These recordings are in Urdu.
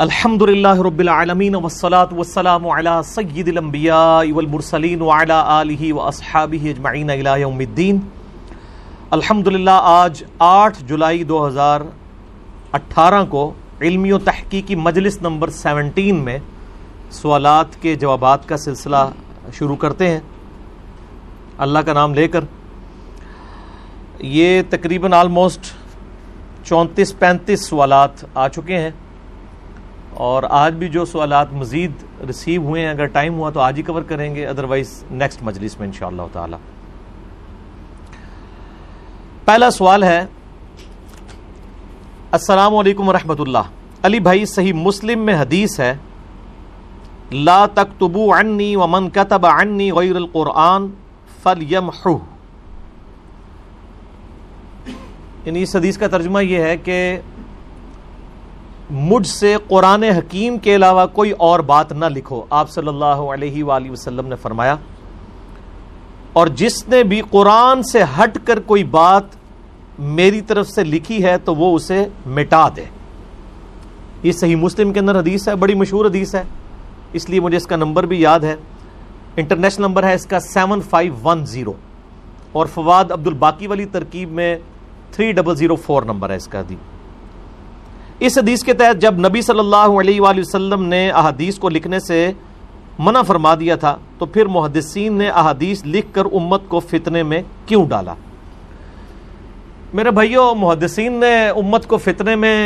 الحمد للہ رب العالمین والصلاة والسلام علی سید الانبیاء والمرسلین وعلی آلہ واصحابہ اجمعین الی یوم الدین۔ الحمدللہ آج 8 جولائی 2018 کو علمی و تحقیقی مجلس نمبر 17 میں سوالات کے جوابات کا سلسلہ شروع کرتے ہیں اللہ کا نام لے کر۔ یہ تقریباً آلموسٹ 34-35 سوالات آ چکے ہیں، اور آج بھی جو سوالات مزید ریسیو ہوئے ہیں اگر ٹائم ہوا تو آج ہی کور کریں گے، ادروائز نیکسٹ مجلس میں انشاءاللہ تعالی۔ پہلا سوال ہے، السلام علیکم ورحمۃ اللہ، علی بھائی صحیح مسلم میں حدیث ہے لا تکتبوا عنی ومن کتب عنی غیر القرآن فلیمحو، یعنی اس حدیث کا ترجمہ یہ ہے کہ مجھ سے قرآن حکیم کے علاوہ کوئی اور بات نہ لکھو۔ آپ صلی اللہ علیہ وآلہ وسلم نے فرمایا، اور جس نے بھی قرآن سے ہٹ کر کوئی بات میری طرف سے لکھی ہے تو وہ اسے مٹا دے۔ یہ صحیح مسلم کے اندر حدیث ہے، بڑی مشہور حدیث ہے، اس لیے مجھے اس کا نمبر بھی یاد ہے، انٹرنیشنل نمبر ہے اس کا 7510، اور فواد عبد الباقی والی ترکیب میں 3004 نمبر ہے اس کا حدیث۔ اس حدیث کے تحت جب نبی صلی اللہ علیہ وآلہ وسلم نے احادیث کو لکھنے سے منع فرما دیا تھا تو پھر محدثین نے احادیث لکھ کر امت کو فتنے میں کیوں ڈالا؟ میرے بھائیوں، محدثین نے امت کو فتنے میں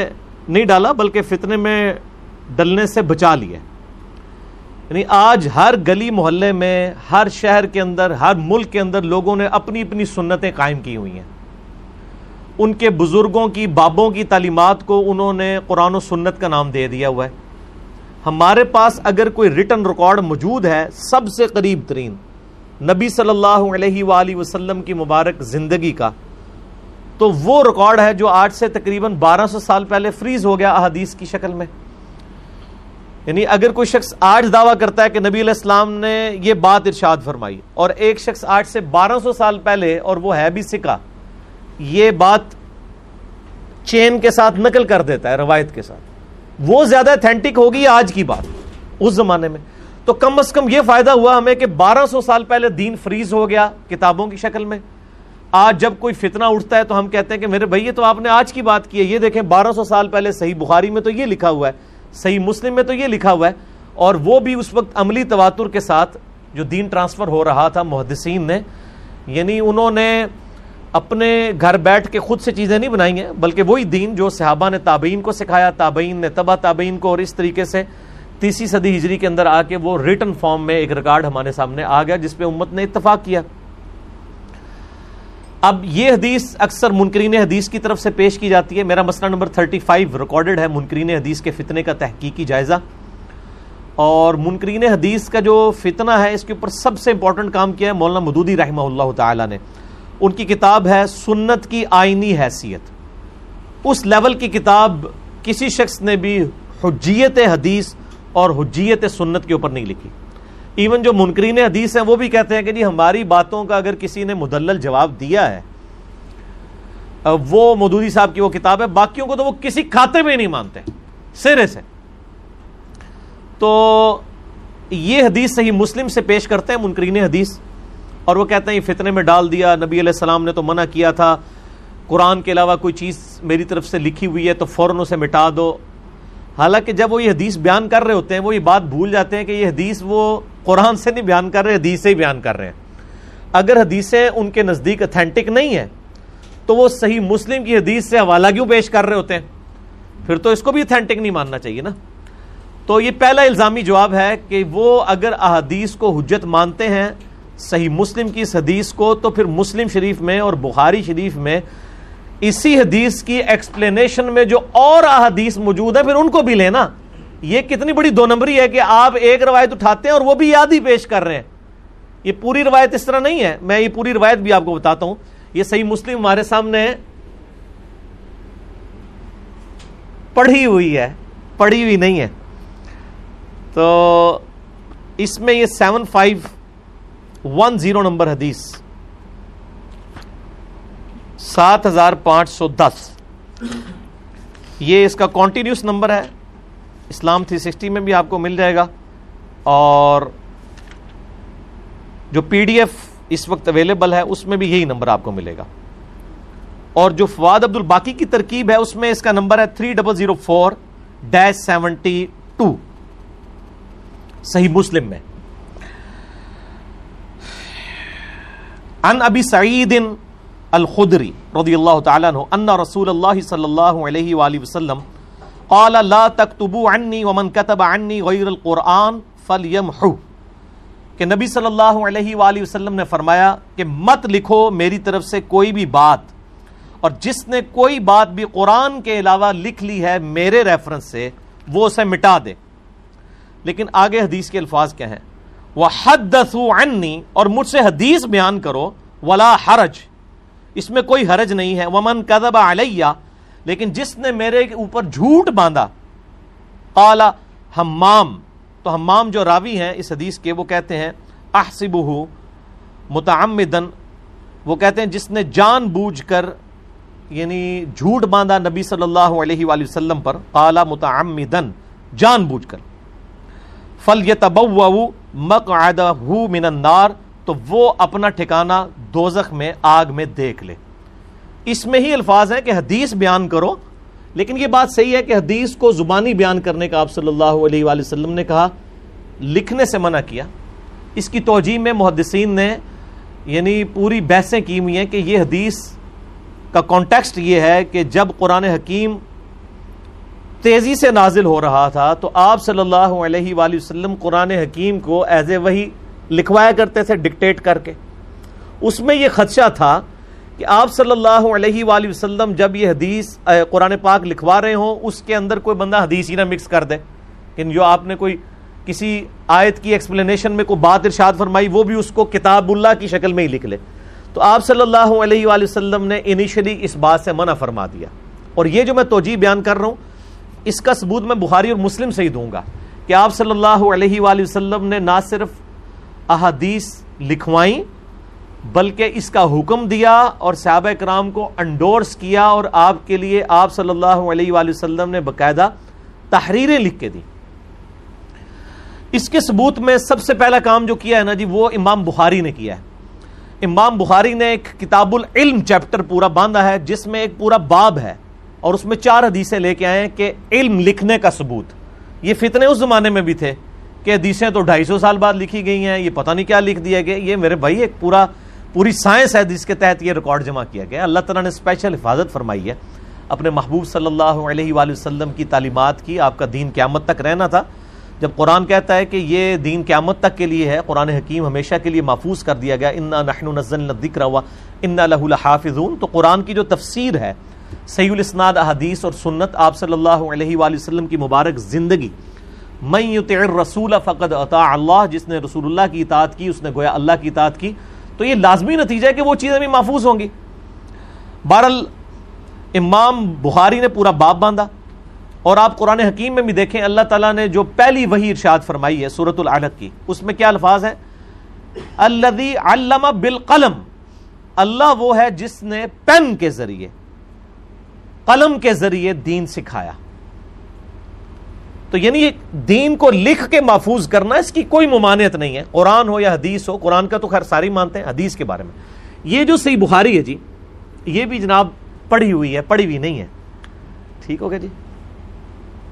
نہیں ڈالا بلکہ فتنے میں ڈلنے سے بچا لیا۔ یعنی آج ہر گلی محلے میں، ہر شہر کے اندر، ہر ملک کے اندر لوگوں نے اپنی اپنی سنتیں قائم کی ہوئی ہیں، ان کے بزرگوں کی، بابوں کی تعلیمات کو انہوں نے قرآن و سنت کا نام دے دیا ہوا ہے۔ ہمارے پاس اگر کوئی ریٹن ریکارڈ موجود ہے سب سے قریب ترین نبی صلی اللہ علیہ وآلہ وسلم کی مبارک زندگی کا، تو وہ ریکارڈ ہے جو آج سے تقریباً 1200 سال پہلے فریز ہو گیا احادیث کی شکل میں۔ یعنی اگر کوئی شخص آج دعویٰ کرتا ہے کہ نبی علیہ السلام نے یہ بات ارشاد فرمائی، اور ایک شخص آج سے 1200 سال پہلے، اور وہ ہے بھی سکہ، یہ بات چین کے ساتھ نقل کر دیتا ہے روایت کے ساتھ، وہ زیادہ اتھینٹک ہوگی آج کی بات اس زمانے میں۔ تو کم از کم یہ فائدہ ہوا ہمیں کہ 1200 سال پہلے دین فریز ہو گیا کتابوں کی شکل میں۔ آج جب کوئی فتنہ اٹھتا ہے تو ہم کہتے ہیں کہ میرے بھائی یہ تو آپ نے آج کی بات کی ہے، یہ دیکھیں 1200 سال پہلے صحیح بخاری میں تو یہ لکھا ہوا ہے، صحیح مسلم میں تو یہ لکھا ہوا ہے، اور وہ بھی اس وقت عملی تواتر کے ساتھ جو دین ٹرانسفر ہو رہا تھا محدثین نے، یعنی انہوں نے اپنے گھر بیٹھ کے خود سے چیزیں نہیں بنائی ہیں بلکہ وہی دین جو صحابہ نے تابعین کو سکھایا، تابعین نے تبع تابعین کو، اور اس طریقے سے 30 صدی ہجری کے اندر آ کے وہ ریٹن فارم میں ایک ریکارڈ ہمارے سامنے آ گیا جس پہ امت نے اتفاق کیا۔ اب یہ حدیث اکثر منکرین حدیث کی طرف سے پیش کی جاتی ہے۔ میرا مسئلہ نمبر 35 ریکارڈڈ ہے، منکرین حدیث کے فتنے کا تحقیقی جائزہ، اور منکرین حدیث کا جو فتنہ ہے اس کے اوپر سب سے امپورٹنٹ کام کیا ہے مولانا مودودی رحمہ اللہ تعالیٰ نے۔ ان کی کتاب ہے سنت کی آئینی حیثیت، اس لیول کی کتاب کسی شخص نے بھی حجیت حدیث اور حجیت سنت کے اوپر نہیں لکھی۔ ایون جو منکرین حدیث ہیں وہ بھی کہتے ہیں کہ جی ہماری باتوں کا اگر کسی نے مدلل جواب دیا ہے، وہ مودودی صاحب کی وہ کتاب ہے، باقیوں کو تو وہ کسی کھاتے میں نہیں مانتے سرے سے۔ تو یہ حدیث صحیح مسلم سے پیش کرتے ہیں منکرین حدیث، اور وہ کہتے ہیں یہ فتنے میں ڈال دیا، نبی علیہ السلام نے تو منع کیا تھا، قرآن کے علاوہ کوئی چیز میری طرف سے لکھی ہوئی ہے تو فوراً اسے مٹا دو۔ حالانکہ جب وہ یہ حدیث بیان کر رہے ہوتے ہیں وہ یہ بات بھول جاتے ہیں کہ یہ حدیث وہ قرآن سے نہیں بیان کر رہے، حدیث سے ہی بیان کر رہے ہیں۔ اگر حدیثیں ان کے نزدیک اتھینٹک نہیں ہیں تو وہ صحیح مسلم کی حدیث سے حوالہ کیوں پیش کر رہے ہوتے ہیں؟ پھر تو اس کو بھی اتھینٹک نہیں ماننا چاہیے نا۔ تو یہ پہلا الزامی جواب ہے کہ وہ اگر احادیث کو حجت مانتے ہیں صحیح مسلم کی اس حدیث کو، تو پھر مسلم شریف میں اور بخاری شریف میں اسی حدیث کی ایکسپلینیشن میں جو اور احادیث موجود ہیں پھر ان کو بھی لینا۔ یہ کتنی بڑی دو نمبری ہے کہ آپ ایک روایت اٹھاتے ہیں اور وہ بھی یاد ہی پیش کر رہے ہیں۔ یہ پوری روایت اس طرح نہیں ہے، میں یہ پوری روایت بھی آپ کو بتاتا ہوں۔ یہ صحیح مسلم ہمارے سامنے پڑھی ہوئی ہے، پڑھی ہوئی نہیں ہے، تو اس میں یہ 7510 نمبر حدیث 7510، یہ اس کا کنٹینیوس نمبر ہے اسلام 360 میں بھی آپ کو مل جائے گا، اور جو پی ڈی ایف اس وقت اویلیبل ہے اس میں بھی یہی نمبر آپ کو ملے گا، اور جو فواد عبد الباقی کی ترکیب ہے اس میں اس کا نمبر ہے 3004-72 صحیح مسلم میں. ان ابی سعید الخدری رضی اللہ تعالیٰ عنہ ان رسول اللہ صلی اللہ علیہ وآلہ وسلم قال لا تکتبوا عنی ومن کتب عنی غیر القرآن فلیمحو، کہ نبی صلی اللہ علیہ وآلہ وسلم نے فرمایا کہ مت لکھو میری طرف سے کوئی بھی بات، اور جس نے کوئی بات بھی قرآن کے علاوہ لکھ لی ہے میرے ریفرنس سے وہ اسے مٹا دے. لیکن آگے حدیث کے الفاظ کیا ہیں، وَحَدَّثُوا عَنِّي، اور مجھ سے حدیث بیان کرو، وَلَا حرج، اس میں کوئی حرج نہیں ہے، وَمَنْ كَذَبَ عَلَيَّ، لیکن جس نے میرے اوپر جھوٹ باندھا، قَالَ حمام، تو حمام جو راوی ہیں اس حدیث کے وہ کہتے ہیں أَحْسِبُهُ مُتَعَمِّدًا، وہ کہتے ہیں جس نے جان بوجھ کر یعنی جھوٹ باندھا نبی صلی اللہ علیہ وآلہ وسلم پر، قَالَ مُتَعَمِّدًا، جان بوجھ کر، فَلْيَتَبَوَّعُ مَقْعَدَهُ مِنَ النَّارِ، تو وہ اپنا ٹھکانہ دوزخ میں، آگ میں دیکھ لے. اس میں ہی الفاظ ہیں کہ حدیث بیان کرو، لیکن یہ بات صحیح ہے کہ حدیث کو زبانی بیان کرنے کا آپ صلی اللہ علیہ وآلہ وسلم نے کہا، لکھنے سے منع کیا. اس کی توجیہ میں محدثین نے یعنی پوری بحثیں کی ہوئی ہیں کہ یہ حدیث کا کانٹیکسٹ یہ ہے کہ جب قرآن حکیم تیزی سے نازل ہو رہا تھا تو آپ صلی اللہ علیہ وآلہ وسلم قرآن حکیم کو ایز اے وحی لکھوایا کرتے تھے ڈکٹیٹ کر کے. اس میں یہ خدشہ تھا کہ آپ صلی اللہ علیہ وآلہ وسلم جب یہ حدیث قرآن پاک لکھوا رہے ہوں اس کے اندر کوئی بندہ حدیث ہی نہ مکس کر دے، کہ جو آپ نے کوئی کسی آیت کی ایکسپلینیشن میں کوئی بات ارشاد فرمائی وہ بھی اس کو کتاب اللہ کی شکل میں ہی لکھ لے. تو آپ صلی اللہ علیہ وآلہ وسلم نے انیشلی اس بات سے منع فرما دیا. اور یہ جو میں توجیہ بیان کر رہا ہوں اس کا ثبوت میں بخاری اور مسلم سے ہی دوں گا کہ آپ صلی اللہ علیہ وآلہ وسلم نے نہ صرف احادیث لکھوائیں بلکہ اس کا حکم دیا اور صحابہ کرام کو انڈورس کیا، اور آپ کے لیے آپ صلی اللہ علیہ وآلہ وسلم نے باقاعدہ تحریریں لکھ کے دی. اس کے ثبوت میں سب سے پہلا کام جو کیا ہے نا جی وہ امام بخاری نے کیا ہے. امام بخاری نے ایک کتاب العلم چیپٹر پورا باندھا ہے جس میں ایک پورا باب ہے، اور اس میں 4 حدیثیں لے کے آئے ہیں کہ علم لکھنے کا ثبوت. یہ فتنے اس زمانے میں بھی تھے کہ حدیثیں تو 250 سال بعد لکھی گئی ہیں، یہ پتہ نہیں کیا لکھ دیا گیا. یہ میرے بھائی ایک پوری سائنس ہے جس کے تحت یہ ریکارڈ جمع کیا گیا. اللہ تعالیٰ نے اسپیشل حفاظت فرمائی ہے اپنے محبوب صلی اللہ علیہ وآلہ وسلم کی تعلیمات کی. آپ کا دین قیامت تک رہنا تھا. جب قرآن کہتا ہے کہ یہ دین قیامت تک کے لیے ہے، قرآن حکیم ہمیشہ کے لیے محفوظ کر دیا گیا، انا نحن نزلنا الذکر وانا لہ لحافظون. تو قرآن کی جو تفسیر ہے صحیح الاسناد احادیث اور سنت آپ صلی اللہ علیہ وآلہ وسلم کی مبارک زندگی، من یطع الرسول فقد اطاع اللہ، جس نے رسول اللہ کی اطاعت کی اس نے گویا اللہ کی اطاعت کی. تو یہ لازمی نتیجہ ہے کہ وہ چیزیں بھی محفوظ ہوں گی. بہرحال امام بخاری نے پورا باب باندھا. اور آپ قرآن حکیم میں بھی دیکھیں اللہ تعالیٰ نے جو پہلی وحی ارشاد فرمائی ہے سورۃ العلق کی، اس میں کیا الفاظ ہیں، الذی علم بالقلم، اللہ وہ ہے جس نے پین کے ذریعے قلم کے ذریعے دین سکھایا. تو یعنی دین کو لکھ کے محفوظ کرنا اس کی کوئی ممانعت نہیں ہے، قرآن ہو یا حدیث ہو. قرآن کا تو خیر ساری مانتے ہیں، حدیث کے بارے میں یہ جو صحیح بخاری ہے جی یہ بھی جناب پڑھی ہوئی ہے، پڑھی ہوئی نہیں ہے، ٹھیک ہو گیا جی،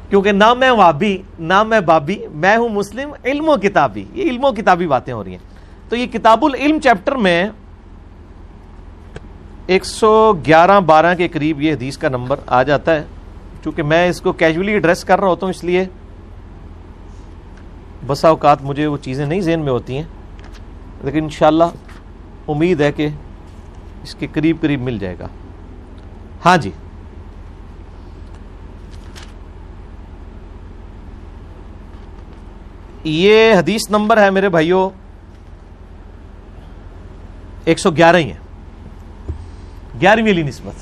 کیونکہ نہ میں وابی نہ میں بابی، میں ہوں مسلم علم و کتابی. یہ علم و کتابی باتیں ہو رہی ہیں. تو یہ کتاب العلم چیپٹر میں 111-12 کے قریب یہ حدیث کا نمبر آ جاتا ہے. چونکہ میں اس کو کیجولی ایڈریس کر رہا ہوتا ہوں اس لیے بسا اوقات مجھے وہ چیزیں نہیں ذہن میں ہوتی ہیں، لیکن انشاءاللہ امید ہے کہ اس کے قریب قریب مل جائے گا. ہاں جی، یہ حدیث نمبر ہے میرے بھائیو 111 ہی ہے، 11ویں علی نسبت.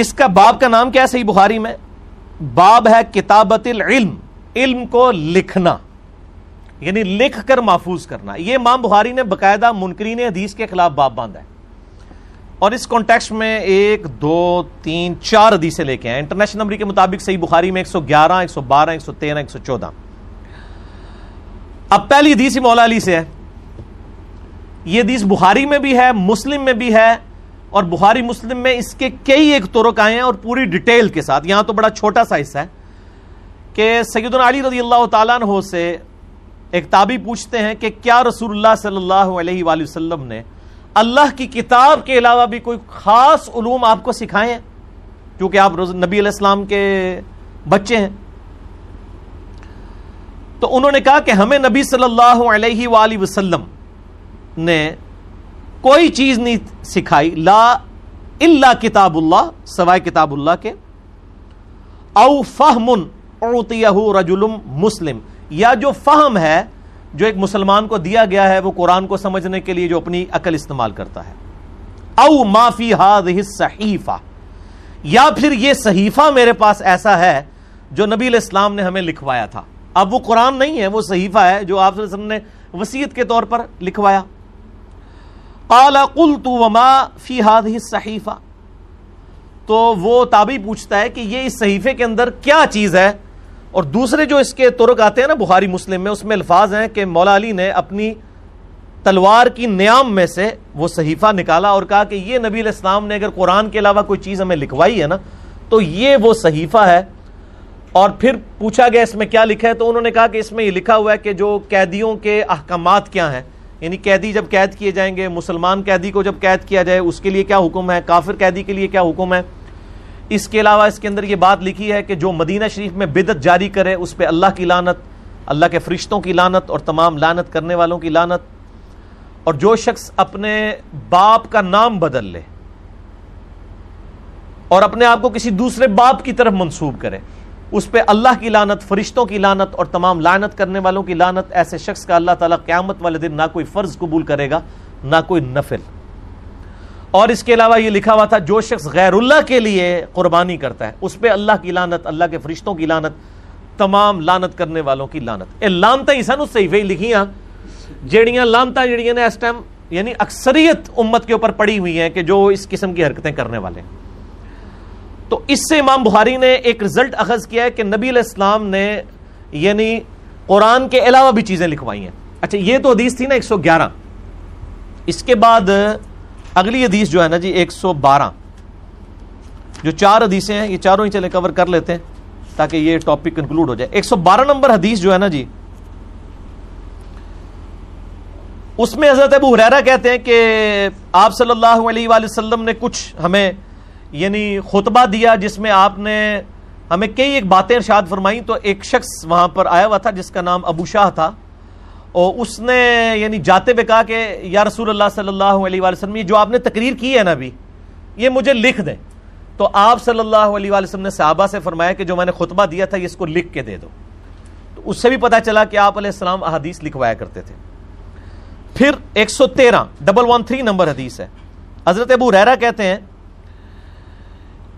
اس کا باب کا نام کیا ہے صحیح بخاری میں؟ باب ہے کتابت العلم، علم کو لکھنا یعنی لکھ کر محفوظ کرنا. یہ امام بخاری نے باقاعدہ منکرین حدیث کے خلاف باب باندھا ہے. اور اس کانٹیکسٹ میں 1 2 3 4 حدیثیں لے کے ہیں انٹرنیشنل نمبر کے مطابق. صحیح بخاری میں 111 112 113 114. اب پہلی حدیث مولا علی سے ہے. یہ حدیث بخاری میں بھی ہے, مسلم میں بھی ہے, اور بخاری مسلم میں اس کے کئی ایک طرق آئے ہیں اور پوری ڈیٹیل کے ساتھ. یہاں تو بڑا چھوٹا سا حصہ ہے کہ سیدنا علی رضی اللہ تعالیٰ عنہ سے ایک تابعی پوچھتے ہیں کہ کیا رسول اللہ صلی اللہ علیہ وآلہ وسلم نے اللہ کی کتاب کے علاوہ بھی کوئی خاص علوم آپ کو سکھائے ہیں, کیونکہ آپ نبی علیہ السلام کے بچے ہیں. تو انہوں نے کہا کہ ہمیں نبی صلی اللہ علیہ وآلہ وسلم نے کوئی چیز نہیں سکھائی, لا الا کتاب اللہ, سوائے کتاب اللہ کے, او فہم اعطیہ رجل مسلم, یا جو فہم ہے جو ایک مسلمان کو دیا گیا ہے وہ قرآن کو سمجھنے کے لیے جو اپنی عقل استعمال کرتا ہے, او ما فی ہذہ الصحیفہ, یا پھر یہ صحیفہ میرے پاس ایسا ہے جو نبی علیہ السلام نے ہمیں لکھوایا تھا. اب وہ قرآن نہیں ہے, وہ صحیفہ ہے جو آپ صلی اللہ علیہ وسلم نے وصیت کے طور پر لکھوایا. قال قلت وما فی ہذہ الصحیفہ, تو وہ تابعی پوچھتا ہے کہ یہ اس صحیفے کے اندر کیا چیز ہے. اور دوسرے جو اس کے طرق آتے ہیں نا بخاری مسلم میں, اس میں الفاظ ہیں کہ مولا علی نے اپنی تلوار کی نیام میں سے وہ صحیفہ نکالا اور کہا کہ یہ نبی علیہ السلام نے اگر قرآن کے علاوہ کوئی چیز ہمیں لکھوائی ہے نا تو یہ وہ صحیفہ ہے. اور پھر پوچھا گیا اس میں کیا لکھا ہے, تو انہوں نے کہا کہ اس میں یہ لکھا ہوا ہے کہ جو قیدیوں کے احکامات کیا ہیں, یعنی قیدی جب قید کیے جائیں گے, مسلمان قیدی کو جب قید کیا جائے اس کے لیے کیا حکم ہے, کافر قیدی کے لیے کیا حکم ہے. اس کے علاوہ اس کے اندر یہ بات لکھی ہے کہ جو مدینہ شریف میں بدعت جاری کرے اس پہ اللہ کی لعنت, اللہ کے فرشتوں کی لعنت اور تمام لعنت کرنے والوں کی لعنت. اور جو شخص اپنے باپ کا نام بدل لے اور اپنے آپ کو کسی دوسرے باپ کی طرف منسوب کرے اس پہ اللہ کی لعنت, فرشتوں کی لعنت اور تمام لعنت کرنے والوں کی لعنت. ایسے شخص کا اللہ تعالیٰ قیامت والے دن نہ کوئی فرض قبول کرے گا نہ کوئی نفل. اور اس کے علاوہ یہ لکھا ہوا تھا جو شخص غیر اللہ کے لیے قربانی کرتا ہے اس پہ اللہ کی لعنت, اللہ کے فرشتوں کی لعنت, تمام لعنت کرنے والوں کی لعنت. یہ لانتا ہی سن اس صحیفے ہی لکھیاں جیڑیاں لانتا جیڑیاں نے اس ٹائم یعنی اکثریت امت کے اوپر پڑی ہوئی ہیں کہ جو اس قسم کی حرکتیں کرنے والے. تو اس سے امام بخاری نے ایک رزلٹ اخذ کیا ہے کہ نبی علیہ السلام نے یعنی قرآن کے علاوہ بھی چیزیں لکھوائی ہیں. اچھا یہ تو حدیث تھی نا 111. اس کے بعد اگلی حدیث جو ہے نا جی 112, جو 4 حدیثیں ہیں یہ چاروں ہی چلے کور کر لیتے ہیں تاکہ یہ ٹاپک کنکلوڈ ہو جائے. 112 نمبر حدیث جو ہے نا جی, اس میں حضرت ابو ہریرہ کہتے ہیں کہ آپ صلی اللہ علیہ وآلہ وسلم نے کچھ ہمیں یعنی خطبہ دیا جس میں آپ نے ہمیں کئی ایک باتیں ارشاد فرمائیں. تو ایک شخص وہاں پر آیا ہوا تھا جس کا نام ابو شاہ تھا, اور اس نے یعنی جاتے ہوئے کہا کہ یا رسول اللہ صلی اللہ علیہ وآلہ وسلم, یہ جو آپ نے تقریر کی ہے نا ابھی یہ مجھے لکھ دیں. تو آپ صلی اللہ علیہ وآلہ وسلم نے صحابہ سے فرمایا کہ جو میں نے خطبہ دیا تھا یہ اس کو لکھ کے دے دو. تو اس سے بھی پتہ چلا کہ آپ علیہ السلام احادیث لکھوایا کرتے تھے. پھر 113 113 نمبر حدیث ہے. حضرت ابو ہریرہ کہتے ہیں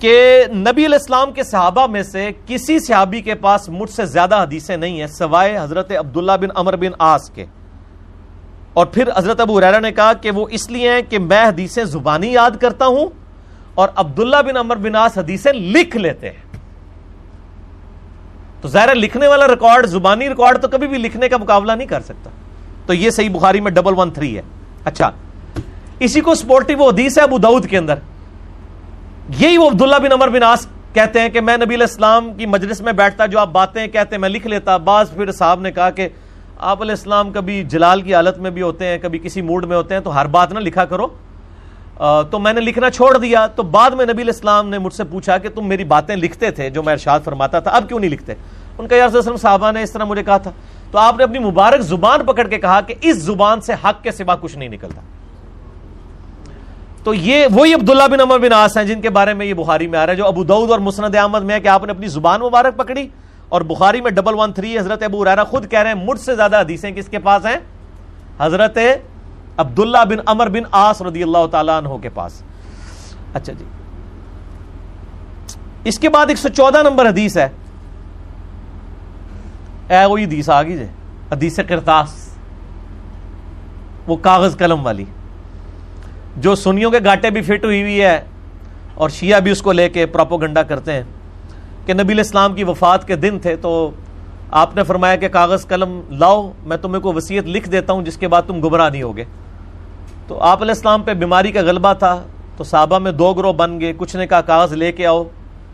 کہ نبی علیہ السلام کے صحابہ میں سے کسی صحابی کے پاس مجھ سے زیادہ حدیثیں نہیں ہیں سوائے حضرت عبداللہ بن عمر بن عاص کے. اور پھر حضرت ابو ہریرہ نے کہا کہ وہ اس لیے ہیں کہ میں حدیثیں زبانی یاد کرتا ہوں اور عبداللہ بن عمر بن عاص حدیثیں لکھ لیتے ہیں. تو ظاہر لکھنے والا ریکارڈ, زبانی ریکارڈ تو کبھی بھی لکھنے کا مقابلہ نہیں کر سکتا. تو یہ صحیح بخاری میں 113 ہے. اچھا اسی کو سپورٹی وہ حدیث ہے ابو داؤد کے اندر. یہی وہ عبداللہ بن عمر بن عاص کہتے ہیں کہ میں نبی علیہ السلام کی مجلس میں بیٹھتا, جو آپ باتیں کہتے میں لکھ لیتا. بعض پھر صاحب نے کہا کہ آپ علیہ السلام کبھی جلال کی حالت میں بھی ہوتے ہیں, کبھی کسی موڈ میں ہوتے ہیں, تو ہر بات نہ لکھا کرو. تو میں نے لکھنا چھوڑ دیا. تو بعد میں نبی علیہ السلام نے مجھ سے پوچھا کہ تم میری باتیں لکھتے تھے جو میں ارشاد فرماتا تھا, اب کیوں نہیں لکھتے؟ ان کا یا رسول اللہ صحابہ نے اس طرح مجھے کہا تھا. تو آپ نے اپنی مبارک زبان پکڑ کے کہا کہ اس زبان سے حق کے سوا کچھ نہیں نکلتا. تو یہ وہی عبداللہ بن عمر بن عاص ہیں جن کے بارے میں یہ بخاری میں آ رہا ہے, جو ابو داؤد اور مسند احمد میں ہے کہ آپ نے اپنی زبان مبارک پکڑی. اور بخاری میں 113 حضرت ابو ہریرہ خود کہہ رہے ہیں مجھ سے زیادہ حدیثیں کس کے پاس ہیں؟ حضرت عبداللہ بن عمر بن عاص رضی اللہ تعالیٰ عنہ کے پاس. اچھا جی اس کے بعد 114 نمبر حدیث ہے. اے وہی حدیث آ گئی جی, حدیث قرطاس, وہ کاغذ قلم والی. جو سنیوں کے گاٹے بھی فٹ ہوئی ہوئی ہے اور شیعہ بھی اس کو لے کے پروپوگنڈا کرتے ہیں کہ نبی علیہ السلام کی وفات کے دن تھے تو آپ نے فرمایا کہ کاغذ قلم لاؤ میں تمہیں کو وصیت لکھ دیتا ہوں جس کے بعد تم گمراہ نہیں ہوگے. تو آپ علیہ السلام پہ بیماری کا غلبہ تھا تو صحابہ میں دو گروہ بن گئے. کچھ نے کہا کاغذ لے کے آؤ,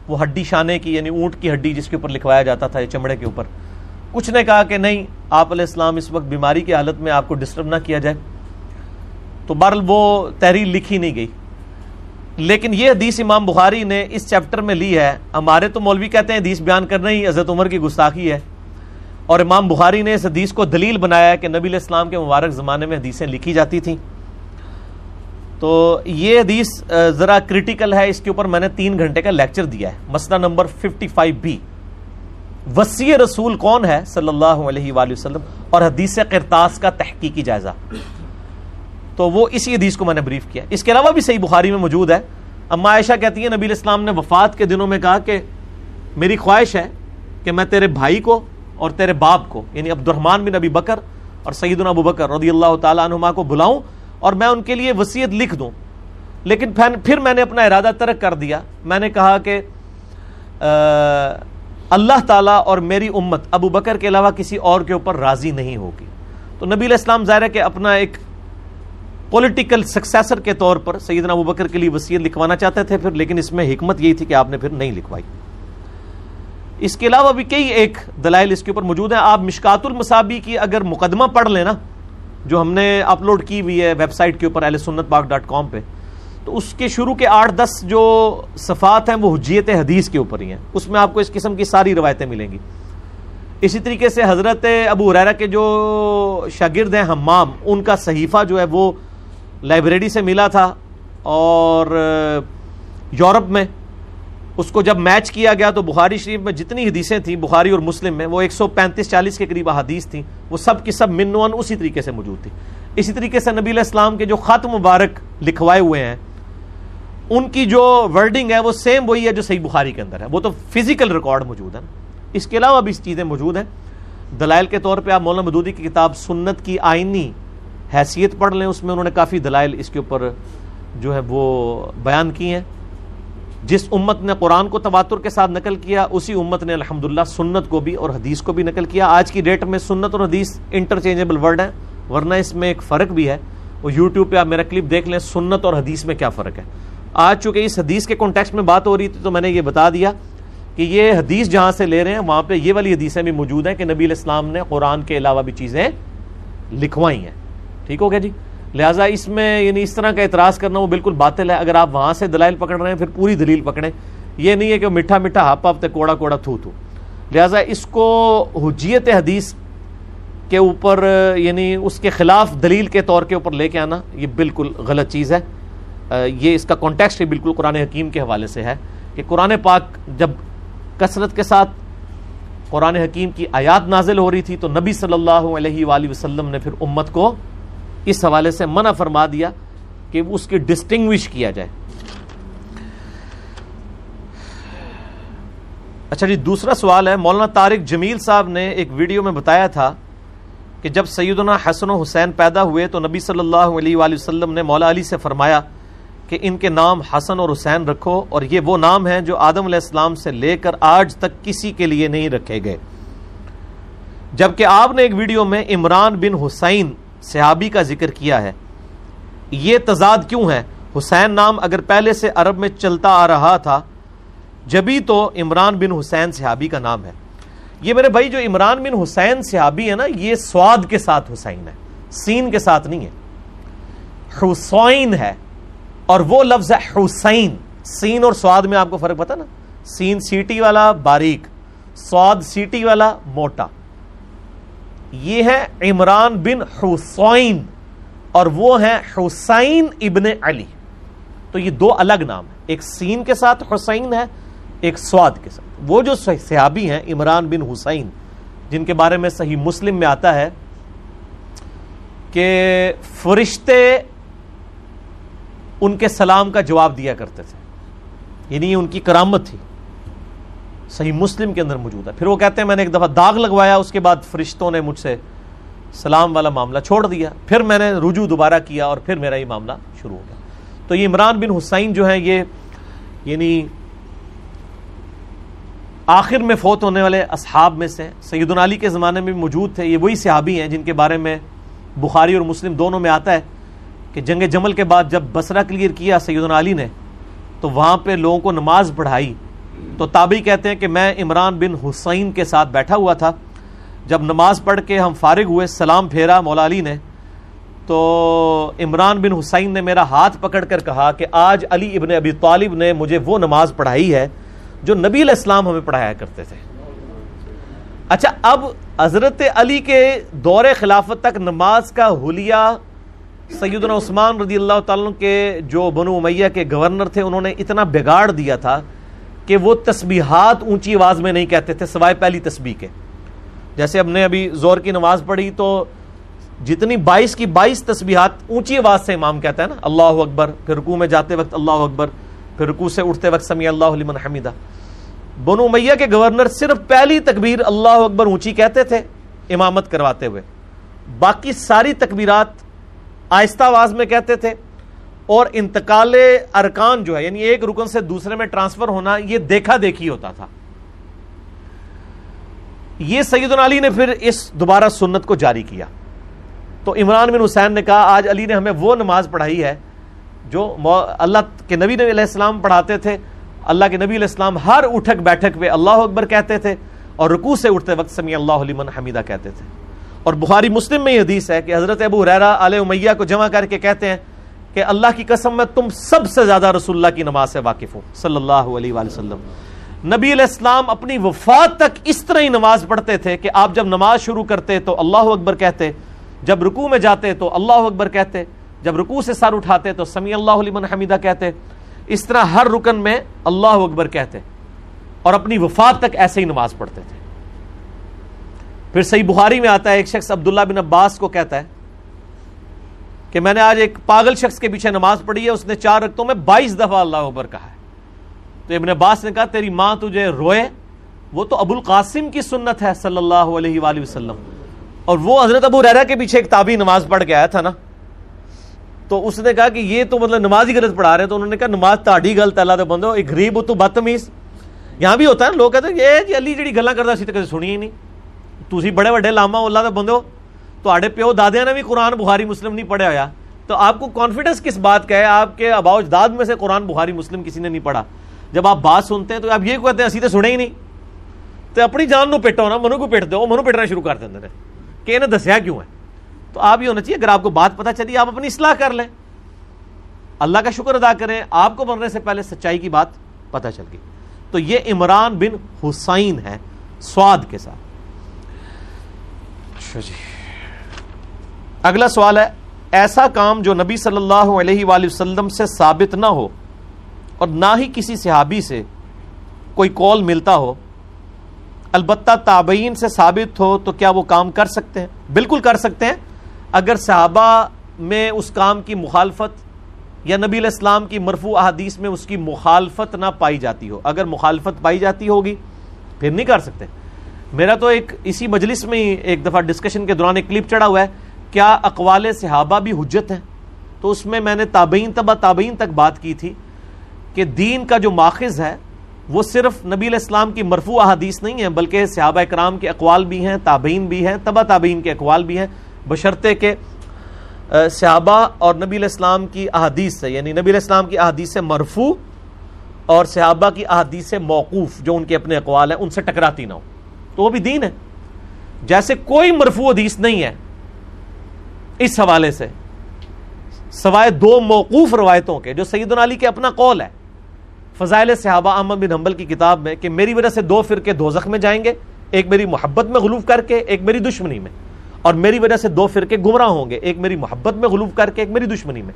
وہ ہڈی شانے کی یعنی اونٹ کی ہڈی جس کے اوپر لکھوایا جاتا تھا یہ چمڑے کے اوپر. کچھ نے کہا کہ نہیں آپ علیہ السلام اس وقت بیماری کی حالت میں آپ کو ڈسٹرب نہ کیا جائے. تو بہرحال وہ تحریر لکھی نہیں گئی. لیکن یہ حدیث امام بخاری نے اس چیپٹر میں لی ہے. ہمارے تو مولوی کہتے ہیں حدیث بیان کرنا ہی حضرت عمر کی گستاخی ہے, اور امام بخاری نے اس حدیث کو دلیل بنایا کہ نبی علیہ السلام کے مبارک زمانے میں حدیثیں لکھی جاتی تھیں. تو یہ حدیث ذرا کریٹیکل ہے, اس کے اوپر میں نے 3 گھنٹے کا لیکچر دیا ہے. مسئلہ نمبر 55B, وصی رسول کون ہے صلی اللہ علیہ وآلہ وسلم, اور حدیث قرطاس کا تحقیقی جائزہ. تو وہ اسی حدیث کو میں نے بریف کیا. اس کے علاوہ بھی صحیح بخاری میں موجود ہے. اما عائشہ کہتی ہیں نبی علیہ السلام نے وفات کے دنوں میں کہا کہ میری خواہش ہے کہ میں تیرے بھائی کو اور تیرے باپ کو یعنی عبد الرحمن بن ابی بکر اور سیدنا ابو بکر رضی اللہ تعالیٰ عنہما کو بلاؤں اور میں ان کے لیے وصیت لکھ دوں. لیکن پھر میں نے اپنا ارادہ ترک کر دیا. میں نے کہا کہ اللہ تعالیٰ اور میری امت ابو بکر کے علاوہ کسی اور کے اوپر راضی نہیں ہوگی. تو نبی علیہ السلام ظاہر ہے کہ اپنا ایک پولیٹیکل سکسیسر کے طور پر سیدنا ابو بکر کے لیے وصیت لکھوانا چاہتے تھے پھر, لیکن اس میں حکمت یہی تھی کہ آپ نے پھر نہیں لکھوائی. اس کے علاوہ بھی کئی ایک دلائل اس کے اوپر موجود ہیں. آپ مشکات المصابی کی اگر مقدمہ پڑھ لیں نا, جو ہم نے اپلوڈ کی ہوئی ہے ویب سائٹ کے اوپر ahlsunnatpak.com پہ, تو اس کے شروع کے 8-10 جو صفحات ہیں وہ حجیت حدیث کے اوپر ہی ہیں. اس میں آپ کو اس قسم کی ساری روایتیں ملیں گی. اسی طریقے سے حضرت ابو ہریرہ کے جو شاگرد ہیں حمام, ان کا صحیفہ جو ہے وہ لائبریری سے ملا تھا, اور یورپ میں اس کو جب میچ کیا گیا تو بخاری شریف میں جتنی حدیثیں تھیں بخاری اور مسلم میں, وہ 135-40 کے قریب حدیث تھیں, وہ سب کی سب منوان اسی طریقے سے موجود تھی. اسی طریقے سے نبی علیہ السلام کے جو خط مبارک لکھوائے ہوئے ہیں ان کی جو ورڈنگ ہے وہ سیم وہی ہے جو صحیح بخاری کے اندر ہے. وہ تو فزیکل ریکارڈ موجود ہیں. اس کے علاوہ بھی اس چیزیں موجود ہیں. دلائل کے طور پہ آپ مولانا مودودی کی کتاب سنت کی آئینی حیثیت پڑھ لیں, اس میں انہوں نے کافی دلائل اس کے اوپر جو ہے وہ بیان کی ہیں. جس امت نے قرآن کو تواتر کے ساتھ نقل کیا اسی امت نے الحمدللہ سنت کو بھی اور حدیث کو بھی نقل کیا. آج کی ڈیٹ میں سنت اور حدیث انٹرچینجبل ورڈ ہیں, ورنہ اس میں ایک فرق بھی ہے. وہ یوٹیوب پہ آپ میرا کلپ دیکھ لیں سنت اور حدیث میں کیا فرق ہے. آج چونکہ اس حدیث کے کانٹیکسٹ میں بات ہو رہی تھی تو میں نے یہ بتا دیا کہ یہ حدیث جہاں سے لے رہے ہیں وہاں پہ یہ والی حدیثیں بھی موجود ہیں کہ نبی علیہ السلام نے قرآن کے علاوہ بھی چیزیں لکھوائی ہیں. ٹھیک ہو گیا جی. لہٰذا اس میں یعنی اس طرح کا اعتراض کرنا وہ بالکل باطل ہے. اگر آپ وہاں سے دلائل پکڑ رہے ہیں پھر پوری دلیل پکڑیں. یہ نہیں ہے کہ میٹھا میٹھا ہپ ہپ تے کوڑا کوڑا تھو تھو. لہٰذا اس کو حجیت حدیث کے اوپر یعنی اس کے خلاف دلیل کے طور کے اوپر لے کے آنا یہ بالکل غلط چیز ہے. یہ اس کا کانٹیکسٹ ہی بالکل قرآن حکیم کے حوالے سے ہے کہ قرآن پاک جب کثرت کے ساتھ قرآن حکیم کی آیات نازل ہو رہی تھی تو نبی صلی اللہ علیہ وآلہ وسلم نے پھر امت کو اس حوالے سے منع فرما دیا کہ اس کی ڈسٹنگوش کیا جائے. اچھا جی, دوسرا سوال ہے. مولانا طارق جمیل صاحب نے ایک ویڈیو میں بتایا تھا کہ جب سیدنا حسن و حسین پیدا ہوئے تو نبی صلی اللہ علیہ وآلہ وسلم نے مولا علی سے فرمایا کہ ان کے نام حسن اور حسین رکھو, اور یہ وہ نام ہیں جو آدم علیہ السلام سے لے کر آج تک کسی کے لیے نہیں رکھے گئے. جبکہ آپ نے ایک ویڈیو میں عمران بن حسین صحابی کا ذکر کیا ہے. یہ تضاد کیوں ہے؟ حسین نام اگر پہلے سے عرب میں چلتا آ رہا تھا جبھی تو عمران بن حسین صحابی کا نام ہے. یہ میرے بھائی جو عمران بن حسین صحابی ہے نا, یہ سواد کے ساتھ حسین ہے, سین کے ساتھ نہیں ہے, حسین ہے. اور وہ لفظ ہے حسین. سین اور سواد میں آپ کو فرق پتا نا, سین سیٹی والا باریک, سواد سیٹی والا موٹا. یہ ہے عمران بن حسین اور وہ ہیں حسین ابن علی. تو یہ دو الگ نام ہیں, ایک سین کے ساتھ حسین ہے, ایک سواد کے ساتھ. وہ جو صحابی ہیں عمران بن حسین, جن کے بارے میں صحیح مسلم میں آتا ہے کہ فرشتے ان کے سلام کا جواب دیا کرتے تھے, یعنی ان کی کرامت تھی. صحیح مسلم کے اندر موجود ہے. پھر وہ کہتے ہیں میں نے ایک دفعہ داغ لگوایا, اس کے بعد فرشتوں نے مجھ سے سلام والا معاملہ چھوڑ دیا, پھر میں نے رجوع دوبارہ کیا اور پھر میرا یہ معاملہ شروع ہو گیا. تو یہ عمران بن حسین جو ہیں یہ یعنی آخر میں فوت ہونے والے اصحاب میں سے سیدنا علی کے زمانے میں موجود تھے. یہ وہی صحابی ہیں جن کے بارے میں بخاری اور مسلم دونوں میں آتا ہے کہ جنگ جمل کے بعد جب بصرہ کلیئر کیا سیدنا علی نے تو وہاں پہ لوگوں کو نماز پڑھائی. تو تابعی کہتے ہیں کہ میں عمران بن حسین کے ساتھ بیٹھا ہوا تھا. جب نماز پڑھ کے ہم فارغ ہوئے سلام پھیرا مولا علی نے تو عمران بن حسین نے میرا ہاتھ پکڑ کر کہا کہ آج علی ابن ابی طالب نے مجھے وہ نماز پڑھائی ہے جو نبی علیہ السلام ہمیں پڑھایا کرتے تھے. اچھا اب حضرت علی کے دور خلافت تک نماز کا حلیہ سیدنا عثمان رضی اللہ تعالیٰ کے جو بنو امیہ کے گورنر تھے انہوں نے اتنا بگاڑ دیا تھا کہ وہ تسبیحات اونچی آواز میں نہیں کہتے تھے سوائے پہلی تسبیح کے. جیسے ہم نے ابھی زور کی نماز پڑھی تو جتنی 22 کی 22 تسبیحات اونچی آواز سے امام کہتا ہے نا, اللہ اکبر, پھر رکوع میں جاتے وقت اللہ اکبر, پھر رکوع سے اٹھتے وقت سمیع اللہ لمن حمیدہ. بنو امیہ کے گورنر صرف پہلی تکبیر اللہ اکبر اونچی کہتے تھے امامت کرواتے ہوئے, باقی ساری تکبیرات آہستہ آواز میں کہتے تھے. اور انتقال ارکان جو ہے یعنی ایک رکن سے دوسرے میں ٹرانسفر ہونا یہ دیکھا دیکھی ہوتا تھا. یہ سیدنا علی نے پھر اس دوبارہ سنت کو جاری کیا. تو عمران بن حسین نے کہا آج علی نے ہمیں وہ نماز پڑھائی ہے جو اللہ کے نبی علیہ السلام پڑھاتے تھے. اللہ کے نبی علیہ السلام ہر اٹھک بیٹھک پہ اللہ اکبر کہتے تھے اور رکوع سے اٹھتے وقت سمیع اللہ لمن حمیدہ کہتے تھے. اور بخاری مسلم میں یہ حدیث ہے کہ حضرت ابو ہریرہ آل امیہ کو جمع کر کے کہتے ہیں کہ اللہ کی قسم میں تم سب سے زیادہ رسول اللہ کی نماز سے واقف ہو صلی اللہ علیہ وآلہ وسلم. نبی علیہ السلام اپنی وفات تک اس طرح ہی نماز پڑھتے تھے کہ آپ جب نماز شروع کرتے تو اللہ اکبر کہتے, جب رکوع میں جاتے تو اللہ اکبر کہتے, جب رکوع سے سر اٹھاتے تو سمیع اللہ لمن حمیدہ کہتے. اس طرح ہر رکن میں اللہ اکبر کہتے اور اپنی وفات تک ایسے ہی نماز پڑھتے تھے. پھر صحیح بخاری میں آتا ہے ایک شخص عبداللہ بن عباس کو کہتا ہے کہ میں نے آج ایک پاگل شخص کے پیچھے نماز پڑھی ہے, اس نے 4 رکعتوں میں 22 دفعہ اللہ اکبر کہا ہے. تو ابن عباس نے کہا تیری ماں تجھے روئے, وہ تو ابو القاسم کی سنت ہے صلی اللہ علیہ وآلہ وسلم. اور وہ حضرت ابو ہریرہ کے پیچھے ایک تابعی نماز پڑھ کے آیا تھا نا, تو اس نے کہا کہ یہ تو مطلب نماز ہی غلط پڑھا رہے ہیں. تو انہوں نے کہا نماز تاڑی غلط, اللہ تو بندو ایک غریب ہو تو بدتمیز. یہاں بھی ہوتا ہے نا, لوگ کہتے ہیں یہ جی علی جڑی گلاں کردا سی تے کدے سنی ہی نہیں, تسی بڑے وڈے لاما ہو اللہ دا بندو, تواڈے پیو دادیاں نے بھی قرآن بخاری مسلم نہیں پڑھیا ہویا, تو آپ کو کانفیڈنس کس بات کا ہے؟ آپ کے آباؤ اجداد میں سے قرآن بخاری مسلم کسی نے نہیں پڑھا. جب آپ بات سنتے ہیں تو آپ یہ کہتے ہیں اسی تو سنے ہی نہیں, تو اپنی جان نو پیٹو نا, منو کو پیٹ دو, منو پیٹنا شروع کر دیندے نے کہ انہیں دسیا کیوں ہے. تو آپ یہ ہونا چاہیے اگر آپ کو بات پتہ چلی آپ اپنی اصلاح کر لیں, اللہ کا شکر ادا کریں, آپ کو مرنے سے پہلے سچائی کی بات پتہ چل گئی. تو یہ عمران بن حسین ہیں سواد کے ساتھ. اگلا سوال ہے, ایسا کام جو نبی صلی اللہ علیہ وآلہ وسلم سے ثابت نہ ہو اور نہ ہی کسی صحابی سے کوئی قول ملتا ہو البتہ تابعین سے ثابت ہو, تو کیا وہ کام کر سکتے ہیں؟ بالکل کر سکتے ہیں اگر صحابہ میں اس کام کی مخالفت یا نبی علیہ السلام کی مرفوع احادیث میں اس کی مخالفت نہ پائی جاتی ہو. اگر مخالفت پائی جاتی ہوگی پھر نہیں کر سکتے. میرا تو ایک اسی مجلس میں ہی ایک دفعہ ڈسکشن کے دوران ایک کلپ چڑھا ہوا ہے کیا اقوال صحابہ بھی حجت ہیں, تو اس میں میں نے تابعین تبع تابعین تک بات کی تھی کہ دین کا جو ماخذ ہے وہ صرف نبی علیہ السلام کی مرفوع احادیث نہیں ہیں بلکہ صحابہ کرام کے اقوال بھی ہیں, تابعین بھی ہیں, تبع تابعین کے اقوال بھی ہیں, بشرطے کہ صحابہ اور نبی علیہ السلام کی احادیث سے یعنی نبی علیہ السلام کی احادیث سے مرفوع اور صحابہ کی احادیث سے موقوف جو ان کے اپنے اقوال ہیں ان سے ٹکراتی نہ ہو, تو وہ بھی دین ہے. جیسے کوئی مرفوع حدیث نہیں ہے اس حوالے سے سوائے 2 موقوف روایتوں کے جو سیدنا علی کے اپنا قول ہے فضائل صحابہ احمد بن حنبل کی کتاب میں, کہ میری وجہ سے 2 فرقے دوزخ میں جائیں گے, ایک میری محبت میں غلوف کر کے ایک میری دشمنی میں, اور میری وجہ سے 2 فرقے گمراہ ہوں گے, ایک میری محبت میں غلوف کر کے ایک میری دشمنی میں.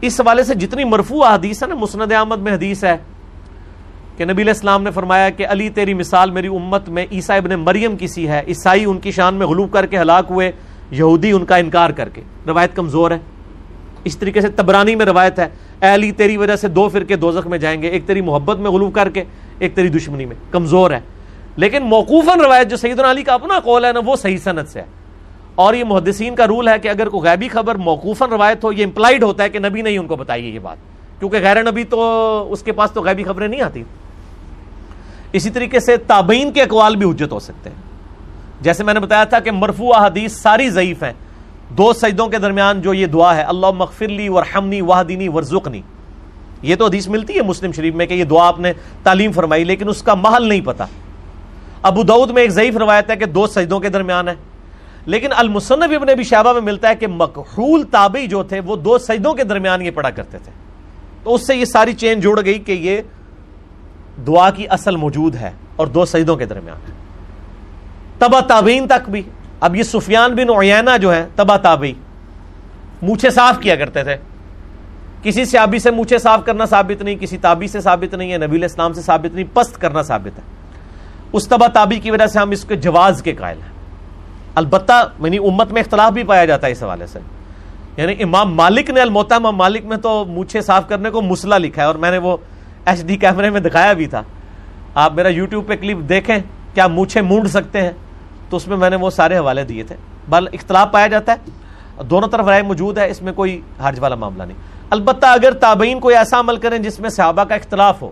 اس حوالے سے جتنی مرفوع حدیث ہے نا, مسند احمد میں حدیث ہے کہ نبی علیہ السلام نے فرمایا کہ علی تیری مثال میری امت میں عیسیٰ ابن مریم کی سی ہے, عیسائی ان کی شان میں غلوف کر کے ہلاک ہوئے, یہودی ان کا انکار کر کے. روایت کمزور ہے. اس طریقے سے تبرانی میں روایت ہے اے علی تیری وجہ سے 2 فرقے دوزخ میں جائیں گے, ایک تیری محبت میں غلوف کر کے ایک تیری دشمنی میں. کمزور ہے. لیکن موقوفاً روایت جو سیدنا علی کا اپنا قول ہے نا وہ صحیح سند سے ہے. اور یہ محدثین کا رول ہے کہ اگر کوئی غیبی خبر موقوفاً روایت ہو یہ امپلائڈ ہوتا ہے کہ نبی نے ان کو بتائی ہے یہ بات، کیونکہ غیر نبی تو اس کے پاس تو غیبی خبریں نہیں آتی۔ اسی طریقے سے تابعین کے اقوال بھی حجت ہو سکتے ہیں، جیسے میں نے بتایا تھا کہ مرفوع احادیث ساری ضعیف ہیں۔ دو سجدوں کے درمیان جو یہ دعا ہے اللہم اغفر لی وارحمنی واہدنی وارزقنی، یہ تو حدیث ملتی ہے مسلم شریف میں کہ یہ دعا آپ نے تعلیم فرمائی، لیکن اس کا محل نہیں پتا۔ ابو دعود میں ایک ضعیف روایت ہے کہ دو سجدوں کے درمیان ہے، لیکن المصنف ابن ابی شیبہ میں ملتا ہے کہ مکحول تابعی جو تھے وہ دو سجدوں کے درمیان یہ پڑھا کرتے تھے، تو اس سے یہ ساری چین جڑ گئی کہ یہ دعا کی اصل موجود ہے اور دو سجدوں کے درمیان ہے۔ تبع تابعین تک بھی، اب یہ سفیان بن عیینہ جو ہیں تبع تابعی مونچھے صاف کیا کرتے تھے، کسی صحابی سے مونچھے صاف کرنا ثابت نہیں، کسی تابعی سے ثابت نہیں ہے، نبی علیہ السلام سے ثابت نہیں، پست کرنا ثابت ہے۔ اس تبع تابعی کی وجہ سے ہم اس کے جواز کے قائل ہیں۔ البتہ یعنی امت میں اختلاف بھی پایا جاتا ہے اس حوالے سے، یعنی امام مالک نے الموطا امام مالک میں تو مونچھے صاف کرنے کو مسئلہ لکھا ہے، اور میں نے وہ ایچ ڈی کیمرے میں دکھایا بھی تھا، آپ میرا یوٹیوب پہ کلپ دیکھیں کیا مونچھے مونڈ سکتے ہیں، تو اس میں میں نے وہ سارے حوالے دیے تھے۔ بل اختلاف پایا جاتا ہے، دونوں طرف رائے موجود ہے، اس میں کوئی حرج والا معاملہ نہیں۔ البتہ اگر تابعین کوئی ایسا عمل کریں جس میں صحابہ کا اختلاف ہو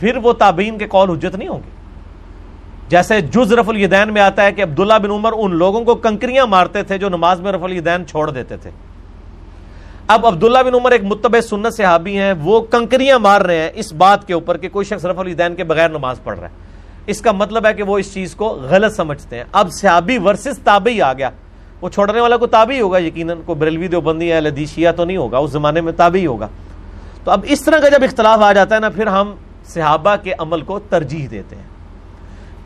پھر وہ تابعین کے قول حجت نہیں ہوں گے، جیسے جز رفع الیدین میں آتا ہے کہ عبداللہ بن عمر ان لوگوں کو کنکریاں مارتے تھے جو نماز میں رفع الیدین چھوڑ دیتے تھے۔ اب عبداللہ بن عمر ایک متبع سنت صحابی ہیں، وہ کنکریاں مار رہے ہیں اس بات کے اوپر کہ کوئی شخص رفع الیدین کے بغیر نماز پڑھ رہا ہے، اس کا مطلب ہے کہ وہ اس چیز کو غلط سمجھتے ہیں۔ اب صحابی ورسز تابعی آ گیا، وہ چھوڑنے والا کو تابعی ہوگا یقیناً، کوئی بریلوی دیوبندی اہل حدیث شیعہ تو نہیں ہوگا، اس زمانے میں تابعی ہوگا۔ تو اب اس طرح کا جب اختلاف آ جاتا ہے نا، پھر ہم صحابہ کے عمل کو ترجیح دیتے ہیں۔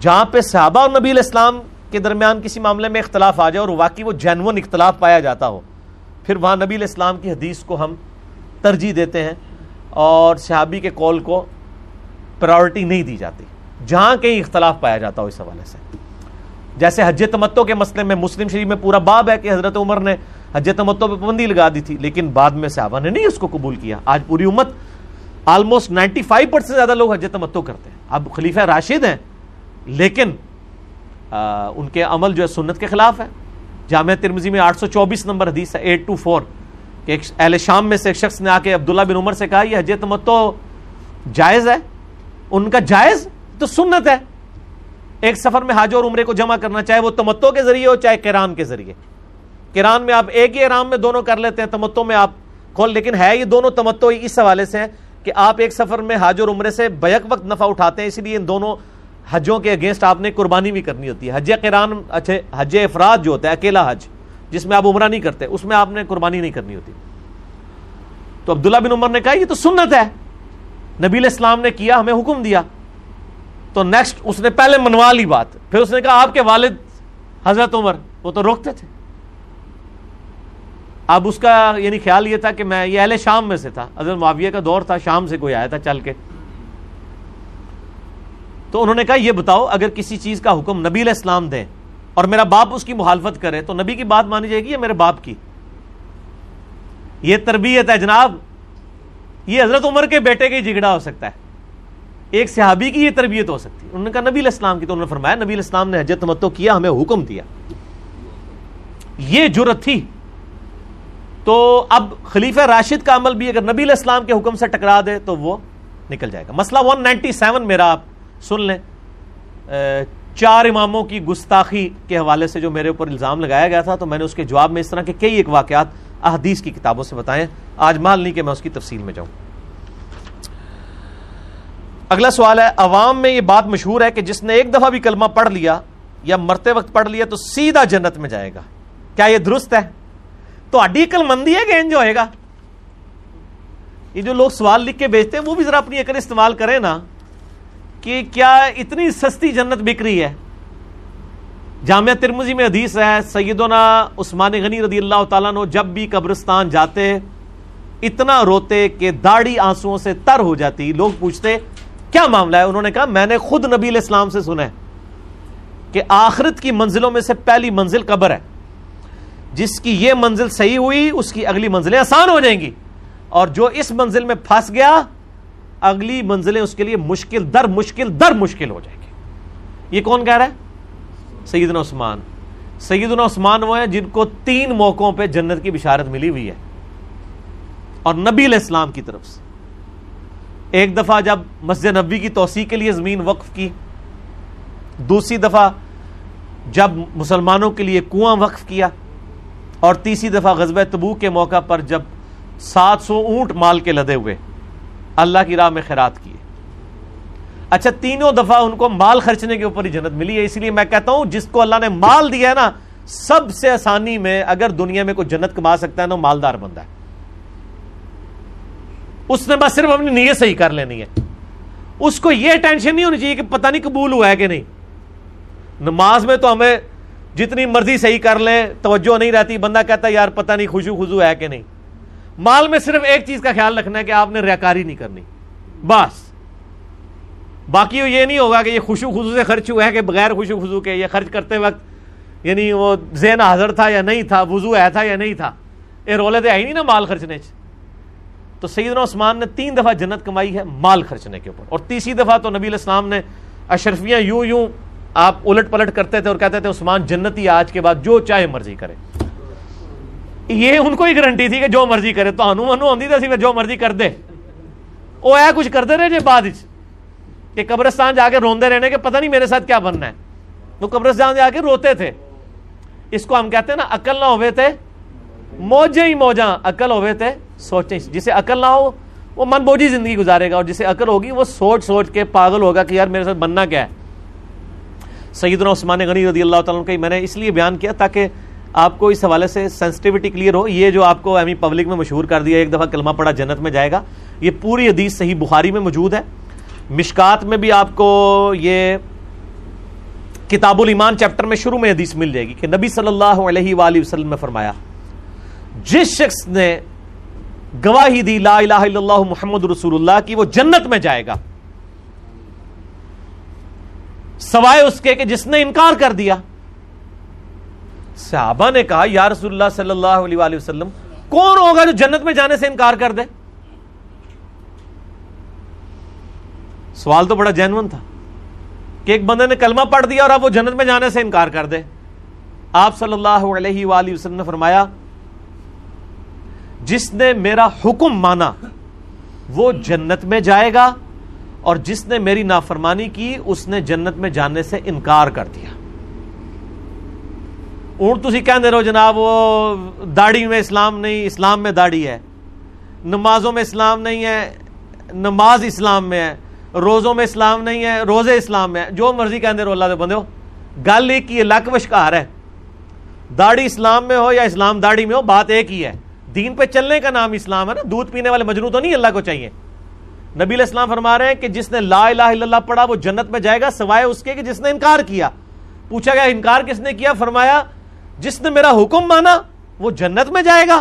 جہاں پہ صحابہ اور نبی علیہ السلام کے درمیان کسی معاملے میں اختلاف آ جائے اور واقعی وہ جینون اختلاف پایا جاتا ہو، پھر وہاں نبی علیہ السلام کی حدیث کو ہم ترجیح دیتے ہیں اور صحابی کے قول کو پرائیورٹی نہیں دی جاتی، جہاں کہیں اختلاف پایا جاتا ہو اس حوالے سے۔ جیسے حج تمتع کے مسئلے میں مسلم شریف میں پورا باب ہے کہ حضرت عمر نے حج تمتع پہ پابندی لگا دی تھی، لیکن بعد میں صحابہ نے نہیں اس کو قبول کیا۔ آج پوری امت آلموسٹ 95% زیادہ لوگ حج تمتع کرتے ہیں، اب خلیفہ راشد ہیں لیکن ان کے عمل جو ہے سنت کے خلاف ہے۔ جامعہ ترمذی میں 824 نمبر حدیث ہے 824 کہ اہل شام میں سے ایک شخص نے آ کے عبداللہ بن عمر سے کہا یہ حج تمتع جائز ہے، ان کا جائز تو سنت ہے، ایک سفر میں حج اور عمرے کو جمع کرنا چاہے وہ تمتع کے ذریعے ہو چاہے قران کے ذریعے، قران میں آپ ایک ہی احرام میں دونوں کر لیتے ہیں، تمتع میں آپ کھول، لیکن ہے یہ دونوں تمتع اس حوالے سے ہیں کہ آپ ایک سفر میں حج اور عمرے سے بیک وقت نفع اٹھاتے ہیں، اس لیے ان دونوں حجوں کے اگینسٹ آپ نے قربانی بھی کرنی ہوتی ہے۔ حج قران اچھے حج افراد جو ہوتا ہے اکیلا حج جس میں آپ عمرہ نہیں کرتے، اس میں آپ نے قربانی نہیں کرنی ہوتی۔ تو عبداللہ بن عمر نے کہا یہ تو سنت ہے، نبی علیہ السلام نے کیا، ہمیں حکم دیا، تو نیکسٹ اس نے پہلے منوا لی بات، پھر اس نے کہا آپ کے والد حضرت عمر وہ تو روکتے تھے۔ اب اس کا یعنی خیال یہ تھا کہ میں یہ اہل شام میں سے تھا، حضرت معاویہ کا دور تھا، شام سے کوئی آیا تھا چل کے، تو انہوں نے کہا یہ بتاؤ اگر کسی چیز کا حکم نبی علیہ السلام دیں اور میرا باپ اس کی مخالفت کرے تو نبی کی بات مانی جائے گی یا میرے باپ کی؟ یہ تربیت ہے جناب، یہ حضرت عمر کے بیٹے کا ہی جھگڑا ہو سکتا ہے، ایک صحابی کی یہ تربیت ہو سکتی ہے۔ انہوں نے کہا نبی علیہ السلام کی، تو انہوں نے فرمایا نبی علیہ السلام نے حج تمتع کیا، ہمیں حکم دیا، یہ جرأت تھی۔ تو اب خلیفہ راشد کا عمل بھی اگر نبی علیہ السلام کے حکم سے ٹکرا دے تو وہ نکل جائے گا۔ مسئلہ 197 میرا آپ سن لیں، چار اماموں کی گستاخی کے حوالے سے جو میرے اوپر الزام لگایا گیا تھا، تو میں نے اس کے جواب میں اس طرح کے کئی ایک واقعات احادیث کی کتابوں سے بتائیں، آج محل نہیں کہ میں اس کی تفصیل میں جاؤں۔ اگلا سوال ہے، عوام میں یہ بات مشہور ہے کہ جس نے ایک دفعہ بھی کلمہ پڑھ لیا یا مرتے وقت پڑھ لیا تو سیدھا جنت میں جائے گا، کیا یہ درست ہے؟ تو اڈی عقل مندی ہے کہ انجوائے گا؟ یہ جو لوگ سوال لکھ کے بیچتے ہیں وہ بھی ذرا اپنی عقل استعمال کریں نا، کہ کیا اتنی سستی جنت بک رہی ہے؟ جامعہ ترمذی میں حدیث ہے سیدنا عثمان غنی رضی اللہ تعالیٰ عنہ جب بھی قبرستان جاتے اتنا روتے کہ داڑھی آنسوؤں سے تر ہو جاتی، لوگ پوچھتے کیا معاملہ ہے، انہوں نے کہا میں نے خود نبی علیہ السلام سے سنا ہے کہ آخرت کی منزلوں میں سے پہلی منزل قبر ہے، جس کی یہ منزل صحیح ہوئی اس کی اگلی منزلیں آسان ہو جائیں گی، اور جو اس منزل میں پھنس گیا اگلی منزلیں اس کے لیے مشکل در مشکل ہو جائیں گی۔ یہ کون کہہ رہا ہے؟ سیدنا عثمان۔ سیدنا عثمان وہ ہیں جن کو 3 موقعوں پہ جنت کی بشارت ملی ہوئی ہے اور نبی علیہ السلام کی طرف سے. ایک دفعہ جب مسجد نبوی کی توسیع کے لیے زمین وقف کی, دوسری دفعہ جب مسلمانوں کے لیے کنواں وقف کیا, اور تیسری دفعہ غزوہ تبوک کے موقع پر جب 700 اونٹ مال کے لدے ہوئے اللہ کی راہ میں خیرات کیے. اچھا, تینوں دفعہ ان کو مال خرچنے کے اوپر ہی جنت ملی ہے. اس لیے میں کہتا ہوں جس کو اللہ نے مال دیا ہے نا, سب سے آسانی میں اگر دنیا میں کوئی جنت کما سکتا ہے نا, مالدار بندہ ہے. اس نے بس صرف اپنی نیت صحیح کر لینی ہے. اس کو یہ ٹینشن نہیں ہونی چاہیے کہ پتہ نہیں قبول ہوا ہے کہ نہیں. نماز میں تو ہمیں جتنی مرضی صحیح کر لیں توجہ نہیں رہتی, بندہ کہتا ہے یار پتہ نہیں خوشو خضو ہے کہ نہیں. مال میں صرف ایک چیز کا خیال رکھنا ہے کہ آپ نے ریاکاری نہیں کرنی, بس. باقی یہ نہیں ہوگا کہ یہ خوشو خضو سے خرچ ہوا ہے کہ بغیر خوشو خضو کے, یہ خرچ کرتے وقت یعنی وہ ذہن حاضر تھا یا نہیں تھا, وضو ہے تھا یا نہیں تھا, یہ رولے تو ہے ہی نہیں نا مال خرچنے. تو سیدنا عثمان نے 3 دفعہ جنت کمائی ہے مال خرچنے کے اوپر, اور تیسری دفعہ تو نبی علیہ السلام نے اشرفیاں یوں آپ الٹ پلٹ کرتے تھے اور کہتے تھے عثمان جنتی, آج کے بعد جو چاہے مرضی کرے. یہ ان کو ہی گارنٹی تھی کہ جو مرضی کرے, تو ہنو منو ہوندی تھی جو مرضی کر دے. وہ اے کچھ کرتے رہے جے بعد کہ قبرستان جا کے روندے رہنے کہ پتہ نہیں میرے ساتھ کیا بننا ہے. وہ قبرستان جا کے روتے تھے. اس کو ہم کہتے ہیں نا عقل نہ ہوئے تھے موجیں ہی موجاں, عقل ہوئے تھے سوچیں. جسے عقل نہ ہو وہ من بوجھی زندگی گزارے گا, اور جسے عقل ہوگی وہ سوچ سوچ کے پاگل ہوگا کہ یار میرے ساتھ بننا کیا ہے. سیدنا عثمان غنی رضی اللہ تعالیٰ عنہ میں نے اس لیے بیان کیا تاکہ آپ کو اس حوالے سے سینسٹیوٹی کلیئر ہو. یہ جو آپ کو ایمی پبلک میں مشہور کر دیا ایک دفعہ کلمہ پڑھا جنت میں جائے گا, یہ پوری حدیث صحیح بخاری میں موجود ہے. مشکات میں بھی آپ کو یہ کتاب الایمان چیپٹر میں شروع میں حدیث مل جائے گی کہ نبی صلی اللہ علیہ وآلہ وسلم نے فرمایا جس شخص نے گواہی دی لا الہ الا اللہ محمد رسول اللہ کی وہ جنت میں جائے گا, سوائے اس کے کہ جس نے انکار کر دیا. صحابہ نے کہا یا رسول اللہ صلی اللہ علیہ وآلہ وسلم کون ہوگا جو جنت میں جانے سے انکار کر دے؟ سوال تو بڑا جینون تھا کہ ایک بندے نے کلمہ پڑھ دیا اور اب وہ جنت میں جانے سے انکار کر دے. آپ صلی اللہ علیہ وآلہ وسلم نے فرمایا جس نے میرا حکم مانا وہ جنت میں جائے گا, اور جس نے میری نافرمانی کی اس نے جنت میں جانے سے انکار کر دیا. اور تسی کہندے رہو جناب وہ داڑھی میں اسلام نہیں, اسلام میں داڑھی ہے. نمازوں میں اسلام نہیں ہے, نماز اسلام میں ہے. روزوں میں اسلام نہیں ہے, روزے اسلام میں ہے. جو مرضی کہندے رہو اللہ دے بندے ہو, گل ایک ہی ہے, لک وشکار ہے. داڑھی اسلام میں ہو یا اسلام داڑھی میں ہو, بات ایک ہی ہے. دین پہ چلنے کا نام اسلام ہے نا. دودھ پینے والے مجنو تو نہیں اللہ کو چاہیے. نبی علیہ السلام فرما رہے ہیں کہ جس نے لا الہ الا اللہ پڑھا وہ جنت میں جائے گا, سوائے اس کے کہ جس نے انکار کیا. پوچھا گیا انکار کس نے کیا؟ فرمایا جس نے میرا حکم مانا وہ جنت میں جائے گا,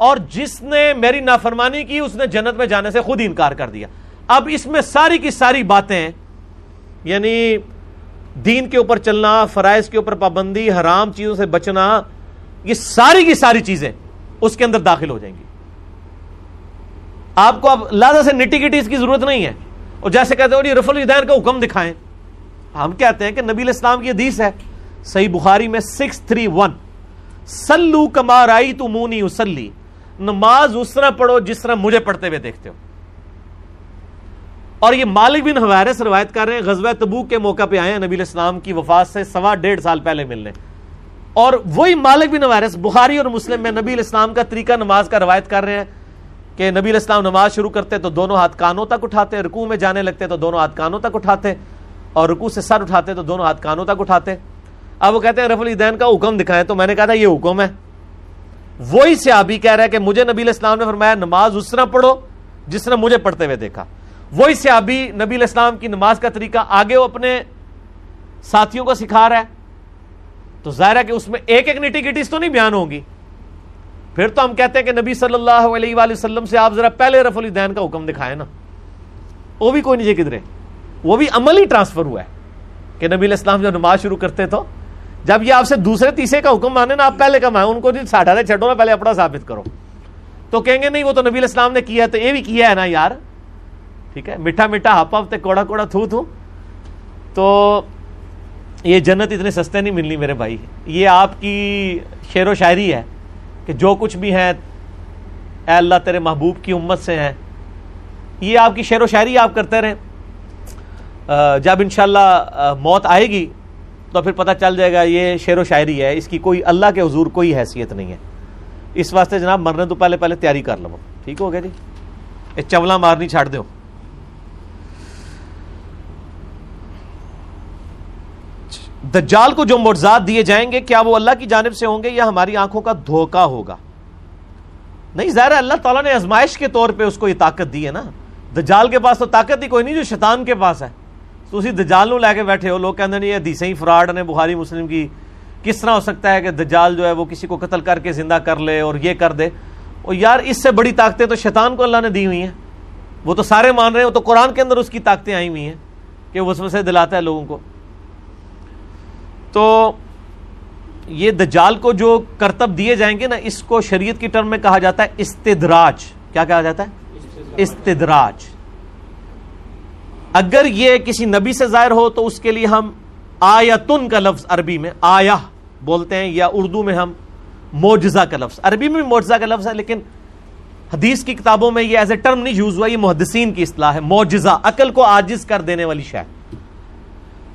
اور جس نے میری نافرمانی کی اس نے جنت میں جانے سے خود ہی انکار کر دیا. اب اس میں ساری کی ساری باتیں, یعنی دین کے اوپر چلنا, فرائض کے اوپر پابندی, حرام چیزوں سے بچنا, یہ ساری کی ساری چیزیں اس کے اندر داخل ہو جائیں گی. آپ کو اب لہٰذا سے نٹی گٹی اس کی ضرورت نہیں ہے. اور جیسے کہتے ہو جی رفع الیدین کا حکم دکھائیں, ہم کہتے ہیں کہ نبی علیہ السلام کی حدیث ہے صحیح بخاری میں 631 سلو کما رایتمونی اصلی, نماز اس طرح پڑھو جس طرح مجھے پڑھتے ہوئے دیکھتے ہو. اور یہ مالک بن حویرث روایت کر رہے ہیں, غزوہ تبوک کے موقع پہ آئے ہیں نبی علیہ السلام کی وفات سے 1.25 سال پہلے ملنے, اور وہی مالک بن حویرث بخاری اور مسلم میں نبی علیہ السلام کا طریقہ نماز کا روایت کر رہے ہیں کہ نبی علیہ السلام نماز شروع کرتے تو دونوں ہاتھ کانوں تک اٹھاتے, رکوع میں جانے لگتے تو دونوں ہاتھ کانوں تک اٹھاتے, اور رکوع سے سر اٹھاتے تو دونوں ہاتھ کانوں تک اٹھاتے. اب وہ کہتے ہیں رفع الیدین کا حکم دکھائیں, تو میں نے کہا تھا یہ حکم ہے. وہی صحابی کہہ رہا ہے کہ مجھے نبی علیہ السلام نے فرمایا نماز اس طرح پڑھو جس طرح مجھے پڑھتے ہوئے دیکھا. وہی صحابی نبی علیہ السلام کی نماز کا طریقہ آگے وہ اپنے ساتھیوں کو سکھا رہا ہے. تو ظاہر ہے کہ اس میں ایک ایک نٹی گٹیز تو نہیں بیان ہوں گی. پھر تو ہم کہتے ہیں کہ نبی صلی اللہ علیہ وآلہ وسلم سے آپ ذرا پہلے رفع الیدین کا حکم دکھائیں نا. وہ بھی کوئی نہیں جی کدھرے, وہ بھی عملی ٹرانسفر ہوا ہے کہ نبی علیہ السلام جو نماز شروع کرتے تو جب یہ آپ سے دوسرے تیسرے کا حکم مانے نا, آپ پہلے کا مانیں. ان کو جی ساٹھا سے چھٹو نا, پہلے اپنا ثابت کرو. تو کہیں گے نہیں وہ تو نبی علیہ السلام نے کیا ہے تو یہ بھی کیا ہے نا یار. ٹھیک ہے, میٹھا میٹھا ہپ ہپ تے کوڑا کوڑا تھو تھو. تو یہ جنت اتنے سستے نہیں ملنی میرے بھائی. یہ آپ کی شعر و شاعری ہے کہ جو کچھ بھی ہیں اے اللہ تیرے محبوب کی امت سے ہیں. یہ آپ کی شعر و شاعری آپ کرتے رہیں. جب انشاءاللہ موت آئے گی تو پھر پتہ چل جائے گا یہ شعر و شاعری ہے, اس کی کوئی اللہ کے حضور کوئی حیثیت نہیں ہے. اس واسطے جناب مرنے تو پہلے پہلے تیاری کر لو. ٹھیک ہو گیا جی, یہ چولا مارنی چھاڑ دو. دجال کو جو معجزات دیے جائیں گے کیا وہ اللہ کی جانب سے ہوں گے یا ہماری آنکھوں کا دھوکہ ہوگا؟ نہیں, ظاہر ہے اللہ تعالیٰ نے آزمائش کے طور پہ اس کو یہ طاقت دی ہے نا. دجال کے پاس تو طاقت ہی کوئی نہیں جو شیطان کے پاس ہے. تو اسی دجال نو لے کے بیٹھے ہو. لوگ کہتے ہیں یہ حدیثیں ہی فراڈ نے بخاری مسلم کی. کس طرح ہو سکتا ہے کہ دجال جو ہے وہ کسی کو قتل کر کے زندہ کر لے اور یہ کر دے؟ اور یار اس سے بڑی طاقتیں تو شیطان کو اللہ نے دی ہوئی ہیں. وہ تو سارے مان رہے ہیں, وہ تو قرآن کے اندر اس کی طاقتیں آئی ہوئی ہیں کہ وہ وسوسے دلاتا ہے لوگوں کو. تو یہ دجال کو جو کرتب دیے جائیں گے نا, اس کو شریعت کی ٹرم میں کہا جاتا ہے استدراج. کیا کہا جاتا ہے؟ استدراج. اگر یہ کسی نبی سے ظاہر ہو تو اس کے لیے ہم آیتن کا لفظ عربی میں آیا بولتے ہیں, یا اردو میں ہم معجزہ کا لفظ. عربی میں بھی معجزہ کا لفظ ہے لیکن حدیث کی کتابوں میں یہ ایز اے ٹرم نہیں یوز ہوا, یہ محدثین کی اصطلاح ہے. معجزہ عقل کو عاجز کر دینے والی شے.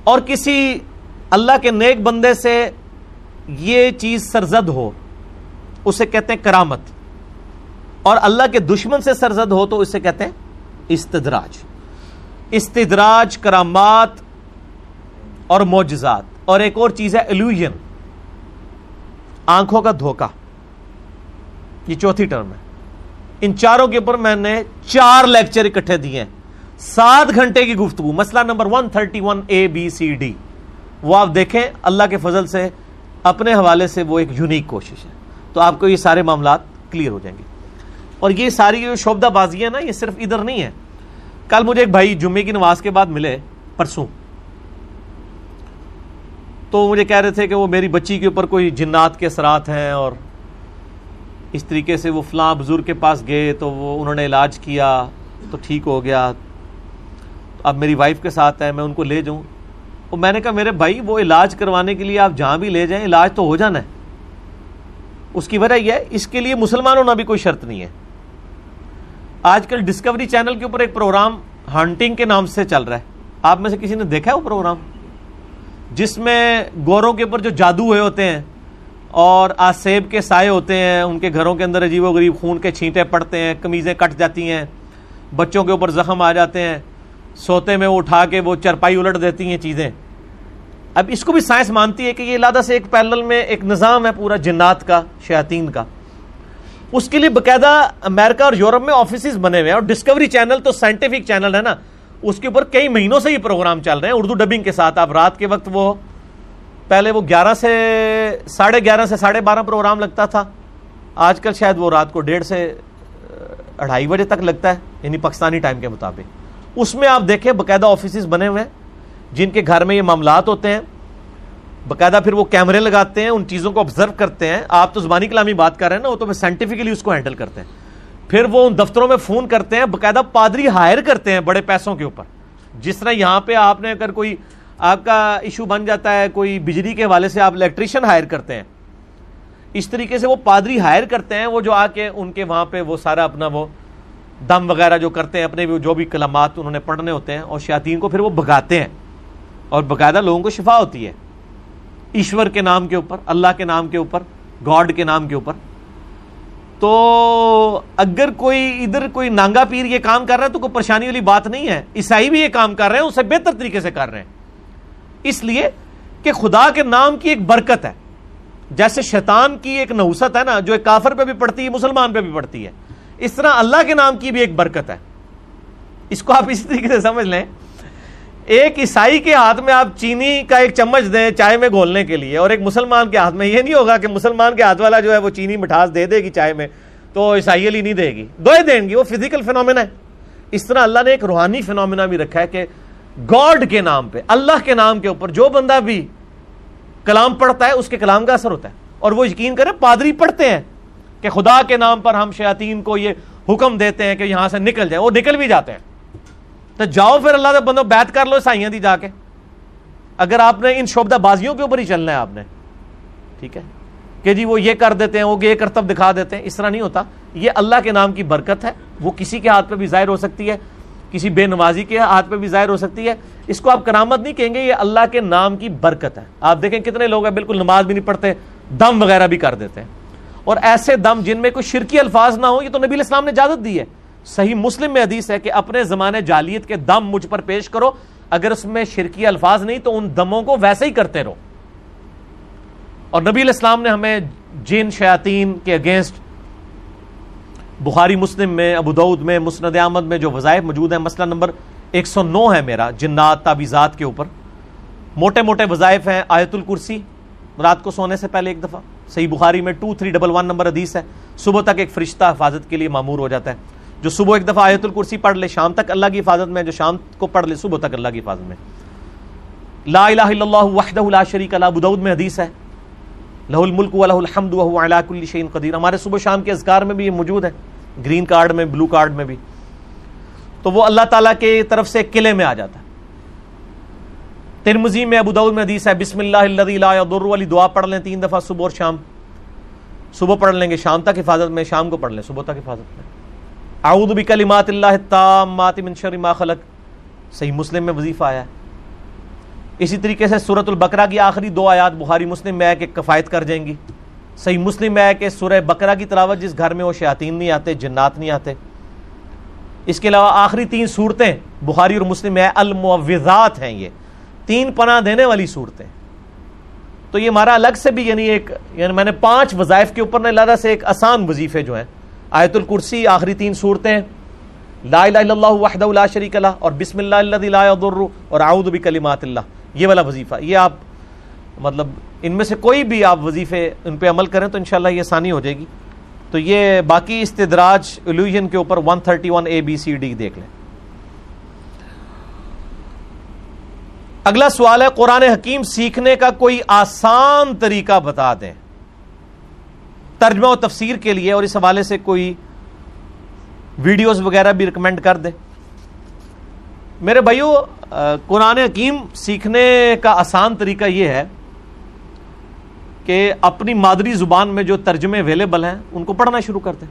اور کسی اللہ کے نیک بندے سے یہ چیز سرزد ہو اسے کہتے ہیں کرامت, اور اللہ کے دشمن سے سرزد ہو تو اسے کہتے ہیں استدراج. استدراج, کرامات اور معجزات. اور ایک اور چیز ہے الوژن, آنکھوں کا دھوکہ. یہ چوتھی ٹرم ہے. ان چاروں کے اوپر میں نے 4 لیکچر اکٹھے دیے ہیں, 7 گھنٹے کی گفتگو. مسئلہ نمبر 131 ABCD وہ آپ دیکھیں. اللہ کے فضل سے اپنے حوالے سے وہ ایک یونیک کوشش ہے, تو آپ کو یہ سارے معاملات کلیئر ہو جائیں گے. اور یہ ساری جو شعبدہ بازی ہے نا, یہ صرف ادھر نہیں ہے. کل مجھے ایک بھائی جمعے کی نماز کے بعد ملے پرسوں, تو مجھے کہہ رہے تھے کہ وہ میری بچی کے اوپر کوئی جنات کے اثرات ہیں, اور اس طریقے سے وہ فلاں بزرگ کے پاس گئے تو وہ انہوں نے علاج کیا تو ٹھیک ہو گیا. اب میری وائف کے ساتھ ہے, میں ان کو لے جاؤں؟ اور میں نے کہا میرے بھائی وہ علاج کروانے کے لیے آپ جہاں بھی لے جائیں علاج تو ہو جانا ہے. اس کی وجہ یہ ہے اس کے لیے مسلمان ہونا بھی کوئی شرط نہیں ہے. آج کل ڈسکوری چینل کے اوپر ایک پروگرام ہانٹنگ کے نام سے چل رہا ہے, آپ میں سے کسی نے دیکھا ہے وہ پروگرام جس میں گوروں کے اوپر جو جادو ہوئے ہوتے ہیں اور آسیب کے سائے ہوتے ہیں, ان کے گھروں کے اندر عجیب و غریب خون کے چھینٹے پڑتے ہیں, قمیضیں کٹ جاتی ہیں, بچوں کے اوپر زخم آ جاتے ہیں, سوتے میں وہ اٹھا کے وہ چرپائی الٹ دیتی ہیں چیزیں. اب اس کو بھی سائنس مانتی ہے کہ یہ علیحدہ سے ایک پیرلل میں ایک نظام ہے پورا جنات کا, شیاطین کا. اس کے لیے باقاعدہ امریکہ اور یورپ میں آفیسز بنے ہوئے ہیں, اور ڈسکوری چینل تو سائنٹیفک چینل ہے نا, اس کے اوپر کئی مہینوں سے یہ پروگرام چل رہے ہیں اردو ڈبنگ کے ساتھ. آپ رات کے وقت وہ پہلے وہ 11 سے 11:30 سے 12:30 پروگرام لگتا تھا, آج کل شاید وہ رات کو 1:30 سے 2:30 بجے تک لگتا ہے, یعنی پاکستانی ٹائم کے مطابق. اس میں آپ دیکھیں باقاعدہ آفیسز بنے ہوئے ہیں جن کے گھر میں یہ معاملات ہوتے ہیں. باقاعدہ پھر وہ کیمرے لگاتے ہیں, ان چیزوں کو آبزرو کرتے ہیں. آپ تو زبانی کلامی بات کر رہے ہیں نا, وہ تو سائنٹیفکلی اس کو ہینڈل کرتے ہیں. پھر وہ ان دفتروں میں فون کرتے ہیں, باقاعدہ پادری ہائر کرتے ہیں بڑے پیسوں کے اوپر. جس طرح یہاں پہ آپ نے اگر کوئی آپ کا ایشو بن جاتا ہے کوئی بجلی کے حوالے سے, آپ الیکٹریشین ہائر کرتے ہیں, اس طریقے سے وہ پادری ہائر کرتے ہیں. وہ جو آ کے ان کے وہاں پہ وہ سارا اپنا وہ دم وغیرہ جو کرتے ہیں, اپنے جو بھی کلمات انہوں نے پڑھنے ہوتے ہیں, اور شیاطین کو پھر وہ بھگاتے ہیں, اور باقاعدہ لوگوں کو شفا ہوتی ہے ایشور کے نام کے اوپر, اللہ کے نام کے اوپر, گاڈ کے نام کے اوپر. تو اگر کوئی ادھر کوئی نانگا پیر یہ کام کر رہا ہے تو کوئی پریشانی والی بات نہیں ہے. عیسائی بھی یہ کام کر رہے ہیں, اسے بہتر طریقے سے کر رہے ہیں, اس لیے کہ خدا کے نام کی ایک برکت ہے. جیسے شیطان کی ایک نحوست ہے نا جو ایک کافر پہ بھی پڑتی ہے مسلمان پہ بھی پڑتی ہے, اس طرح اللہ کے نام کی بھی ایک برکت ہے. اس کو آپ اسی طریقے سے سمجھ لیں. ایک عیسائی کے ہاتھ میں آپ چینی کا ایک چمچ دیں چائے میں گھولنے کے لیے, اور ایک مسلمان کے ہاتھ میں, یہ نہیں ہوگا کہ مسلمان کے ہاتھ والا جو ہے وہ چینی مٹھاس دے دے گی چائے میں تو عیسائی علی نہیں دے گی, دوئے دیں گی. وہ فزیکل فینومینا ہے. اس طرح اللہ نے ایک روحانی فینومینا بھی رکھا ہے کہ گاڈ کے نام پہ, اللہ کے نام کے اوپر جو بندہ بھی کلام پڑھتا ہے اس کے کلام کا اثر ہوتا ہے. اور وہ یقین کرے پادری پڑھتے ہیں کہ خدا کے نام پر ہم شیاطین کو یہ حکم دیتے ہیں کہ یہاں سے نکل جائیں, وہ نکل بھی جاتے ہیں. تو جاؤ پھر اللہ کا بندو بیعت کر لو عیسائیوں دی جا کے, اگر آپ نے ان شعبدہ بازیوں کے اوپر ہی چلنا ہے آپ نے، ٹھیک ہے، کہ جی وہ یہ کر دیتے ہیں، وہ یہ کرتب دکھا دیتے ہیں، اس طرح نہیں ہوتا. یہ اللہ کے نام کی برکت ہے، وہ کسی کے ہاتھ پہ بھی ظاہر ہو سکتی ہے، کسی بے نمازی کے ہاتھ پہ بھی ظاہر ہو سکتی ہے. اس کو آپ کرامت نہیں کہیں گے، یہ اللہ کے نام کی برکت ہے. آپ دیکھیں کتنے لوگ ہیں بالکل نماز بھی نہیں پڑھتے، دم وغیرہ بھی کر دیتے ہیں، اور ایسے دم جن میں کوئی شرکی الفاظ نہ ہو. یہ تو نبی علیہ السلام نے اجازت دی ہے. صحیح مسلم میں حدیث ہے کہ اپنے زمانے جاہلیت کے دم مجھ پر پیش کرو، اگر اس میں شرکی الفاظ نہیں تو ان دموں کو ویسے ہی کرتے رہو. اور نبی علیہ السلام نے ہمیں جن شیاطین کے اگینسٹ بخاری مسلم میں، ابو دعود میں، مسند احمد میں جو وظائف موجود ہیں، مسئلہ نمبر 109 ہے میرا جنات تعویذات کے اوپر، موٹے موٹے وظائف ہیں. آیت الکرسی رات کو سونے سے پہلے ایک دفعہ، صحیح بخاری میں 2311 نمبر حدیث ہے. صبح تک ایک فرشتہ حفاظت کے لیے مامور ہو جاتا ہے، جو صبح ایک دفعہ آیت الکرسی پڑھ لے شام تک اللہ کی حفاظت میں، جو شام کو پڑھ لے صبح تک اللہ کی حفاظت میں. لا الہ الا اللہ وحدہ لا شریک لہ، ابو دعود میں حدیث ہے، لہ الملک و لہ الحمد وہو علی کل شیء قدیر. ہمارے صبح شام کے اذکار میں بھی یہ موجود ہے، گرین کارڈ میں، بلو کارڈ میں بھی. تو وہ اللہ تعالیٰ کی طرف سے قلعے میں آ جاتا ہے. ترمذی میں، ابو دعود میں حدیث ہے، بسم اللہ الذی لا یضر، والی دعا پڑھ لیں 3 دفعہ صبح اور شام. صبح پڑھ لیں گے شام تک حفاظت میں، شام کو پڑھ لیں صبح تک حفاظت میں. اعوذ بکلمات اللہ التامات من شر ما خلق، صحیح مسلم میں وظیفہ آیا ہے. اسی طریقے سے سورۃ البقرہ کی آخری 2 آیات بخاری مسلم میں ہے کہ کفایت کر جائیں گی. صحیح مسلم میں ہے کہ سورہ بقرہ کی تلاوت جس گھر میں وہ شیاطین نہیں آتے، جنات نہیں آتے. اس کے علاوہ آخری 3 سورتیں بخاری اور مسلم میں المعوذات ہیں، یہ 3 پناہ دینے والی صورتیں. تو یہ ہمارا الگ سے بھی یعنی ایک، یعنی میں نے 5 وظائف کے اوپر نے علیحدہ سے ایک آسان وظیفے جو ہیں، آیت الکرسی، آخری 3 سورتیں، لا الہ الا اللہ وحدہ لا شریک لہ، اور بسم اللہ الذی لا یضر، اور اعوذ بکلمات اللہ، یہ والا وظیفہ. یہ آپ مطلب ان میں سے کوئی بھی آپ وظیفے ان پہ عمل کریں تو انشاءاللہ یہ آسانی ہو جائے گی. تو یہ باقی استدراج الوژن کے اوپر 131 ABCD دیکھ لیں. اگلا سوال ہے، قرآن حکیم سیکھنے کا کوئی آسان طریقہ بتا دیں ترجمہ و تفسیر کے لیے، اور اس حوالے سے کوئی ویڈیوز وغیرہ بھی ریکمینڈ کر دیں. میرے بھائیو، قرآن حکیم سیکھنے کا آسان طریقہ یہ ہے کہ اپنی مادری زبان میں جو ترجمے اویلیبل ہیں ان کو پڑھنا شروع کر دیں.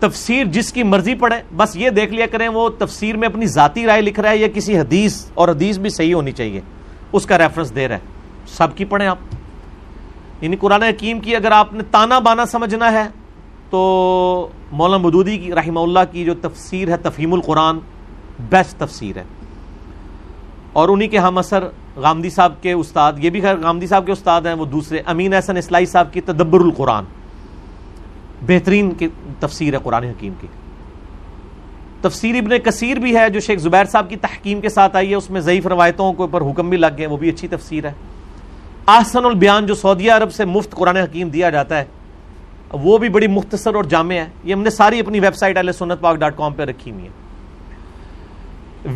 تفسیر جس کی مرضی پڑھیں، بس یہ دیکھ لیا کریں وہ تفسیر میں اپنی ذاتی رائے لکھ رہا ہے یا کسی حدیث، اور حدیث بھی صحیح ہونی چاہیے، اس کا ریفرنس دے رہا ہے، سب کی پڑھیں آپ. یعنی قرآن حکیم کی اگر آپ نے تانا بانا سمجھنا ہے تو مولانا مودودی کی رحمہ اللہ کی جو تفسیر ہے تفہیم القرآن بیسٹ تفسیر ہے، اور انہی کے ہم اثر غامدی صاحب کے استاد، یہ بھی خیر غامدی صاحب کے استاد ہیں، وہ دوسرے امین احسن اصلاحی صاحب کی تدبر القرآن بہترین کی تفسیر ہے قرآن حکیم کی. تفسیر ابن کثیر بھی ہے جو شیخ زبیر صاحب کی تحکیم کے ساتھ آئی ہے، اس میں ضعیف روایتوں کے اوپر حکم بھی لگ گئے، وہ بھی اچھی تفسیر ہے. احسن البیان جو سعودی عرب سے مفت قرآن حکیم دیا جاتا ہے، وہ بھی بڑی مختصر اور جامع ہے. یہ ہم نے ساری اپنی ویب سائٹ ahlesunnatpak.com پہ رکھی ہوئی ہے.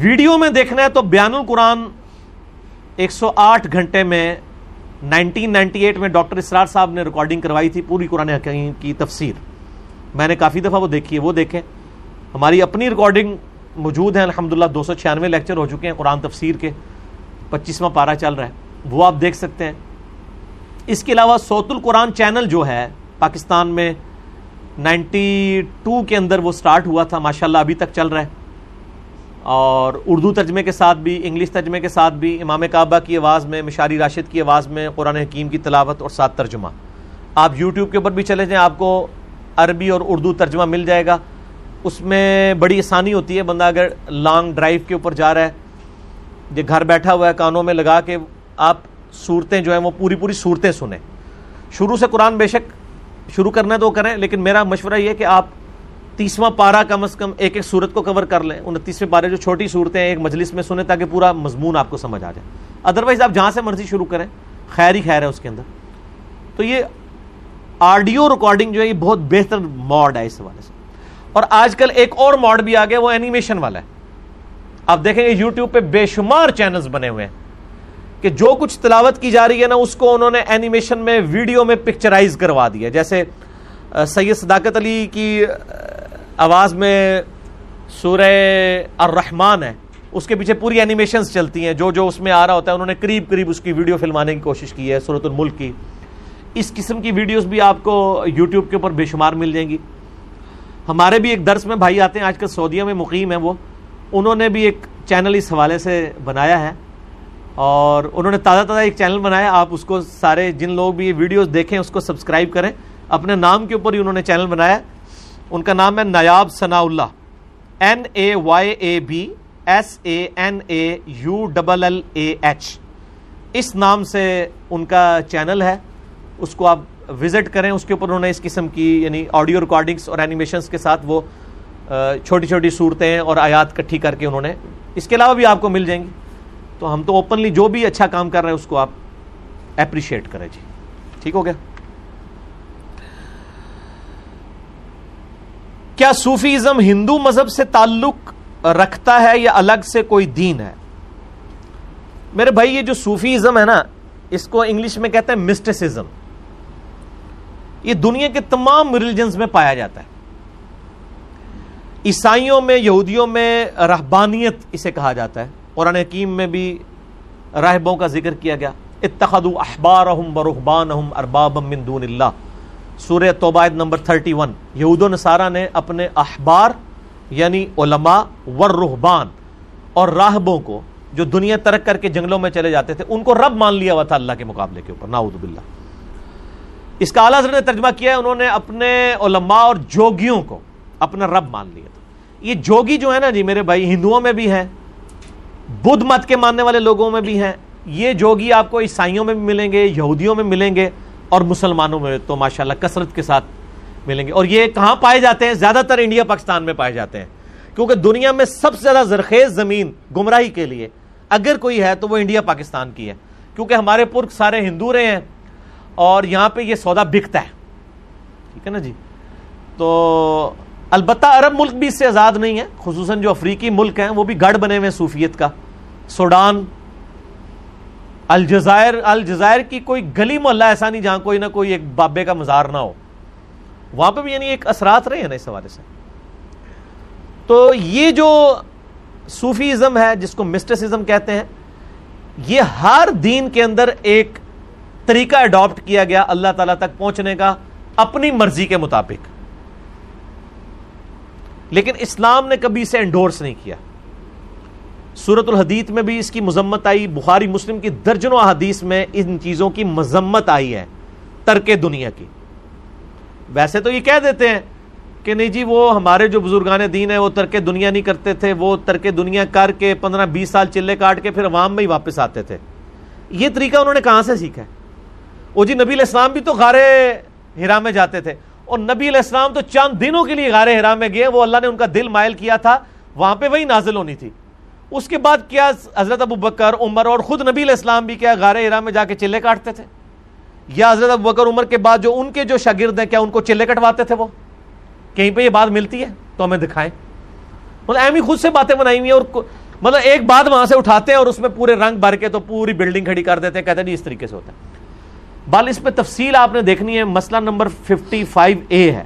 ویڈیو میں دیکھنا ہے تو بیان القرآن 108 گھنٹے میں 1998 میں ڈاکٹر اسرار صاحب نے ریکارڈنگ کروائی تھی پوری قرآن حکیم کی تفسیر. میں نے کافی دفعہ وہ دیکھی ہے، وہ دیکھیں. ہماری اپنی ریکارڈنگ موجود ہے الحمدللہ، 296 لیکچر ہو چکے ہیں قرآن تفسیر کے، 25واں پارہ چل رہا ہے، وہ آپ دیکھ سکتے ہیں. اس کے علاوہ صوت القرآن چینل جو ہے پاکستان میں 92 کے اندر وہ سٹارٹ ہوا تھا، ماشاءاللہ ابھی تک چل رہا ہے، اور اردو ترجمے کے ساتھ بھی، انگلش ترجمے کے ساتھ بھی، امام کعبہ کی آواز میں، مشاری راشد کی آواز میں قرآن حکیم کی تلاوت اور ساتھ ترجمہ. آپ یوٹیوب کے اوپر بھی چلے جائیں، آپ کو عربی اور اردو ترجمہ مل جائے گا. اس میں بڑی آسانی ہوتی ہے، بندہ اگر لانگ ڈرائیو کے اوپر جا رہا ہے، جو گھر بیٹھا ہوا ہے، کانوں میں لگا کے آپ صورتیں جو ہیں وہ پوری صورتیں سنیں. شروع سے قرآن بے شک شروع کرنا تو کریں، لیکن میرا مشورہ یہ ہے کہ آپ 30واں پارہ کم از کم ایک سورت کو کور کر لیں. 29ویں پارے جو چھوٹی صورتیں ایک مجلس میں سنیں تاکہ پورا مضمون آپ کو سمجھ آ جائے. ادروائز آپ جہاں سے مرضی شروع کریں، خیر ہی خیر ہے اس کے اندر. تو یہ آڈیو ریکارڈنگ جو ہے یہ بہت بہتر موڈ ہے اس حوالے سے. اور آج کل ایک اور موڈ بھی آ گیا، وہ اینیمیشن والا ہے. آپ دیکھیں گے یوٹیوب پہ بے شمار چینلز بنے ہوئے ہیں کہ جو کچھ تلاوت کی جا رہی ہے نا، اس کو انہوں نے اینیمیشن میں، ویڈیو میں پکچرائز کروا دیا. جیسے سید صداقت علی کی آواز میں سورہ الرحمن ہے، اس کے پیچھے پوری اینیمیشنز چلتی ہیں، جو اس میں آ رہا ہوتا ہے انہوں نے قریب قریب اس کی ویڈیو فلمانے کی کوشش کی ہے سورۃ الملک کی۔ اس قسم کی ویڈیوز بھی آپ کو یوٹیوب کے اوپر بے شمار مل جائیں گی۔ ہمارے بھی ایک درس میں بھائی آتے ہیں، آج کل سعودیہ میں مقیم ہیں، وہ انہوں نے بھی ایک چینل اس حوالے سے بنایا ہے، اور انہوں نے تازہ ایک چینل بنایا، آپ اس کو سارے جن لوگ بھی یہ ویڈیوز دیکھیں اس کو سبسکرائب کریں، اپنے نام کے اوپر ہی انہوں نے چینل بنایا، ان کا نام ہے نایاب ثناء اللہ، NAYAB SANAULLAH اس نام سے ان کا چینل ہے، اس کو آپ وزٹ کریں۔ اس کے اوپر انہوں نے اس قسم کی یعنی آڈیو ریکارڈنگز اور اینیمیشنز کے ساتھ وہ چھوٹی چھوٹی صورتیں اور آیات کٹھی کر کے انہوں نے، اس کے علاوہ بھی آپ کو مل جائیں گی۔ تو ہم تو اوپنلی جو بھی اچھا کام کر رہے ہیں اس کو آپ اپریشیٹ کریں جی، ٹھیک ہو گیا۔ کیا صوفی ازم ہندو مذہب سے تعلق رکھتا ہے یا الگ سے کوئی دین ہے؟ میرے بھائی یہ جو صوفی ازم ہے نا، اس کو انگلش میں کہتے ہیں مسٹسزم، یہ دنیا کے تمام ریلیجنز میں پایا جاتا ہے، عیسائیوں میں، یہودیوں میں رہبانیت اسے کہا جاتا ہے، قرآن حکیم میں بھی راہبوں کا ذکر کیا گیا، اتخذوا احبارهم ورهبانهم اربابا من دون اللہ، سورہ توبہ آیت نمبر 31، یہود و نصارہ نے اپنے احبار یعنی علماء والرہبان اور راہبوں کو جو دنیا ترک کر کے جنگلوں میں چلے جاتے تھے ان کو رب مان لیا ہوا تھا اللہ کے مقابلے کے اوپر، نعوذ باللہ۔ اس کا اعلیٰ حضرت نے ترجمہ کیا ہے، انہوں نے اپنے علماء اور جوگیوں کو اپنا رب مان لیا تھا۔ یہ جوگی جو ہے نا جی میرے بھائی، ہندوؤں میں بھی ہیں، بدھ مت کے ماننے والے لوگوں میں بھی ہیں، یہ جوگی آپ کو عیسائیوں میں بھی ملیں گے، یہودیوں میں ملیں گے، اور مسلمانوں میں تو ماشاءاللہ کثرت کے ساتھ ملیں گے۔ اور یہ کہاں پائے جاتے ہیں؟ زیادہ تر انڈیا پاکستان میں پائے جاتے ہیں، کیونکہ دنیا میں سب سے زیادہ زرخیز زمین گمراہی کے لیے اگر کوئی ہے تو وہ انڈیا پاکستان کی ہے، کیونکہ ہمارے پرکھ سارے ہندو رہے ہیں اور یہاں پہ یہ سودا بکتا ہے، ٹھیک ہے نا جی۔ تو البتہ عرب ملک بھی اس سے آزاد نہیں ہے، خصوصاً جو افریقی ملک ہیں وہ بھی گڑھ بنے ہوئے ہیں صوفیت کا، سوڈان، الجزائر کی کوئی گلی محلہ ایسا نہیں جہاں کوئی نہ کوئی ایک بابے کا مزار نہ ہو، وہاں پہ بھی یعنی ایک اثرات رہے ہیں نا اس حوالے سے۔ تو یہ جو صوفی ازم ہے جس کو مسٹسزم کہتے ہیں، یہ ہر دین کے اندر ایک طریقہ اڈاپٹ کیا گیا اللہ تعالیٰ تک پہنچنے کا اپنی مرضی کے مطابق، لیکن اسلام نے کبھی اسے انڈورس نہیں کیا۔ سورۃ الحدید میں بھی اس کی مذمت آئی، بخاری مسلم کی درجنوں احادیث میں ان چیزوں کی مذمت آئی ہے، ترک دنیا کی۔ ویسے تو یہ کہہ دیتے ہیں کہ نہیں جی وہ ہمارے جو بزرگان دین ہیں وہ ترک دنیا نہیں کرتے تھے، وہ ترک دنیا کر کے 15-20 سال چلے کاٹ کے پھر عوام میں ہی واپس آتے تھے۔ یہ طریقہ انہوں نے کہاں سے سیکھا ہے؟ وہ جی نبی علیہ السلام بھی تو غار حرا میں جاتے تھے، اور نبی علیہ السلام تو چند دنوں کے لیے غار حرا میں گئے، وہ اللہ نے ان کا دل مائل کیا تھا، وہاں پہ وہی نازل ہونی تھی۔ اس کے بعد کیا حضرت ابوبکر، عمر اور خود نبی علیہ السلام بھی کیا غار حرا میں جا کے چلے کاٹتے تھے؟ یا حضرت ابوبکر عمر کے بعد جو ان کے جو شاگرد ہیں کیا ان کو چلے کٹواتے تھے؟ وہ کہیں پہ یہ بات ملتی ہے تو ہمیں دکھائیں۔ مطلب اہم ہی خود سے باتیں بنائی ہوئی ہیں، اور مطلب ایک بات وہاں سے اٹھاتے ہیں اور اس میں پورے رنگ بھر کے تو پوری بلڈنگ کھڑی کر دیتے ہیں، کہتے ہیں جی اس طریقے سے ہوتا ہے۔ بال اس پہ تفصیل آپ نے دیکھنی ہے، مسئلہ نمبر 55A ہے،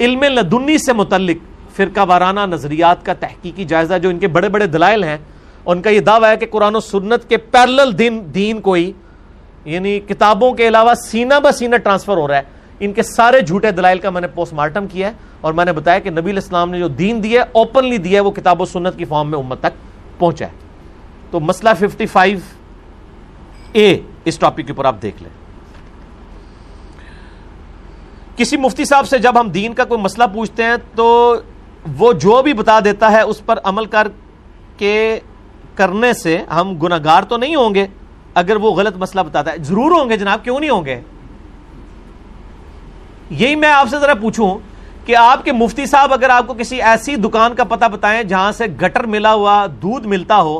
علم لدنی سے متعلق فرقہ وارانہ نظریات کا تحقیقی جائزہ، جو ان کے بڑے بڑے دلائل ہیں، ان کا یہ دعویٰ ہے کہ قرآن و سنت کے پیرلل دین کوئی یعنی کتابوں کے علاوہ سینہ بہ سینہ ٹرانسفر ہو رہا ہے۔ ان کے سارے جھوٹے دلائل کا میں نے پوسٹ مارٹم کیا ہے، اور میں نے بتایا کہ نبی علیہ السلام نے جو دین دیا ہے اوپنلی دیا ہے، وہ کتاب و سنت کی فارم میں امت تک پہنچا ہے۔ تو مسئلہ 55A اس ٹاپک کے اوپر آپ دیکھ لیں۔ کسی مفتی صاحب سے جب ہم دین کا کوئی مسئلہ پوچھتے ہیں تو وہ جو بھی بتا دیتا ہے اس پر عمل کر کے کرنے سے ہم گناہگار تو نہیں ہوں گے؟ اگر وہ غلط مسئلہ بتاتا ہے ضرور ہوں گے جناب، کیوں نہیں ہوں گے۔ یہی میں آپ سے ذرا پوچھوں کہ آپ کے مفتی صاحب اگر آپ کو کسی ایسی دکان کا پتہ بتائیں جہاں سے گٹر ملا ہوا دودھ ملتا ہو،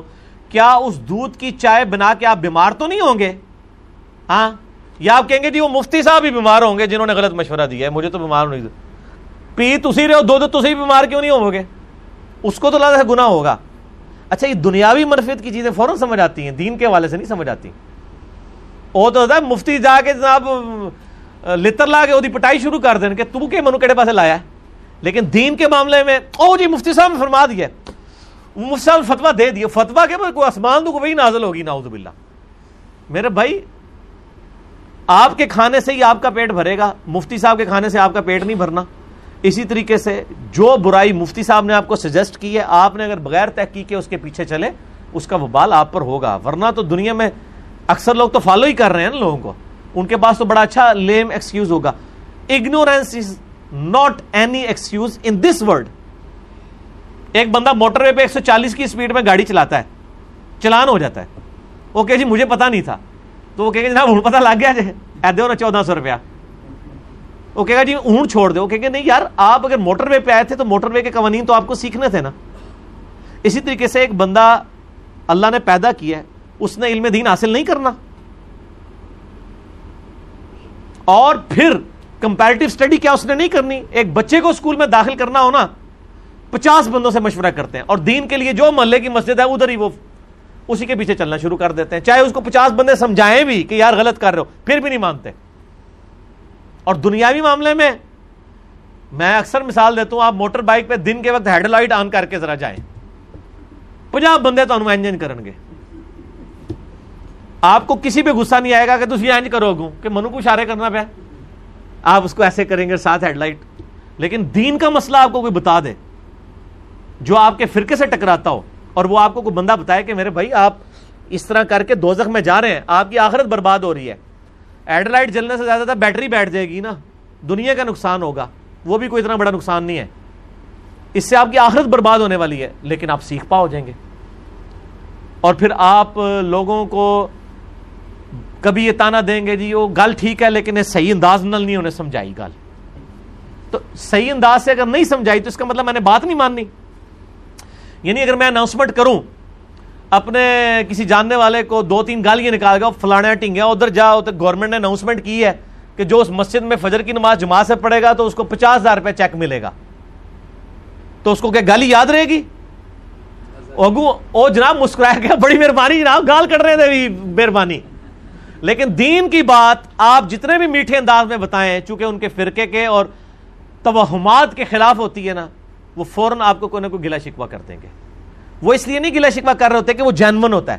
کیا اس دودھ کی چائے بنا کے آپ بیمار تو نہیں ہوں گے؟ ہاں، یا آپ کہیں گے جی وہ مفتی صاحب ہی بیمار ہوں گے جنہوں نے غلط مشورہ دیا ہے، مجھے تو بیمار نہیں پی تسی رہے ہو دو تو تسی بیمار کیوں نہیں ہو گے؟ اس کو تو لازم ہے گناہ ہوگا۔ اچھا یہ دنیاوی منفیت کی چیزیں فوراً سمجھ آتی ہیں، دین کے حوالے سے نہیں سمجھ آتی۔ وہ تو ہوتا ہے مفتی جا کے جناب لطر لا کے وہ پٹائی شروع کر دیں کہ تو کہ منو کیڑے پاسے لایا ہے، لیکن دین کے معاملے میں او جی مفتی صاحب نے فرما دیا مسل فتویٰ دے دیا, فتویٰ کے بعد کوئی آسمان تو کوئی وہی نازل ہوگی, نعوذ باللہ. میرے بھائی آپ کے کھانے سے ہی آپ کا پیٹ بھرے گا, مفتی صاحب کے کھانے سے آپ کا پیٹ نہیں بھرنا. اسی طریقے سے جو برائی مفتی صاحب نے آپ کو سجیسٹ کی ہے, آپ نے اگر بغیر تحقیق کے اس کے پیچھے چلے, اس کا وبال آپ پر ہوگا. ورنہ تو دنیا میں اکثر لوگ تو فالو ہی کر رہے ہیں نا لوگوں کو, ان کے پاس تو بڑا اچھا لیم ایکسکیوز ہوگا. Ignorance is not any excuse in this world. ایک بندہ موٹر وے پہ 140 کی سپیڈ میں گاڑی چلاتا ہے, چلان ہو جاتا ہے. اوکے جی مجھے پتا نہیں تھا, تو وہ کہے گا جناب ہوں پتا لگ گیا جی, ایسے ہونا 1400 روپیہ. وہ کہے گا جی ہوں چھوڑ دے. وہ کہے گا نہیں یار, آپ اگر موٹر وے پہ آئے تھے تو موٹر وے کے قوانین تو آپ کو سیکھنے تھے نا. اسی طریقے سے ایک بندہ اللہ نے پیدا کیا ہے, اس نے علم دین حاصل نہیں کرنا, اور پھر کمپیریٹو اسٹڈی کیا اس نے نہیں کرنی. ایک بچے کو اسکول میں داخل کرنا ہونا 50 بندوں سے مشورہ کرتے ہیں, اور دین کے لیے جو محلے کی مسجد ہے ادھر ہی وہ اسی کے پیچھے چلنا شروع کر دیتے ہیں, چاہے اس کو 50 بندے سمجھائیں بھی کہ یار غلط کر رہے ہو, پھر بھی نہیں مانتے. اور دنیاوی معاملے میں اکثر مثال دیتا ہوں, آپ موٹر بائک پہ دن کے وقت ہیڈ لائٹ آن کر کے ذرا جائیں, 50 بندے تو انجن کریں گے. آپ کو کسی پہ غصہ نہیں آئے گا کہ تسی انج کرو گو کہ منو کو اشارے کرنا پیا, آپ اس کو ایسے کریں گے ساتھ ہیڈ لائٹ. لیکن دین کا مسئلہ آپ کو کوئی بتا دے جو آپ کے فرقے سے ٹکراتا ہو, اور وہ آپ کو کوئی بندہ بتائے کہ میرے بھائی آپ اس طرح کر کے دوزخ میں جا رہے ہیں, آپ کی آخرت برباد ہو رہی ہے. ہیڈ لائٹ جلنے سے زیادہ بیٹری بیٹھ جائے گی نا, دنیا کا نقصان ہوگا, وہ بھی کوئی اتنا بڑا نقصان نہیں ہے, اس سے آپ کی آخرت برباد ہونے والی ہے, لیکن آپ سیکھ پا ہو جائیں گے. اور پھر آپ لوگوں کو کبھی یہ تانا دیں گے جی وہ گل ٹھیک ہے لیکن صحیح انداز نال نہیں انہیں سمجھائی گل, تو صحیح انداز سے اگر نہیں سمجھائی تو اس کا مطلب میں نے بات نہیں ماننی. یعنی اگر میں اناؤنسمنٹ کروں اپنے کسی جاننے والے کو 2-3 گالیاں نکال گا, فلانا ٹنگیا ادھر جا, ادھر گورنمنٹ نے اناؤنسمنٹ کی ہے کہ جو اس مسجد میں فجر کی نماز جماعت سے پڑھے گا تو اس کو 50,000 روپے چیک ملے گا, تو اس کو کیا گالی یاد رہے گی؟ او جناب مسکرایا گیا, بڑی مہربانی جناب, گال کٹ رہے تھے, مہربانی. لیکن دین کی بات آپ جتنے بھی میٹھے انداز میں بتائیں, چونکہ ان کے فرقے کے اور توہمات کے خلاف ہوتی ہے نا, وہ فوراً آپ کو کوئی نہ کوئی گلا شکوہ کر دیں گے. وہ اس لیے نہیں گلا شکوہ کر رہے ہوتے کہ وہ جینون ہوتا ہے,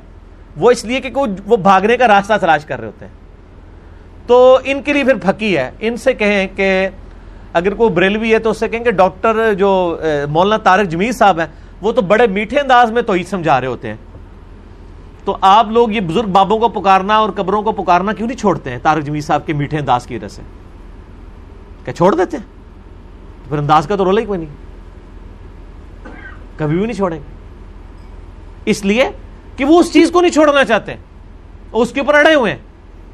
وہ اس لیے کہ وہ بھاگنے کا راستہ تلاش کر رہے ہوتے ہیں. تو ان کے لیے پھر پھکی ہے, ان سے کہیں کہ اگر کوئی بریلوی ہے تو اس سے کہیں کہ ڈاکٹر جو مولانا طارق جمیل صاحب ہیں وہ تو بڑے میٹھے انداز میں توحید سمجھا رہے ہوتے ہیں. تو آپ لوگ یہ بزرگ بابوں کو پکارنا اور قبروں کو پکارنا کیوں نہیں چھوڑتے ہیں؟ طارق جمیل صاحب کے میٹھے انداز کی وجہ سے کیا چھوڑ دیتے ہیں؟ پھر انداز کا تو رولا ہی کوئی نہیں, کبھی بھی نہیں چھوڑیں گے, اس لیے کہ وہ اس چیز کو نہیں چھوڑنا چاہتے ہیں, اس کے اوپر اڑے ہوئے ہیں.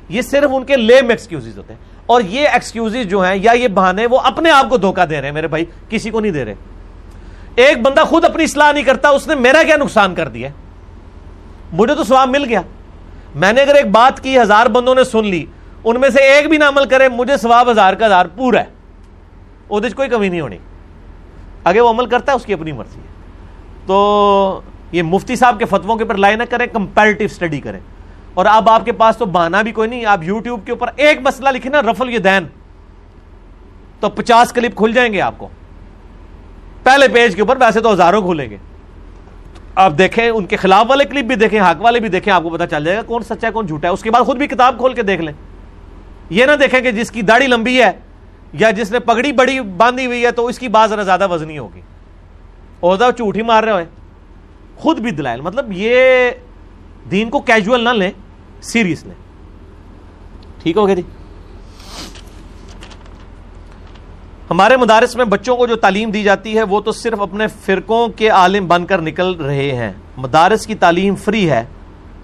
یہ صرف ان کے لیم ایکسکیوزز ہوتے ہیں, اور یہ ایکسکیوزز جو ہیں یا یہ بہانے وہ اپنے آپ کو دھوکہ دے رہے ہیں میرے بھائی, کسی کو نہیں دے رہے. ایک بندہ خود اپنی اصلاح نہیں کرتا, اس نے میرا کیا نقصان کر دیا, مجھے تو ثواب مل گیا. میں نے اگر ایک بات کی 1000 بندوں نے سن لی, ان میں سے ایک بھی نہ عمل کرے, مجھے ثواب 1000 کا 1000 پورا ہے, وہ کوئی کمی نہیں ہونی. اگر وہ عمل کرتا ہے اس کی اپنی مرضی ہے. تو یہ مفتی صاحب کے فتووں کے اوپر لائے نہ کریں, کمپیریٹو اسٹڈی کریں. اور اب آپ کے پاس تو بہانہ بھی کوئی نہیں, آپ یوٹیوب کے اوپر ایک مسئلہ لکھیں نا, رفل یدین, تو 50 کلپ کھل جائیں گے آپ کو پہلے پیج کے اوپر, ویسے تو ہزاروں کھلیں گے. آپ دیکھیں ان کے خلاف والے کلپ بھی دیکھیں, حق والے بھی دیکھیں, آپ کو پتہ چل جائے گا کون سچا ہے کون جھوٹا ہے. اس کے بعد خود بھی کتاب کھول کے دیکھ لیں, یہ نہ دیکھیں کہ جس کی داڑھی لمبی ہے یا جس نے پگڑی بڑی باندھی ہوئی ہے تو اس کی بات ذرا زیادہ وزنی ہوگی, عہدہ جھوٹ ہی مار رہے ہوئے. خود بھی دلائل, مطلب یہ دین کو کیجول نہ لیں, سیریس لیں. ٹھیک ہو گیا جی. ہمارے مدارس میں بچوں کو جو تعلیم دی جاتی ہے وہ تو صرف اپنے فرقوں کے عالم بن کر نکل رہے ہیں. مدارس کی تعلیم فری ہے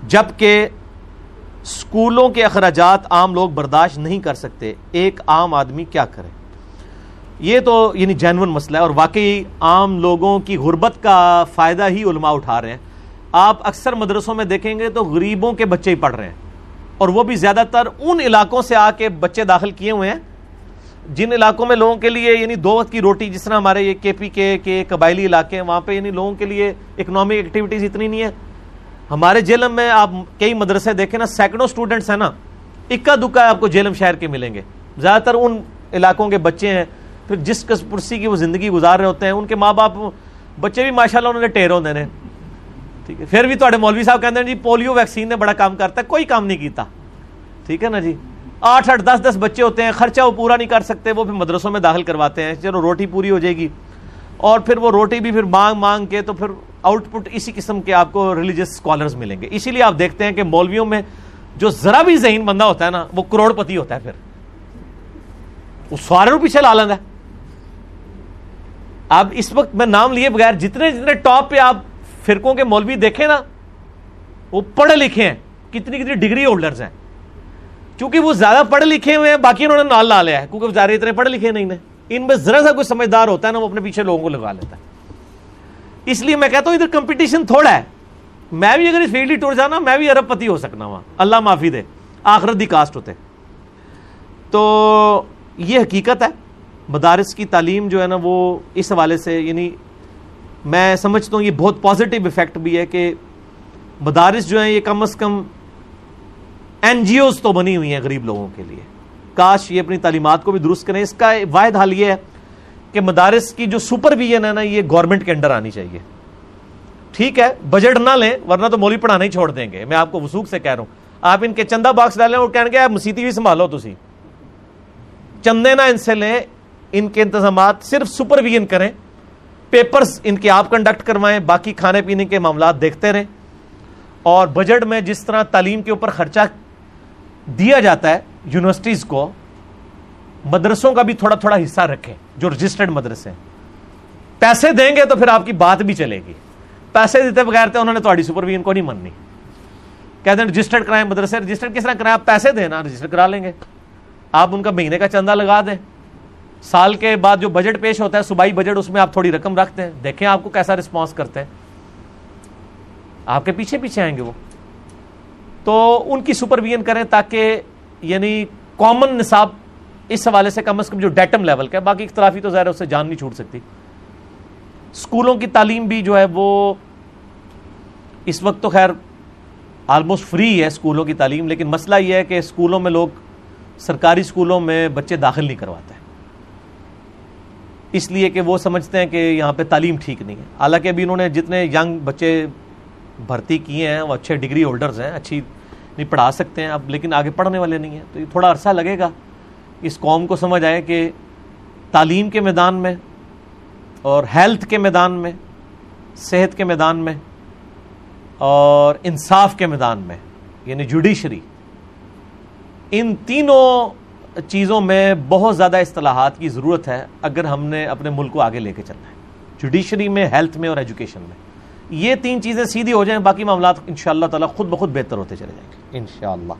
جبکہ اسکولوں کے اخراجات عام لوگ برداشت نہیں کر سکتے, ایک عام آدمی کیا کرے؟ یہ تو یعنی جینون مسئلہ ہے, اور واقعی عام لوگوں کی غربت کا فائدہ ہی علماء اٹھا رہے ہیں. آپ اکثر مدرسوں میں دیکھیں گے تو غریبوں کے بچے ہی پڑھ رہے ہیں, اور وہ بھی زیادہ تر ان علاقوں سے آ کے بچے داخل کیے ہوئے ہیں جن علاقوں میں لوگوں کے لیے یعنی 2 وقت کی روٹی, جس طرح ہمارے یہ KPK کے قبائلی علاقے ہیں, وہاں پہ یعنی لوگوں کے لیے اکنامک ایکٹیویٹیز اتنی نہیں ہے. ہمارے جہلم میں آپ کئی مدرسے دیکھیں نا, سینکڑوں اسٹوڈنٹس ہیں نا, اکا دکا آپ کو جہلم شہر کے ملیں گے, زیادہ تر ان علاقوں کے بچے ہیں. پھر جس کس پرسی کی وہ زندگی گزار رہے ہوتے ہیں, ان کے ماں باپ بچے بھی ماشاءاللہ انہوں نے ٹیروں دینے ٹھیک ہے, پھر بھی تہاڈے مولوی صاحب کہندے جی پولیو ویکسین نے بڑا کام کرتا ہے, کوئی کام نہیں کیتا, ٹھیک ہے نا جی. 8 10 بچے ہوتے ہیں, خرچہ وہ پورا نہیں کر سکتے, وہ پھر مدرسوں میں داخل کرواتے ہیں, چلو روٹی پوری ہو جائے گی, اور پھر وہ روٹی بھی پھر مانگ کے تو پھر آؤٹ پٹ اسی قسم کے آپ کو ریلیجس اسکالرز ملیں گے. اسی لیے آپ دیکھتے ہیں کہ مولویوں میں جو ذرا بھی ذہین بندہ ہوتا ہے نا وہ کروڑ پتی ہوتا ہے, پھر وہ سارے رو پیچھے لا لینا ہے. آپ اس وقت میں نام لیے بغیر جتنے جتنے ٹاپ پہ آپ فرقوں کے مولوی دیکھیں نا وہ پڑھے لکھے ہیں, کتنی کتنی ڈگری ہولڈرز ہیں, کیونکہ وہ زیادہ پڑھے لکھے ہوئے ہیں, باقی انہوں نے نال لا لیا ہے, کیونکہ زیادہ اتنے پڑھے لکھے نہیں ہیں. ان میں ذرا سا کوئی سمجھدار ہوتا ہے نا وہ اپنے پیچھے لوگوں کو لگا لیتا ہے. اس لیے میں کہتا ہوں ادھر کمپٹیشن تھوڑا ہے, میں بھی اگر اس فیلڈ ہی ٹور جانا میں بھی ارب پتی ہو سکنا ہوں, اللہ معافی دے, آخرت دی کاسٹ ہوتے. تو یہ حقیقت ہے, مدارس کی تعلیم جو ہے نا وہ اس حوالے سے یعنی میں سمجھتا ہوں یہ بہت پازیٹیو ایفیکٹ بھی ہے کہ مدارس جو ہیں یہ کم از کم این جی اوز تو بنی ہوئی ہیں غریب لوگوں کے لیے. کاش یہ اپنی تعلیمات کو بھی درست کریں. اس کا واحد حل یہ ہے کہ مدارس کی جو سپرویژن ہے نا یہ گورنمنٹ کے انڈر آنی چاہیے, ٹھیک ہے, بجٹ نہ لیں ورنہ تو مولوی پڑھانا ہی چھوڑ دیں گے. میں آپ کو وثوق سے کہہ رہا ہوں, آپ ان کے چندہ باکس ڈالیں اور کہیں گے آپ مسیتی بھی سنبھالو, تسی چندے نہ ان سے لیں, ان کے انتظامات صرف سپرویژن کریں, پیپرز ان کے آپ کنڈکٹ کروائیں, باقی کھانے پینے کے معاملات دیکھتے رہیں. اور بجٹ میں جس طرح تعلیم کے اوپر خرچہ دیا جاتا ہے یونیورسٹیز کو, مدرسوں کا بھی تھوڑا تھوڑا حصہ رکھیں, جو رجسٹرڈ مدرسے ہیں. پیسے دیں گے تو پھر آپ کی بات بھی چلے گی, پیسے دیتے بغیر تو انہوں نے تہاڈی سپرویژن کو نہیں مننی. کہتے ہیں رجسٹرڈ کرائیں مدرسے, رجسٹرڈ کس طرح کرائیں, آپ پیسے دیں نا, رجسٹر کرا لیں گے, آپ ان کا مہینے کا چندہ لگا دیں, سال کے بعد جو بجٹ پیش ہوتا ہے صوبائی بجٹ اس میں آپ تھوڑی رقم رکھتے ہیں, دیکھیں آپ کو کیسا رسپانس کرتے ہیں, آپ کے پیچھے پیچھے آئیں گے وہ. تو ان کی سپرویژن کریں تاکہ یعنی کامن نصاب اس حوالے سے کم از کم جو ڈیٹم لیول کا ہے, باقی اختلافی تو ظاہر ہے اس سے جان نہیں چھوٹ سکتی. اسکولوں کی تعلیم بھی جو ہے وہ اس وقت تو خیر آلموسٹ فری ہے اسکولوں کی تعلیم, لیکن مسئلہ یہ ہے کہ اسکولوں میں لوگ سرکاری اسکولوں میں بچے داخل نہیں کرواتے ہیں, اس لیے کہ وہ سمجھتے ہیں کہ یہاں پہ تعلیم ٹھیک نہیں ہے. حالانکہ ابھی انہوں نے جتنے ینگ بچے بھرتی کیے ہیں وہ اچھے ڈگری ہولڈرز ہیں, اچھی نہیں پڑھا سکتے ہیں اب, لیکن آگے پڑھنے والے نہیں ہیں. تو یہ تھوڑا عرصہ لگے گا اس قوم کو سمجھ آئے کہ تعلیم کے میدان میں اور ہیلتھ کے میدان میں, صحت کے میدان میں اور انصاف کے میدان میں, یعنی جوڈیشری, ان تینوں چیزوں میں بہت زیادہ اصطلاحات کی ضرورت ہے اگر ہم نے اپنے ملک کو آگے لے کے چلنا ہے. جوڈیشری میں, ہیلتھ میں اور ایجوکیشن میں, یہ تین چیزیں سیدھی ہو جائیں باقی معاملات انشاءاللہ تعالی خود بخود بہتر ہوتے چلے جائیں گے انشاءاللہ.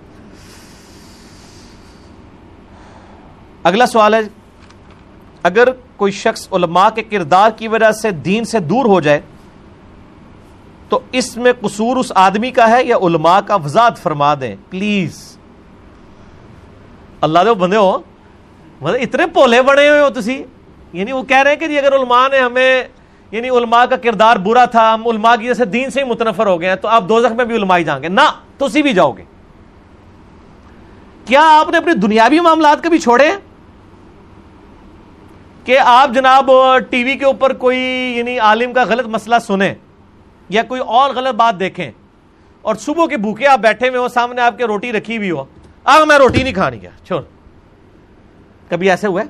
اگلا سوال ہے, اگر کوئی شخص علماء کے کردار کی وجہ سے دین سے دور ہو جائے تو اس میں قصور اس آدمی کا ہے یا علماء کا, وضاحت فرما دیں پلیز. اللہ دے بندے ہو, مطلب اتنے بھولے بنے ہوئے ہو تسی, یعنی وہ کہہ رہے ہیں کہ جی اگر علماء نے ہمیں, یعنی علماء کا کردار برا تھا, ہم علماء کی جیسے دین سے ہی متنفر ہو گئے ہیں تو آپ دوزخ میں بھی علماء ہی جائیں گے. نہ, تسی بھی جاؤ گے. کیا آپ نے اپنے دنیاوی معاملات کبھی چھوڑے ہیں کہ آپ جناب ٹی وی کے اوپر کوئی یعنی عالم کا غلط مسئلہ سنیں یا کوئی اور غلط بات دیکھیں اور صبح کے بھوکے آپ بیٹھے ہوئے ہو, سامنے آپ کے روٹی رکھی ہوئی ہو, آگ میں روٹی نہیں کھانی گیا چھوڑ, کبھی ایسے ہوا ہے؟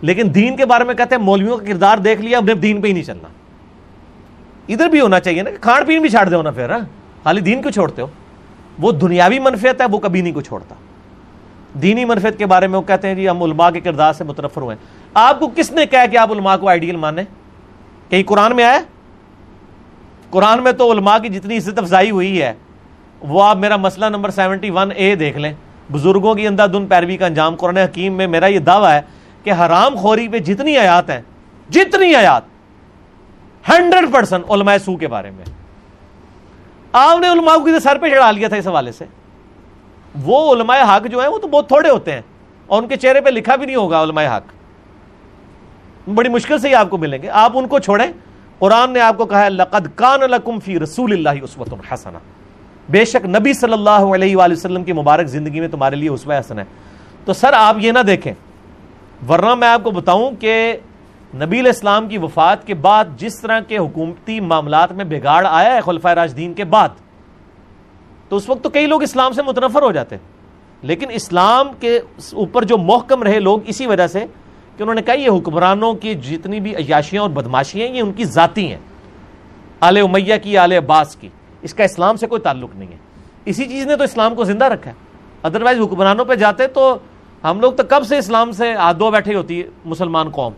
لیکن دین کے بارے میں کہتے ہیں مولویوں کا کردار دیکھ لیا, اب دین پہ ہی نہیں چلنا. ادھر بھی ہونا چاہیے نا کہ کھان پین بھی چھاڑ دے ہونا, پھر خالی دین کو چھوڑتے ہو. وہ دنیاوی منفیت ہے, وہ کبھی نہیں کو چھوڑتا. دینی منفیت کے بارے میں وہ کہتے ہیں جی ہم علماء کے کردار سے متنفر ہوئے ہیں. آپ کو کس نے کہا کہ آپ علماء کو آئیڈیل مانیں؟ کہیں قرآن میں آیا؟ قرآن میں تو علماء کی جتنی عزت افزائی ہوئی ہے وہ آپ میرا مسئلہ نمبر 71A دیکھ لیں, بزرگوں کی اندھا دھند پیروی کا انجام. قرآن حکیم میں میرا یہ دعویٰ ہے کہ حرام خوری پہ جتنی آیات ہیں, جتنی آیات 100% علماء سو کے بارے میں. آپ نے علماء کو سر پہ چڑھا لیا تھا اس حوالے سے. وہ علماء حق جو ہیں وہ تو بہت تھوڑے ہوتے ہیں اور ان کے چہرے پہ لکھا بھی نہیں ہوگا علماء حق, بڑی مشکل سے ہی آپ کو ملیں گے. آپ ان کو چھوڑیں, قرآن نے آپ کو کہا ہے لقد کان لکم فی رسول اللہ اسوۃ حسنہ, بے شک نبی صلی اللہ علیہ وآلہ وسلم کی مبارک زندگی میں تمہارے لیے اسوہ حسنہ ہے. تو سر آپ یہ نہ دیکھیں, ورنہ میں آپ کو بتاؤں کہ نبی علیہ السلام کی وفات کے بعد جس طرح کے حکومتی معاملات میں بگاڑ آیا ہے خلفائے راشدین کے بعد، تو اس وقت تو کئی لوگ اسلام سے متنفر ہو جاتے ہیں، لیکن اسلام کے اوپر جو محکم رہے لوگ اسی وجہ سے کہ انہوں نے کہا یہ حکمرانوں کی جتنی بھی عیاشیاں اور بدماشیاں ہیں یہ ان کی ذاتی ہیں، آل امیہ کی، آل عباس کی، اس کا اسلام سے کوئی تعلق نہیں ہے۔ اسی چیز نے تو اسلام کو زندہ رکھا ہے، ادروائز حکمرانوں پہ جاتے تو ہم لوگ تو کب سے اسلام سے ہاتھ دھو بیٹھے ہوتی ہے مسلمان قوم،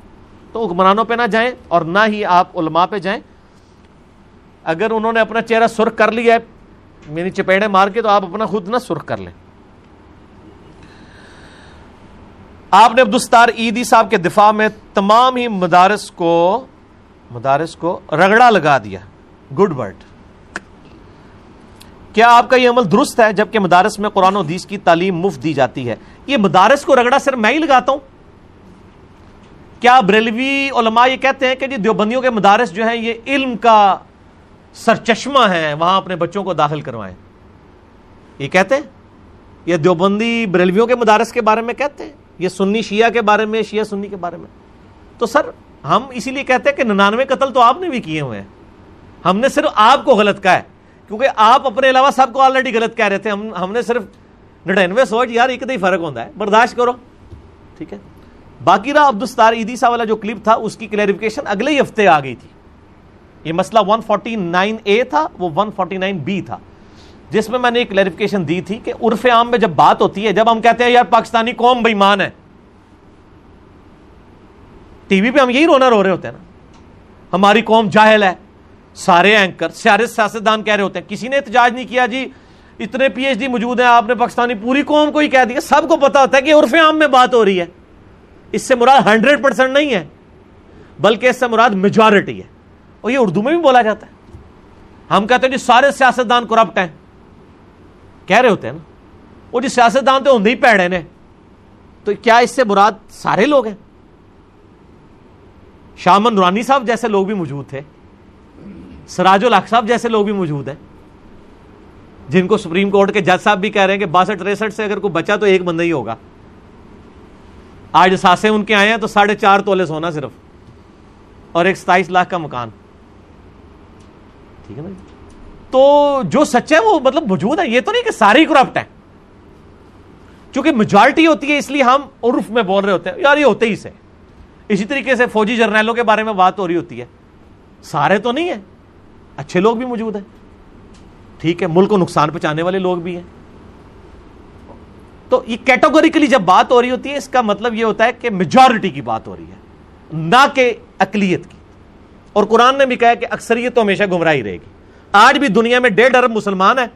تو حکمرانوں پہ نہ جائیں اور نہ ہی آپ علماء پہ جائیں۔ اگر انہوں نے اپنا چہرہ سرخ کر لیا ہے میری چپیڑے مار کے، تو آپ اپنا خود نہ سرخ کر لیں۔ آپ نے عبدالستار عیدی صاحب کے دفاع میں تمام ہی مدارس کو رگڑا لگا دیا، گڈ ورڈ۔ کیا آپ کا یہ عمل درست ہے جبکہ مدارس میں قرآن و حدیث کی تعلیم مفت دی جاتی ہے؟ یہ مدارس کو رگڑا صرف میں ہی لگاتا ہوں؟ کیا بریلوی علماء یہ کہتے ہیں کہ جی دیوبندیوں کے مدارس جو ہیں یہ علم کا سرچشمہ ہیں، وہاں اپنے بچوں کو داخل کروائیں؟ یہ کہتے ہیں؟ یہ دیوبندی بریلویوں کے مدارس کے بارے میں کہتے ہیں، یہ سنی شیعہ کے بارے میں، شیعہ سنی کے بارے میں۔ تو سر ہم اسی لیے کہتے ہیں کہ 99 قتل تو آپ نے بھی کیے ہوئے ہیں، ہم نے صرف آپ کو غلط کہا ہے، کیونکہ آپ اپنے علاوہ سب کو آلریڈی غلط کہہ رہے تھے، ہم نے صرف 99 سوچ یار ایک دہی فرق ہوتا ہے، برداشت کرو، ٹھیک ہے۔ باقی رہا عبدالستار عیدی صاحب والا جو کلپ تھا اس کی کلیریفیکیشن اگلے ہی ہفتے آ گئی تھی۔ یہ مسئلہ 149A تھا، وہ 149B تھا، جس میں میں نے ایک کلیریفیکیشن دی تھی کہ عرف عام میں جب بات ہوتی ہے، جب ہم کہتے ہیں یار پاکستانی قوم بےمان ہے، ٹی وی پہ ہم یہی رونا رو رہے ہوتے ہیں نا، ہماری قوم جاہل ہے، سارے اینکر، سارے سیاستدان کہہ رہے ہوتے ہیں، کسی نے احتجاج نہیں کیا جی اتنے پی ایچ ڈی موجود ہیں، آپ نے پاکستانی پوری قوم کو ہی کہہ دیا، سب کو پتا ہوتا ہے کہ عرف عام میں بات ہو رہی ہے، اس سے مراد 100% نہیں ہے بلکہ اس سے مراد میجورٹی ہے، اور یہ اردو میں بھی بولا جاتا ہے۔ ہم کہتے ہیں جی سارے سیاستدان کرپٹ ہیں، کہہ رہے ہوتے ہیں نا، وہ جی سیاستدان تو ہی پیڑے نے، تو کیا اس سے مراد سارے لوگ ہیں؟ شامن نورانی صاحب جیسے لوگ بھی موجود تھے، سراج الحق صاحب جیسے لوگ بھی موجود ہیں، جن کو سپریم کورٹ کے جج صاحب بھی کہہ رہے ہیں کہ 62-63 سے اگر کوئی بچا تو ایک بندہ ہی ہوگا۔ آج اثاثے ان کے آئے ہیں تو 4.5 تولے سونا صرف، اور ایک 27 لاکھ کا مکان، ٹھیک ہے نا۔ تو جو سچ ہے وہ مطلب موجود ہے، یہ تو نہیں کہ ساری کرپٹ ہیں، چونکہ میجارٹی ہوتی ہے اس لیے ہم عرف میں بول رہے ہوتے ہیں، یار یہ ہوتے ہی سے۔ اسی طریقے سے فوجی جرنیلوں کے بارے میں بات ہو رہی ہوتی ہے، سارے تو نہیں ہیں، اچھے لوگ بھی موجود ہیں، ٹھیک ہے، ملک کو نقصان پہنچانے والے لوگ بھی ہیں۔ تو یہ کیٹیگوریکلی جب بات ہو رہی ہوتی ہے اس کا مطلب یہ ہوتا ہے کہ میجارٹی کی بات ہو رہی ہے، نہ کہ اقلیت کی۔ اور قرآن نے بھی کہا کہ اکثریت تو ہمیشہ گمراہی رہے گی۔ آج بھی دنیا میں 1.5 ارب مسلمان ہیں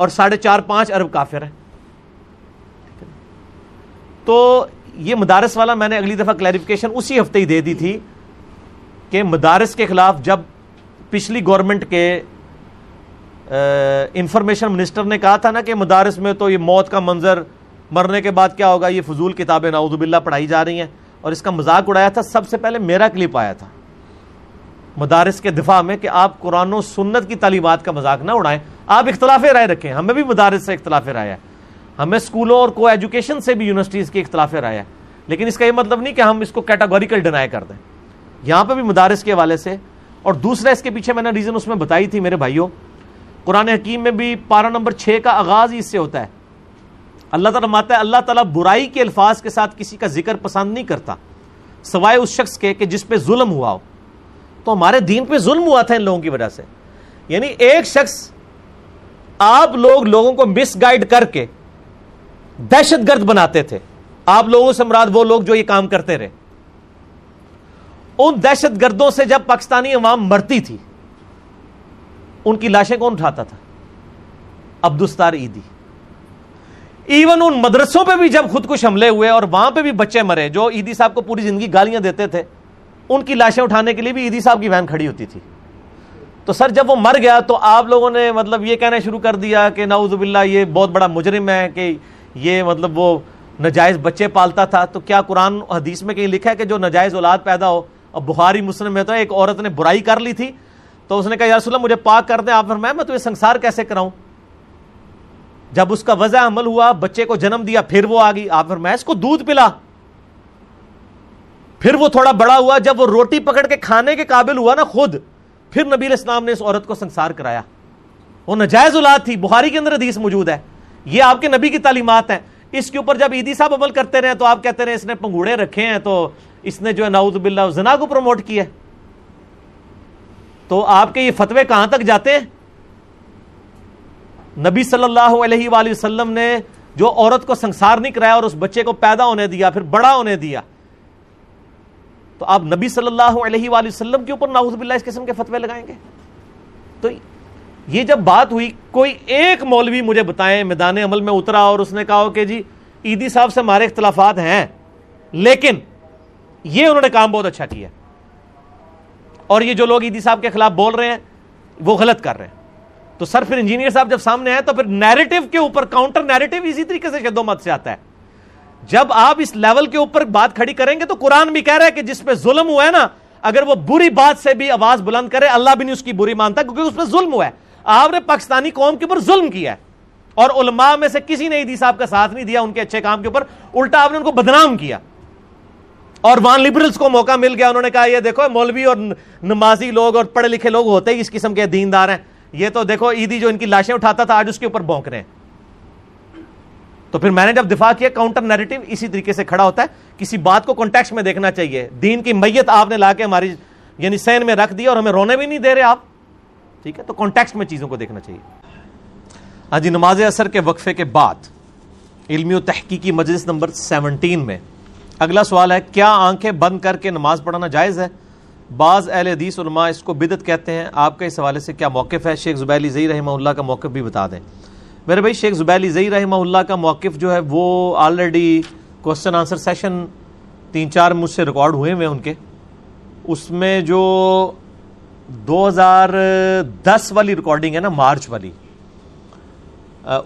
اور 4.5-5 ارب کافر ہیں۔ تو یہ مدارس والا میں نے اگلی دفعہ کلیریفیکیشن اسی ہفتے ہی دے دی تھی کہ مدارس کے خلاف جب پچھلی گورنمنٹ کے انفارمیشن منسٹر نے کہا تھا نا کہ مدارس میں تو یہ موت کا منظر، مرنے کے بعد کیا ہوگا، یہ فضول کتابیں نعوذ باللہ پڑھائی جا رہی ہیں، اور اس کا مذاق اڑایا تھا، سب سے پہلے میرا کلپ آیا تھا مدارس کے دفاع میں کہ آپ قرآن و سنت کی تعلیمات کا مذاق نہ اڑائیں، آپ اختلاف رائے رکھیں۔ ہمیں بھی مدارس سے اختلاف رائے ہے، ہمیں اسکولوں اور کو ایجوکیشن سے بھی یونیورسٹیز کی اختلاف رائے ہے، لیکن اس کا یہ مطلب نہیں کہ ہم اس کو کیٹاگوریکل ڈینائی کر دیں۔ یہاں پہ بھی مدارس کے حوالے سے، اور دوسرا اس کے پیچھے میں نے ریزن اس میں بتائی تھی میرے بھائیوں، قرآن حکیم میں بھی پارہ نمبر 6 کا آغاز ہی اس سے ہوتا ہے۔ اللہ تعالیٰ ماتا ہے، اللہ تعالیٰ برائی کے الفاظ کے ساتھ کسی کا ذکر پسند نہیں کرتا سوائے اس شخص کے کہ جس پہ ظلم ہوا ہو۔ تو ہمارے دین پہ ظلم ہوا تھا ان لوگوں کی وجہ سے، یعنی ایک شخص، آپ لوگوں کو مس گائیڈ کر کے دہشت گرد بناتے تھے، آپ لوگوں سے مراد وہ لوگ جو یہ کام کرتے رہے۔ ان دہشت گردوں سے جب پاکستانی عوام مرتی تھی ان کی لاشیں کون اٹھاتا تھا؟ عبدالستار عیدی۔ ایون ان مدرسوں پہ بھی جب خودکش حملے ہوئے اور وہاں پہ بھی بچے مرے جو عیدی صاحب کو پوری زندگی گالیاں دیتے تھے، ان کی لاشیں اٹھانے کے لیے بھی عیدی صاحب کی وین کھڑی ہوتی تھی۔ تو سر جب وہ مر گیا تو آپ لوگوں نے مطلب یہ کہنا شروع کر دیا کہ نعوذ باللہ یہ بہت بڑا مجرم ہے، کہ یہ مطلب وہ ناجائز بچے پالتا تھا۔ تو کیا قرآن حدیث میں کہیں لکھا ہے کہ جو ناجائز اولاد پیدا ہو؟ اب بخاری مسلم میں تو ایک عورت نے برائی کر لی تھی تو اس نے کہا یا رسول اللہ مجھے پاک کر دیں، آپ فرمایا میں تو یہ سنسار کیسے کراؤں؟ جب اس کا وضع حمل ہوا، بچے کو جنم دیا، پھر وہ آ گئی، آپ فرمایا اس کو دودھ پلا۔ پھر وہ تھوڑا بڑا ہوا, جب وہ روٹی پکڑ کے کھانے کے قابل ہوا نا خود, پھر نبی علیہ السلام نے اس عورت کو سنسار کرایا. وہ نجائز اولاد تھی, بخاری کے اندر حدیث موجود ہے. یہ آپ کے نبی کی تعلیمات ہیں. اس کے اوپر جب عیدی صاحب عمل کرتے رہے تو آپ کہتے رہے اس نے پنگوڑے رکھے ہیں تو اس نے جو ہے نعوذ باللہ زنا کو پروموٹ کیا. تو آپ کے یہ فتوے کہاں تک جاتے ہیں؟ نبی صلی اللہ علیہ وآلہ وسلم نے جو عورت کو سنسار نہیں کرایا اور اس بچے کو پیدا ہونے دیا, پھر بڑا ہونے دیا, تو آپ نبی صلی اللہ علیہ وآلہ وسلم کے اوپر نعوذ باللہ اس قسم کے فتوے لگائیں گے؟ تو یہ جب بات ہوئی, کوئی ایک مولوی مجھے بتائیں میدان عمل میں اترا اور اس نے کہا کہ جی عیدی صاحب سے ہمارے اختلافات ہیں لیکن یہ انہوں نے کام بہت اچھا کیا اور یہ جو لوگ عیدی صاحب کے خلاف بول رہے ہیں وہ غلط کر رہے ہیں. تو سر پھر انجینئر صاحب جب سامنے آئے تو پھر نیریٹو کے اوپر کاؤنٹر نیریٹو اسی طریقے سے شد و مت سے آتا ہے. جب آپ اس لیول کے اوپر بات کھڑی کریں گے تو قرآن بھی کہہ رہا ہے کہ جس پہ ظلم ہوا ہے نا, اگر وہ بری بات سے بھی آواز بلند کرے اللہ بھی نہیں اس کی بری مانتا, کیونکہ اس پہ ظلم ہوا ہے. آپ نے پاکستانی قوم کے اوپر ظلم کیا ہے اور علماء میں سے کسی نے عیدی صاحب کا ساتھ نہیں دیا ان کے اچھے کام کے اوپر, الٹا آپ نے ان کو بدنام کیا. اور وہاں لبرلز کو موقع مل گیا, انہوں نے کہا یہ دیکھو مولوی اور نمازی لوگ اور پڑھے لکھے لوگ ہوتے ہی اس قسم کے دیندار ہیں, یہ تو دیکھو عیدی جو ان کی لاشیں اٹھاتا تھا آج اس کے اوپر بھونک رہے ہیں. تو پھر میں نے جب دفاع کیا, کاؤنٹر نیریٹو اسی طریقے سے کھڑا ہوتا ہے. کسی بات کو کانٹیکسٹ میں دیکھنا چاہیے. دین کی میت آپ نے لا کے ہماری یعنی سین میں رکھ دی اور ہمیں رونے بھی نہیں دے رہے آپ, ٹھیک ہے؟ تو کانٹیکسٹ میں چیزوں کو دیکھنا چاہیے. ہاں جی, نماز عصر کے وقفے کے بعد علمی و تحقیقی مجلس نمبر 17 میں اگلا سوال ہے, کیا آنکھیں بند کر کے نماز پڑھنا جائز ہے؟ بعض اہل حدیث علماء اس کو بدعت کہتے ہیں, آپ کا اس حوالے سے کیا موقف ہے؟ شیخ زبیر علی زئی رحمہ اللہ کا موقف بھی بتا دیں. میرے بھائی, شیخ زبیر علی زئی رحمہ اللہ کا موقف جو ہے وہ آلریڈی کوسچن آنسر سیشن 3-4 مجھ سے ریکارڈ ہوئے ہوئے ان کے, اس میں جو 2010 والی ریکارڈنگ ہے نا, مارچ والی,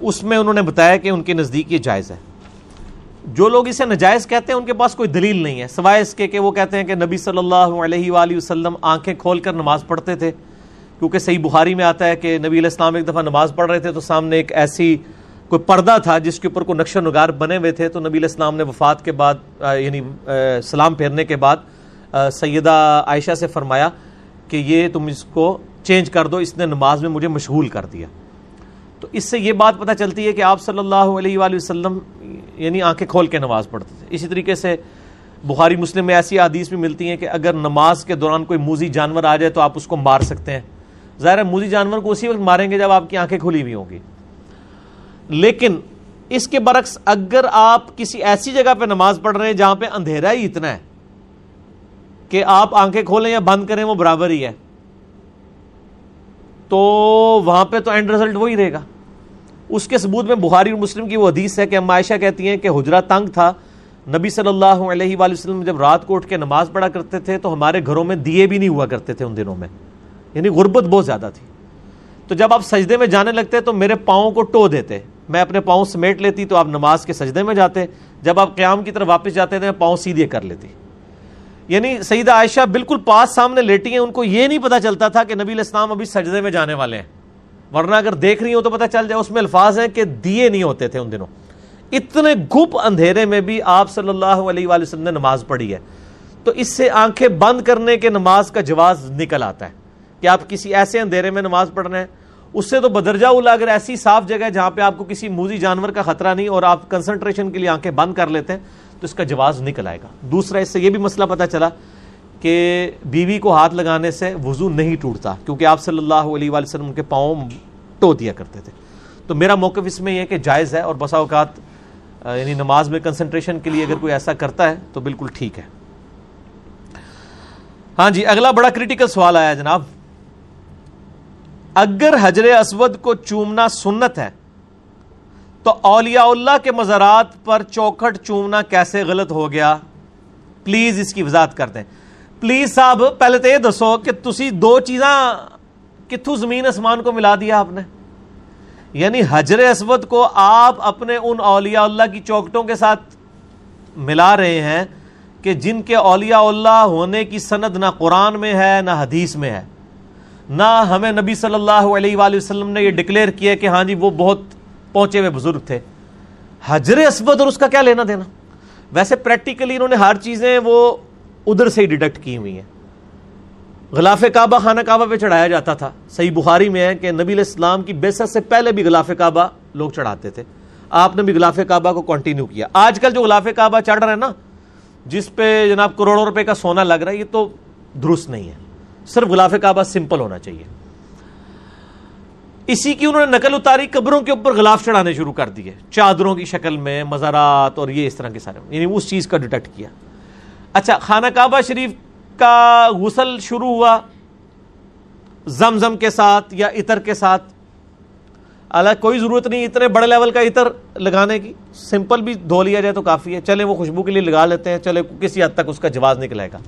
اس میں انہوں نے بتایا کہ ان کے نزدیک یہ جائز ہے. جو لوگ اسے ناجائز کہتے ہیں ان کے پاس کوئی دلیل نہیں ہے سوائے اس کے کہ وہ کہتے ہیں کہ نبی صلی اللہ علیہ وآلہ وسلم آنکھیں کھول کر نماز پڑھتے تھے, کیونکہ صحیح بخاری میں آتا ہے کہ نبی علیہ السلام ایک دفعہ نماز پڑھ رہے تھے تو سامنے ایک ایسی کوئی پردہ تھا جس کے اوپر کوئی نقش و نگار بنے ہوئے تھے, تو نبی علیہ السلام نے وفات کے بعد یعنی سلام پھیرنے کے بعد سیدہ عائشہ سے فرمایا کہ یہ تم اس کو چینج کر دو, اس نے نماز میں مجھے مشغول کر دیا. تو اس سے یہ بات پتہ چلتی ہے کہ آپ صلی اللہ علیہ وآلہ وسلم یعنی آنکھیں کھول کے نماز پڑھتے تھے. اسی طریقے سے بخاری مسلم میں ایسی حدیث بھی ملتی ہیں کہ اگر نماز کے دوران کوئی موذی جانور آ جائے تو آپ اس کو مار سکتے ہیں. ظاہر ہے موذی جانور کو اسی وقت ماریں گے جب آپ کی آنکھیں کھلی ہوئی ہوں گی, لیکن اس کے برعکس اگر آپ کسی ایسی جگہ پہ نماز پڑھ رہے ہیں جہاں پہ اندھیرا ہی اتنا ہے کہ آپ آنکھیں کھولیں یا بند کریں وہ برابر ہی ہے, تو وہاں پہ تو اینڈ رزلٹ وہی رہے گا. اس کے ثبوت میں بخاری اور مسلم کی وہ حدیث ہے کہ ام عائشہ کہتی ہیں کہ حجرہ تنگ تھا, نبی صلی اللہ علیہ وآلہ وسلم جب رات کو اٹھ کے نماز پڑھا کرتے تھے تو ہمارے گھروں میں دیے بھی نہیں ہوا کرتے تھے ان دنوں میں, یعنی غربت بہت زیادہ تھی. تو جب آپ سجدے میں جانے لگتے تو میرے پاؤں کو ٹو دیتے, میں اپنے پاؤں سمیٹ لیتی تو آپ نماز کے سجدے میں جاتے, جب آپ قیام کی طرف واپس جاتے تو میں پاؤں سیدھے کر لیتی. یعنی سیدہ عائشہ بالکل پاس سامنے لیٹی ہیں, ان کو یہ نہیں پتہ چلتا تھا کہ نبی علیہ السلام ابھی سجدے میں جانے والے ہیں, ورنہ اگر دیکھ رہی ہوں تو پتہ چل جائے. اس میں الفاظ ہیں کہ دیے نہیں ہوتے تھے ان دنوں, اتنے گھپ اندھیرے میں بھی آپ صلی اللہ علیہ وآلہ وسلم نے نماز پڑھی ہے. تو اس سے آنکھیں بند کرنے کے نماز کا جواز نکل آتا ہے کہ آپ کسی ایسے اندھیرے میں نماز پڑھنا ہے. اس سے تو بدرجہ اولا اگر ایسی صاف جگہ ہے جہاں پہ آپ کو کسی موذی جانور کا خطرہ نہیں اور آپ کنسنٹریشن کے لیے آنکھیں بند کر لیتے ہیں تو اس کا جواز نکل آئے گا. دوسرا, اس سے یہ بھی مسئلہ پتہ چلا کہ بیوی کو ہاتھ لگانے سے وضو نہیں ٹوٹتا, کیونکہ آپ صلی اللہ علیہ وآلہ وسلم ان کے پاؤں ٹو دیا کرتے تھے. تو میرا موقف اس میں یہ ہے کہ جائز ہے, اور بسا اوقات یعنی نماز میں کنسنٹریشن کے لیے اگر کوئی ایسا کرتا ہے تو بالکل ٹھیک ہے. ہاں جی, اگلا بڑا کریٹیکل سوال آیا جناب, اگر حجر اسود کو چومنا سنت ہے تو اولیاء اللہ کے مزارات پر چوکھٹ چومنا کیسے غلط ہو گیا؟ پلیز اس کی وضاحت کر دیں. پلیز صاحب, پہلے تو یہ دسو کہ تسی دو چیزاں کتھوں زمین آسمان کو ملا دیا آپ نے. یعنی حجر اسود کو آپ اپنے ان اولیاء اللہ کی چوکھٹوں کے ساتھ ملا رہے ہیں کہ جن کے اولیاء اللہ ہونے کی سند نہ قرآن میں ہے نہ حدیث میں ہے, نہ ہمیں نبی صلی اللہ علیہ وآلہ وسلم نے یہ ڈکلیئر کیا کہ ہاں جی وہ بہت پہنچے ہوئے بزرگ تھے. حجر اسود اور اس کا کیا لینا دینا؟ ویسے پریکٹیکلی انہوں نے ہر چیزیں وہ ادھر سے ہی ڈیڈکٹ کی ہوئی ہیں. غلاف کعبہ خانہ کعبہ پہ چڑھایا جاتا تھا. صحیح بخاری میں ہے کہ نبی علیہ السلام کی بعثت سے پہلے بھی غلاف کعبہ لوگ چڑھاتے تھے. آپ نے بھی غلاف کعبہ کو کنٹینیو کیا. آج کل جو غلاف کعبہ چڑھ رہا ہے نا، جس پہ جناب کروڑوں روپے کا سونا لگ رہا ہے، یہ تو درست نہیں ہے. صرف غلاف کعبہ سمپل ہونا چاہیے. اسی کی انہوں نے نقل اتاری، قبروں کے اوپر غلاف چڑھانے شروع کر دیے، چادروں کی شکل میں، مزارات اور یہ اس طرح کے سارے، یعنی اس چیز کا ڈیٹیکٹ کیا. اچھا، خانہ کعبہ شریف کا غسل شروع ہوا زمزم کے ساتھ یا عطر کے ساتھ. الگ کوئی ضرورت نہیں اتنے بڑے لیول کا عطر لگانے کی، سمپل بھی دھو لیا جائے تو کافی ہے. چلے وہ خوشبو کے لیے لگا لیتے ہیں، چلے کسی حد تک اس کا جواز نکلے گا.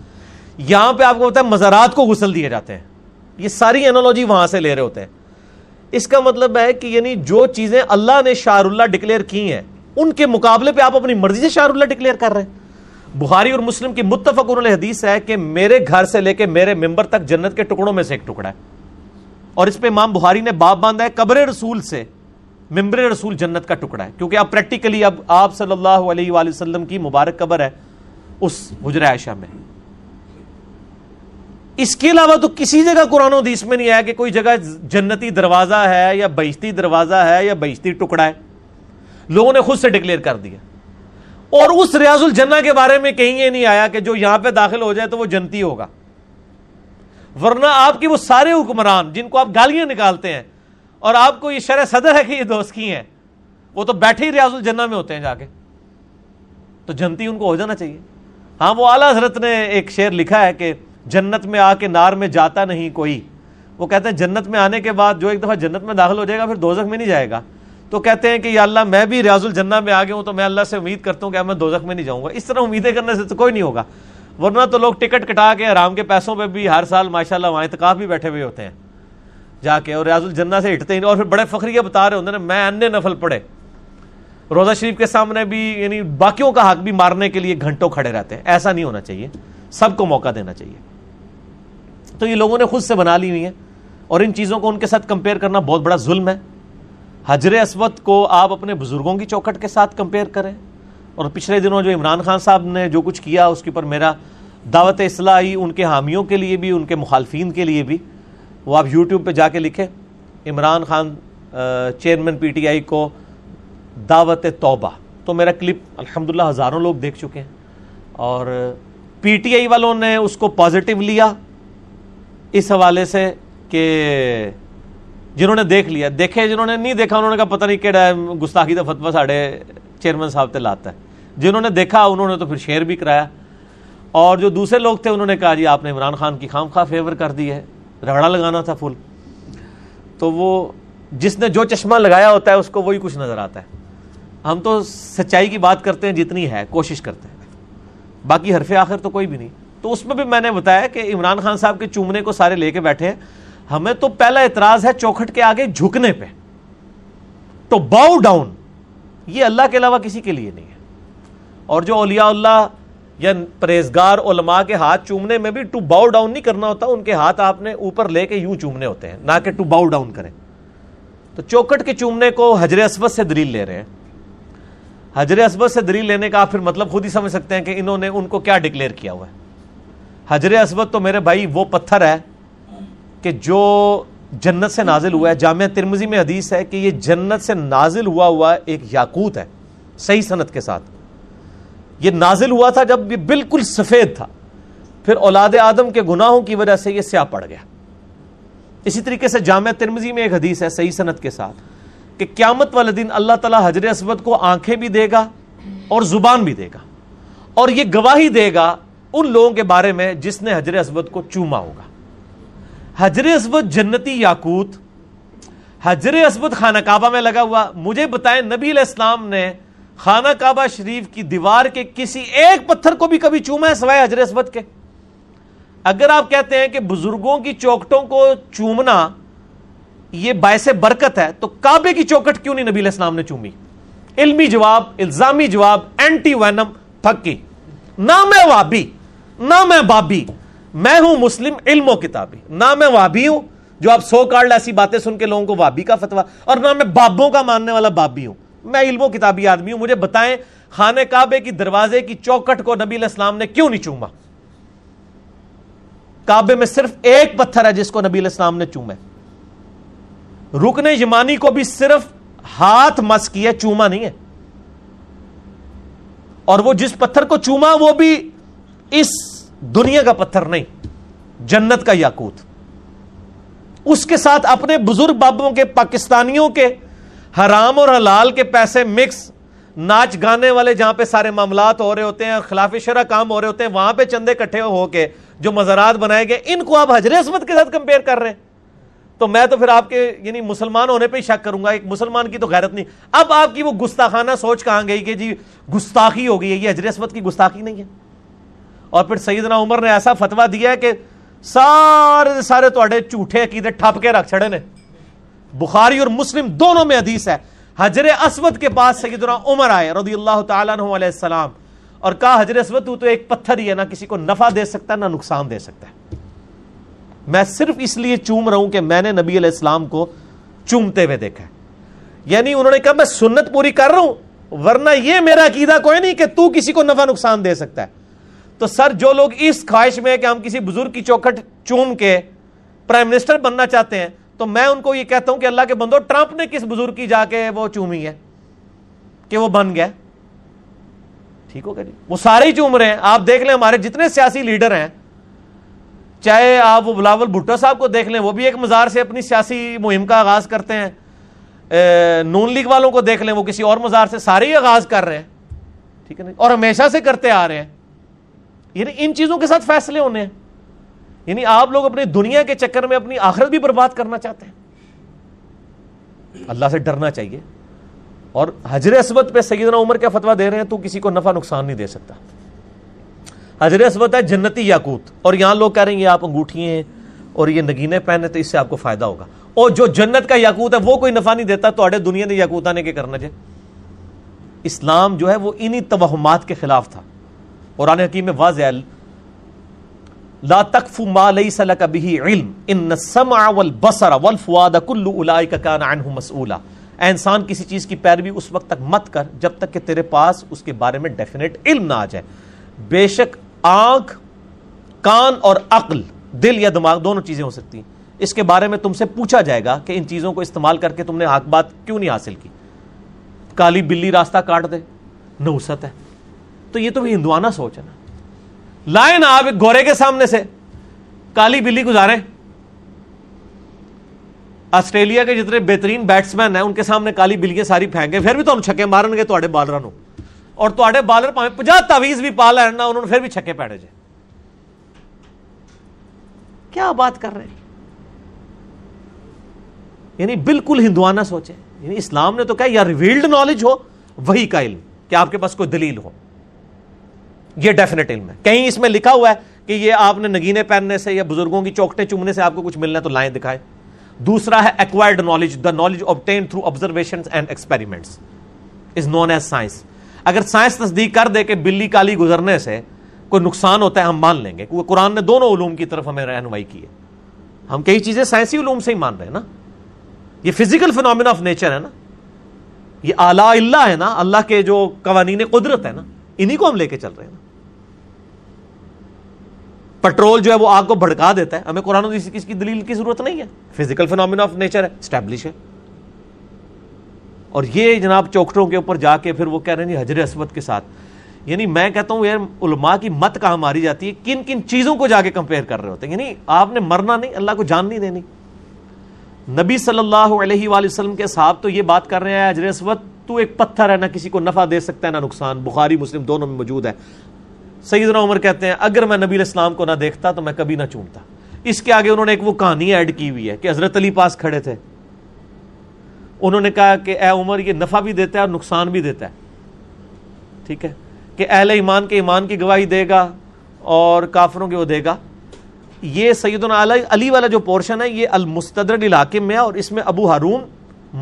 یہاں پہ آپ کو پتا ہے مزارات کو غسل دیے جاتے ہیں. یہ ساری انالوجی وہاں سے لے رہے ہوتے ہیں. اس کا مطلب ہے کہ یعنی جو چیزیں اللہ نے شعائر اللہ ڈکلیئر کی ہیں، ان کے مقابلے پہ آپ اپنی مرضی سے شعائر اللہ ڈکلیئر کر رہے ہیں. بخاری اور مسلم کی متفق علیہ حدیث ہے کہ میرے گھر سے لے کے میرے ممبر تک جنت کے ٹکڑوں میں سے ایک ٹکڑا ہے. اور اس پہ امام بخاری نے باب باندھا ہے، قبر رسول سے ممبر رسول جنت کا ٹکڑا ہے. کیونکہ اب پریکٹیکلی اب آپ صلی اللہ علیہ وآلہ وسلم کی مبارک قبر ہے اس حجرہ عائشہ میں. اس کے علاوہ تو کسی جگہ قرآن و حدیث میں نہیں آیا کہ کوئی جگہ جنتی دروازہ ہے یا بہشتی دروازہ ہے یا بہشتی ٹکڑا ہے. لوگوں نے خود سے ڈکلیئر کر دیا. اور اس ریاض الجنہ کے بارے میں کہیں یہ نہیں آیا کہ جو یہاں پہ داخل ہو جائے تو وہ جنتی ہوگا. ورنہ آپ کے وہ سارے حکمران جن کو آپ گالیاں نکالتے ہیں اور آپ کو یہ شرح صدر ہے کہ یہ دوست کی ہیں، وہ تو بیٹھے ہی ریاض الجنہ میں ہوتے ہیں جا کے، تو جنتی ان کو ہو جانا چاہیے. ہاں، وہ اعلیٰ حضرت نے ایک شعر لکھا ہے کہ جنت میں آ کے نار میں جاتا نہیں کوئی. وہ کہتے ہیں جنت میں آنے کے بعد جو ایک دفعہ جنت میں داخل ہو جائے گا پھر دوزخ میں نہیں جائے گا. تو کہتے ہیں کہ یا اللہ، میں بھی ریاض الجنہ میں آ گیا ہوں تو میں اللہ سے امید کرتا ہوں کہ میں دوزخ میں نہیں جاؤں گا. اس طرح امیدیں کرنے سے تو کوئی نہیں ہوگا. ورنہ تو لوگ ٹکٹ کٹا کے آرام کے پیسوں پہ بھی ہر سال ماشاءاللہ وہاں اعتکاف بھی بیٹھے ہوئے ہوتے ہیں جا کے، اور ریاض الجنہ سے ہٹتے ہی نہیں. اور پھر بڑے فخریہ بتا رہے ہوتے ہیں میں انے نفل پڑھے. روزہ شریف کے سامنے بھی یعنی باقیوں کا حق بھی مارنے کے لیے گھنٹوں کھڑے رہتے ہیں. ایسا نہیں ہونا چاہیے، سب کو موقع دینا چاہیے. تو یہ لوگوں نے خود سے بنا لی ہوئی ہیں، اور ان چیزوں کو ان کے ساتھ کمپیئر کرنا بہت بڑا ظلم ہے. حجر اسود کو آپ اپنے بزرگوں کی چوکھٹ کے ساتھ کمپیئر کریں. اور پچھلے دنوں جو عمران خان صاحب نے جو کچھ کیا اس کے اوپر میرا دعوت اصلاح آئی، ان کے حامیوں کے لیے بھی، ان کے مخالفین کے لیے بھی. وہ آپ یوٹیوب پہ جا کے لکھیں Imran Khan chairman P T I کو دعوت توبہ، تو میرا کلپ الحمدللہ ہزاروں لوگ دیکھ چکے ہیں. اور پی ٹی آئی والوں نے اس کو پازیٹیو لیا اس حوالے سے کہ جنہوں نے دیکھ لیا دیکھے، جنہوں نے نہیں دیکھا انہوں نے کہا پتہ نہیں کیڑا گستاخی دا فتویٰ ساڑھے چیئرمین صاحب تے لاتا ہے. جنہوں نے دیکھا انہوں نے تو پھر شیئر بھی کرایا. اور جو دوسرے لوگ تھے انہوں نے کہا جی آپ نے عمران خان کی خام خواہ فیور کر دی ہے، رگڑا لگانا تھا فل. تو وہ جس نے جو چشمہ لگایا ہوتا ہے اس کو وہی کچھ نظر آتا ہے. ہم تو سچائی کی بات کرتے ہیں جتنی ہے، کوشش کرتے ہیں، باقی حرف آخر تو کوئی بھی نہیں. تو اس میں بھی میں نے بتایا کہ عمران خان صاحب کے چومنے کو سارے لے کے بیٹھے ہیں. ہمیں تو پہلا اعتراض ہے چوکھٹ کے آگے جھکنے پہ. تو باؤ ڈاؤن یہ اللہ کے علاوہ کسی کے لیے نہیں ہے. اور جو اولیاء اللہ یا پرہیزگار علماء کے ہاتھ چومنے میں بھی ٹو باؤ ڈاؤن نہیں کرنا ہوتا، ان کے ہاتھ آپ نے اوپر لے کے یوں چومنے ہوتے ہیں، نہ کہ ٹو باؤ ڈاؤن کریں. تو چوکھٹ کے چومنے کو حجر اسود سے دلیل لے رہے ہیں. حجر اسود سے دلیل لینے کا آپ پھر مطلب خود ہی سمجھ سکتے ہیں کہ انہوں نے ان کو کیا ڈکلیئر کیا ہوا ہے. حجر اسود تو میرے بھائی وہ پتھر ہے کہ جو جنت سے نازل ہوا ہے. جامعہ ترمذی میں حدیث ہے کہ یہ جنت سے نازل ہوا ایک یاقوت ہے، صحیح سند کے ساتھ. یہ نازل ہوا تھا جب یہ بالکل سفید تھا، پھر اولاد آدم کے گناہوں کی وجہ سے یہ سیاہ پڑ گیا. اسی طریقے سے جامعہ ترمذی میں ایک حدیث ہے صحیح سند کے ساتھ کہ قیامت والے دن اللہ تعالیٰ حجر اسود کو آنکھیں بھی دے گا اور زبان بھی دے گا، اور یہ گواہی دے گا ان لوگوں کے بارے میں جس نے حجر اسود کو چوما ہوگا. حجر اسود جنتی یاقوت، حجر اسود خانہ کعبہ میں لگا ہوا. مجھے بتائیں نبی علیہ السلام نے خانہ کعبہ شریف کی دیوار کے کسی ایک پتھر کو بھی کبھی چوما ہے سوائے حجر اسود کے؟ اگر آپ کہتے ہیں کہ بزرگوں کی چوکھٹوں کو چومنا یہ باعث برکت ہے تو کعبے کی چوکھٹ کیوں نہیں نبی علیہ السلام نے چومی؟ علمی جواب، الزامی جواب، اینٹی وینم، پھکی. نہ میں وابی، نہ میں بابی، میں ہوں مسلم علم و کتابی. نہ میں وابی ہوں جو آپ سو کارڈ ایسی باتیں سن کے لوگوں کو وابی کا فتویٰ، اور نہ میں بابوں کا ماننے والا بابی ہوں. میں علم و کتابی آدمی ہوں. مجھے بتائیں خانہ کعبے کی دروازے کی چوکھٹ کو نبی علیہ السلام نے کیوں نہیں چوما؟ کعبے میں صرف ایک پتھر ہے جس کو نبی علیہ السلام نے چوما ہے. رکن یمانی کو بھی صرف ہاتھ مس کیا, چوما نہیں ہے. اور وہ جس پتھر کو چوما وہ بھی اس دنیا کا پتھر نہیں, جنت کا یاقوت. اس کے ساتھ اپنے بزرگ بابوں کے, پاکستانیوں کے حرام اور حلال کے پیسے مکس, ناچ گانے والے جہاں پہ سارے معاملات ہو رہے ہوتے ہیں, خلاف شرع کام ہو رہے ہوتے ہیں, وہاں پہ چندے اکٹھے ہو کے جو مزارات بنائے گئے, ان کو آپ حجر اسود کے ساتھ کمپیئر کر رہے ہیں. تو میں تو پھر آپ کے یعنی مسلمان ہونے پہ ہی شک کروں گا, ایک مسلمان کی تو غیرت نہیں. اب آپ کی وہ گستاخانہ سوچ کہاں گئی کہ جی گستاخی ہو گئی ہے, یہ حجر اسود کی گستاخی نہیں ہے. اور پھر سیدنا عمر نے ایسا فتویٰ دیا ہے کہ سارے سارے تھوڑے جھوٹے عقیدے ٹھپ کے رکھ چھڑے نے. بخاری اور مسلم دونوں میں حدیث ہے, حجر اسود کے پاس سیدنا عمر آئے رضی اللہ تعالیٰ عنہ علیہ السلام اور کہا حجر اسود تو ایک پتھر ہی ہے, نہ کسی کو نفع دے سکتا ہے نہ نقصان دے سکتا ہے. میں صرف اس لیے چوم رہا ہوں کہ میں نے نبی علیہ السلام کو چومتے ہوئے دیکھا ہے. یعنی انہوں نے کہا میں سنت پوری کر رہا ہوں, ورنہ یہ میرا عقیدہ کوئی نہیں کہ تو کسی کو نفع نقصان دے سکتا ہے. تو سر جو لوگ اس خواہش میں ہے کہ ہم کسی بزرگ کی چوکھٹ چوم کے پرائم منسٹر بننا چاہتے ہیں, تو میں ان کو یہ کہتا ہوں کہ اللہ کے بندو, ٹرمپ نے کس بزرگ کی جا کے وہ چومی ہے کہ وہ بن گیا؟ ٹھیک ہوگا جی, وہ سارے ہی چوم رہے ہیں. آپ دیکھ لیں ہمارے جتنے سیاسی لیڈر ہیں, چاہے آپ وہ بلاول بھٹو صاحب کو دیکھ لیں, وہ بھی ایک مزار سے اپنی سیاسی مہم کا آغاز کرتے ہیں. نون لیگ والوں کو دیکھ لیں, وہ کسی اور مزار سے سارے ہی آغاز کر رہے ہیں. ٹھیک ہے نا, اور ہمیشہ سے کرتے آ رہے ہیں. یعنی ان چیزوں کے ساتھ فیصلے ہونے ہیں. یعنی آپ لوگ اپنی دنیا کے چکر میں اپنی آخرت بھی برباد کرنا چاہتے ہیں. اللہ سے ڈرنا چاہیے. اور حجر اسود پہ سیدنا عمر کیا فتویٰ دے رہے ہیں, تو کسی کو نفع نقصان نہیں دے سکتا. حجر اسود ہے جنتی یاقوت, اور یہاں لوگ کہہ رہے ہیں یہ آپ انگوٹھی ہیں اور یہ نگینے پہنے تو اس سے آپ کو فائدہ ہوگا, اور جو جنت کا یاقوت ہے وہ کوئی نفع نہیں دیتا, تو دنیا نے یاقوت آنے کے کرنا چاہیے. اسلام جو ہے وہ انہی توہمات کے خلاف تھا. قرآن حکیم میں واضح ہے, لا تقف ما لیس لک بہ علم ان السمع والبصر والفؤاد کل اولئک کان عنہ مسؤولا. اے انسان, کسی چیز کی پیروی اس وقت تک مت کر جب تک کہ تیرے پاس اس کے بارے میں ڈیفینیٹ علم نہ آ جائے. بے شک آنکھ, کان اور عقل, دل یا دماغ دونوں چیزیں ہو سکتی ہیں. اس کے بارے میں تم سے پوچھا جائے گا کہ ان چیزوں کو استعمال کر کے تم نے حق بات کیوں نہیں حاصل کی. کالی بلی راستہ کاٹ دے, نوست ہے. تو یہ تو بھی ہندوانہ سوچ ہے نا. لائے نا آپ ایک گورے کے سامنے سے کالی بلی گزارے. آسٹریلیا کے جتنے بہترین بیٹسمین ہیں ان کے سامنے کالی بلیاں ساری پھینکیں, پھر بھی تمہیں چھکے مارن گے تھوڑے بالروں کو, اور تھوڑے بالر پاویں 50 تعویذ بھی پا لین نا, انہوں نے پھر بھی چھکے پیڑے جائے. کیا بات کر رہے ہیں؟ یعنی بالکل ہندوانہ سوچے. یعنی اسلام نے تو کہا یا ریویلڈ نالج ہو, وہی کا علم کہ آپ کے پاس کوئی دلیل ہو, یہ ڈیفینیٹ علم ہے. کہیں اس میں لکھا ہوا ہے کہ یہ آپ نے نگینے پہننے سے یا بزرگوں کی چوکٹیں چومنے سے آپ کو کچھ ملنا ہے تو لائیں دکھائیں. دوسرا ہے acquired knowledge, the knowledge obtained through observations and experiments is known as science. اگر سائنس تصدیق کر دے کہ بلی کالی گزرنے سے کوئی نقصان ہوتا ہے, ہم مان لیں گے, کیونکہ قرآن نے دونوں علوم کی طرف ہمیں رہنمائی کی ہے. ہم کئی چیزیں سائنسی علوم سے ہی مان رہے ہیں نا. یہ فزیکل فنومینا آف نیچر ہے نا, یہ اعلیٰ اللہ ہے نا, اللہ کے جو قوانین قدرت ہے نا, انہی کو ہم لے کے چل رہے ہیں نا. پٹرول جو ہے وہ آگ کو بھڑکا دیتا ہے, ہمیں قرآن میں اس کی دلیل کی ضرورت نہیں ہے. فزیکل فینومینا آف نیچر ہے, اسٹیبلش ہے. اور یہ جناب چوکٹوں کے اوپر جا کے پھر وہ کہہ رہے ہیں حجر اسود کے ساتھ. یعنی میں کہتا ہوں یار علماء کی مت کہاں ماری جاتی ہے, کن کن چیزوں کو جا کے کمپیئر کر رہے ہوتے ہیں. یعنی آپ نے مرنا نہیں, اللہ کو جان نہیں دینی. نبی صلی اللہ علیہ وآلہ وسلم کے صحابہ تو یہ بات کر رہے ہیں حجر اسود تو ایک پتھر ہے, نہ کسی کو نفع دے سکتا ہے نہ نقصان. بخاری مسلم دونوں میں موجود ہے. سیدنا عمر کہتے ہیں اگر میں نبی علیہ السلام کو نہ دیکھتا تو میں کبھی نہ چومتا. اس کے آگے انہوں نے ایک وہ کہانی ایڈ کی ہوئی ہے کہ حضرت علی پاس کھڑے تھے, انہوں نے کہا کہ اے عمر یہ نفع بھی دیتا ہے اور نقصان بھی دیتا ہے. ٹھیک ہے کہ اہل ایمان کے ایمان کی گواہی دے گا اور کافروں کے وہ دے گا. یہ سیدنا علی والا جو پورشن ہے یہ المستدرک الحاکم میں ہے, اور اس میں ابو ہارون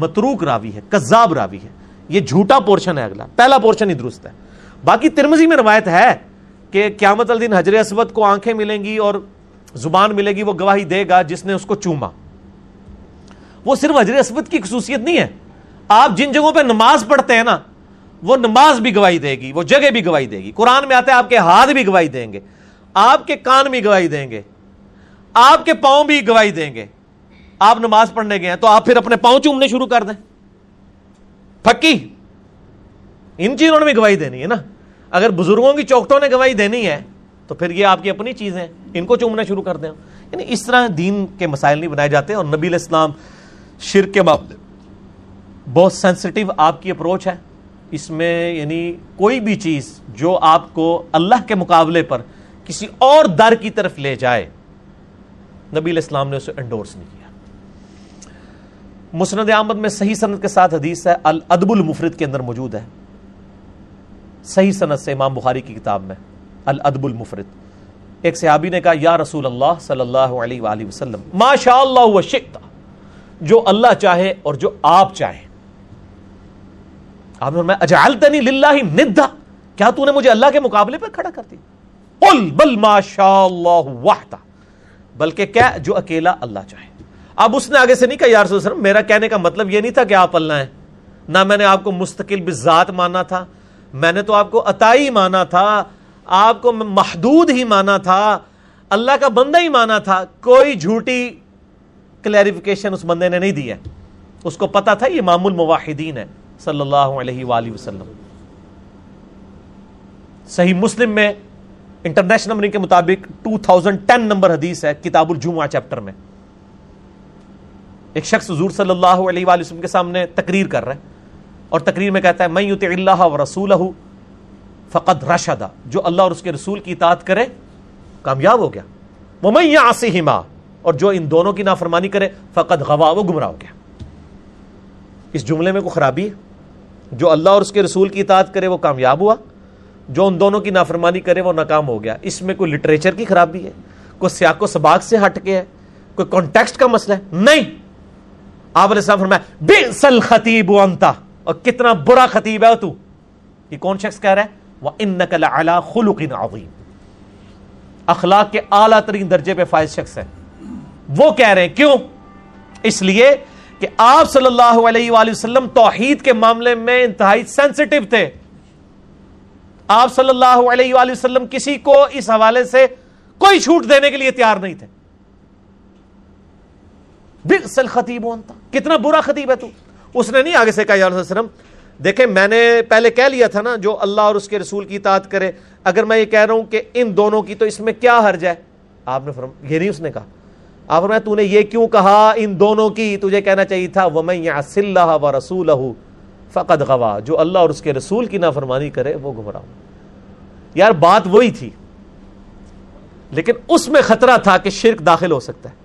متروک راوی ہے, کذاب راوی ہے. یہ جھوٹا پورشن ہے, اگلا پہلا پورشن ہی درست ہے. باقی ترمذی میں روایت ہے کہ قیامت الدین حجر اسود کو آنکھیں ملیں گی اور زبان ملے گی, وہ گواہی دے گا جس نے اس کو چوما. وہ صرف حجر اسود کی خصوصیت نہیں ہے, آپ جن جگہوں پہ نماز پڑھتے ہیں نا وہ نماز بھی گواہی دے گی, وہ جگہ بھی گواہی دے گی. قرآن میں آتا ہے آپ کے ہاتھ بھی گواہی دیں گے, آپ کے کان بھی گواہی دیں گے, آپ کے پاؤں بھی گواہی دیں گے. آپ نماز پڑھنے گئے ہیں تو آپ پھر اپنے پاؤں چومنے شروع کر دیں, پکی ان چیزوں نے بھی گواہی دینی ہے نا. اگر بزرگوں کی چوکٹوں نے گواہی دینی ہے تو پھر یہ آپ کی اپنی چیزیں ہیں, ان کو چومنا شروع کر دیں. یعنی اس طرح دین کے مسائل نہیں بنائے جاتے. اور نبی علیہ السلام شرک کے معاملے بہت سینسٹیو آپ کی اپروچ ہے اس میں. یعنی کوئی بھی چیز جو آپ کو اللہ کے مقابلے پر کسی اور در کی طرف لے جائے, نبی علیہ السلام نے اسے انڈورس نہیں کیا. مسند احمد میں صحیح سند کے ساتھ حدیث ہے, الادب المفرد کے اندر موجود ہے صحیح سند سے, امام بخاری کی کتاب میں الادب المفرد. ایک صحابی نے کہا یا رسول اللہ صلی اللہ علیہ وآلہ وسلم, ما شاء اللہ وشئت, جو اللہ چاہے اور جو آپ چاہیں. آپ نے فرمایا اجعلتنی للہ ندا, کیا تو نے مجھے اللہ کے مقابلے پر کھڑا کر دی؟ قل بل ما شاء اللہ وحدہ, بلکہ کیا جو اکیلا اللہ چاہے. اب اس نے آگے سے نہیں کہا یا رسول اللہ, میرا کہنے کا مطلب یہ نہیں تھا کہ آپ اللہ ہیں, نہ میں نے آپ کو مستقل بذات مانا تھا, میں نے تو آپ کو عطائی مانا تھا, آپ کو محدود ہی مانا تھا, اللہ کا بندہ ہی مانا تھا. کوئی جھوٹی کلیریفیکیشن اس بندے نے نہیں دی ہے, اس کو پتا تھا یہ امام الموحدین ہے صلی اللہ علیہ وآلہ وسلم. صحیح مسلم میں انٹرنیشنل نمبر کے مطابق 2010 نمبر حدیث ہے کتاب الجمعہ چیپٹر میں. ایک شخص حضور صلی اللہ علیہ وآلہ وسلم کے سامنے تقریر کر رہا ہے اور تقریر میں کہتا ہے من یطع اللہ ورسولہ فقد رشد, جو اللہ اور اس کے رسول کی اطاعت کرے کامیاب ہو گیا, ومن یعصہما, اور جو ان دونوں کی نافرمانی کرے فقد غوا, وہ گمراہ ہو گیا. اس جملے میں کوئی خرابی ہے؟ جو اللہ اور اس کے رسول کی اطاعت کرے وہ کامیاب ہوا, جو ان دونوں کی نافرمانی کرے وہ ناکام ہو گیا. اس میں کوئی لٹریچر کی خرابی ہے, کوئی سیاق و سباق سے ہٹ کے ہے, کوئی کانٹیکسٹ کا مسئلہ ہے؟ نہیں. آپ علیہ السلام فرمایا بئس الخطیب انت, اور کتنا برا خطیب ہے تو. یہ کون شخص کہہ رہا ہے؟ وَإِنَّكَ لَعَلَىٰ خُلُقٍ عَظِيمٍ, اخلاق کے اعلیٰ ترین درجے پہ فائز شخص ہے. وہ کہہ رہے ہیں کیوں؟ اس لیے کہ آپ صلی اللہ علیہ وآلہ وسلم توحید کے معاملے میں انتہائی سینسٹیو تھے. آپ صلی اللہ علیہ وآلہ وسلم کسی کو اس حوالے سے کوئی چھوٹ دینے کے لیے تیار نہیں تھے. بئس الخطیب انت, کتنا برا خطیب ہے تو. اس نے نہیں آگے سے کہا یا رسول اللہ علیہ وسلم دیکھیں میں نے پہلے کہہ لیا تھا نا جو اللہ اور اس کے رسول کی اطاعت کرے, اگر میں یہ کہہ رہا ہوں کہ ان دونوں کی تو اس میں کیا حرج ہے؟ آپ نے فرمایا یہ نہیں اس نے کہا. آپ فرمایا تو نے یہ کیوں کہا ان دونوں کی؟ تجھے کہنا چاہیے تھا وَمَن يَعْصِ اللَّهَ وَرَسُولَهُ فَقَدْ غَوَىٰ, جو اللہ اور اس کے رسول کی نافرمانی کرے وہ گمراہ ہو. یار بات وہی تھی, لیکن اس میں خطرہ تھا کہ شرک داخل ہو سکتا ہے.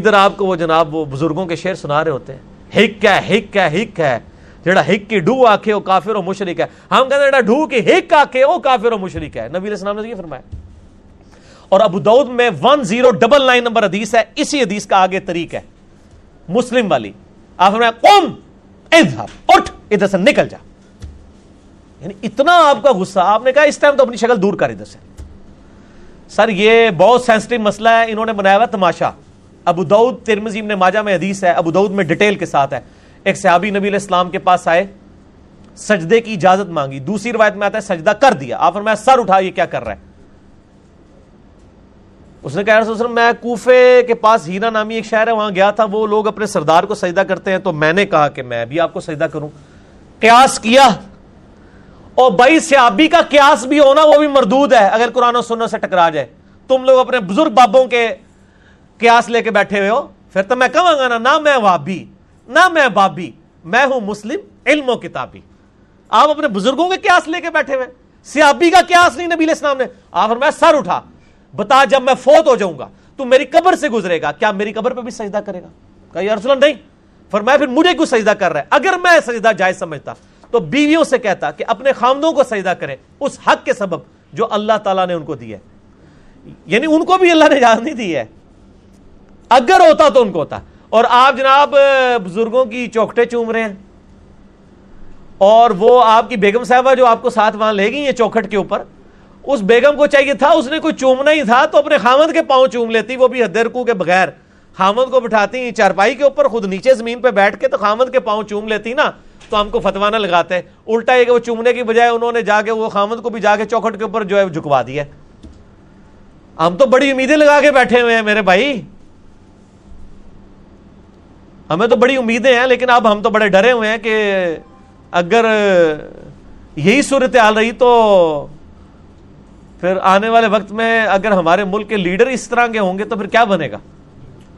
ادھر آپ کو وہ جناب وہ بزرگوں کے شعر سنا رہے ہوتے ہیں, ہک ہے ہک ہے ہک ہے, جڑا ہک کی ڈو آکھے وہ کافر و مشرک ہے. ہم کہتے ہیں جڑا ڈو کی ہک آکھے وہ کافر و مشرک ہے. نبی علیہ السلام نے یہ فرمایا. اور ابو داؤد میں 1099 نمبر حدیث ہے, اسی حدیث کا آگے طریق ہے مسلم والی. آپ فرمایا قم اذهب, اٹھ ادھر سے نکل جا. یعنی اتنا آپ کا غصہ, آپ نے کہا اس ٹائم تو اپنی شکل دور کر ادھر سے. سر یہ بہت سینسٹیو مسئلہ ہے, انہوں نے بنایا ہوا تماشا. ابو داؤد, ترمذی, ابن ماجہ میں حدیث ہے, ابو داؤد میں ڈیٹیل کے ساتھ ہے. ایک صحابی نبی علیہ السلام کے پاس آئے, سجدے کی اجازت مانگی. دوسری روایت میں آتا ہے سجدہ کر دیا. آپ فرمایا سر اٹھا, یہ کیا کر رہا ہے؟ اس نے کہا رسول اللہ میں کوفے کے پاس ہیرا نامی ایک شہر ہے وہاں گیا تھا, وہ لوگ اپنے سردار کو سجدہ کرتے ہیں تو میں نے کہا کہ میں بھی آپ کو سجدہ کروں. قیاس کیا, اور بھائی صحابی کا قیاس بھی ہونا وہ بھی مردود ہے اگر قرآن و سنت سے ٹکرا جائے. تم لوگ اپنے بزرگ بابوں کے قیاس لے کے بیٹھے ہوئے ہو, پھر تو میں کہوں گا نہ میں وہابی نہ میں بابی, میں ہوں مسلم علم و کتابی. آپ اپنے بزرگوں کے قیاس لے کے بیٹھے ہوئے, صحابی کا قیاس نہیں نبی علیہ السلام نے. آپ فرمایا سر اٹھا, بتا جب میں فوت ہو جاؤں گا تو میری قبر سے گزرے گا کیا میری قبر پہ بھی سجدہ کرے گا؟ کہا یا رسول اللہ نہیں. فرمایا پھر مجھے کیوں سجدہ کر رہا ہے؟ اگر میں سجدہ جائز سمجھتا تو بیویوں سے کہتا کہ اپنے خامدوں کو سجدہ کریں اس حق کے سبب جو اللہ تعالیٰ نے ان کو دیا ہے. یعنی ان کو بھی اللہ نے اجازت نہیں دی ہے, اگر ہوتا تو ان کو ہوتا. اور آپ جناب بزرگوں کی چوکٹیں چوم رہے ہیں, اور وہ آپ کی بیگم صاحبہ جو آپ کو ساتھ وہاں لے گئی ہیں چوکھٹ کے اوپر, اس بیگم کو چاہیے تھا اس نے کوئی چومنا ہی تھا تو اپنے خامد کے پاؤں چوم لیتی, وہ بھی حد رکوع کے بغیر. خامد کو بٹھاتی ہیں چارپائی کے اوپر, خود نیچے زمین پہ بیٹھ کے تو خامد کے پاؤں چوم لیتی نا, تو ہم کو فتوا نہ لگاتے. الٹا یہ کہ وہ چومنے کی بجائے انہوں نے جا کے وہ خامد کو بھی جا کے چوکھٹ کے اوپر جو ہے جھکوا دیا. ہم تو بڑی امیدیں لگا کے بیٹھے ہوئے ہیں میرے بھائی، ہمیں تو بڑی امیدیں ہیں، لیکن اب ہم تو بڑے ڈرے ہوئے ہیں کہ اگر یہی صورتحال رہی تو پھر آنے والے وقت میں اگر ہمارے ملک کے لیڈر اس طرح کے ہوں گے تو پھر کیا بنے گا۔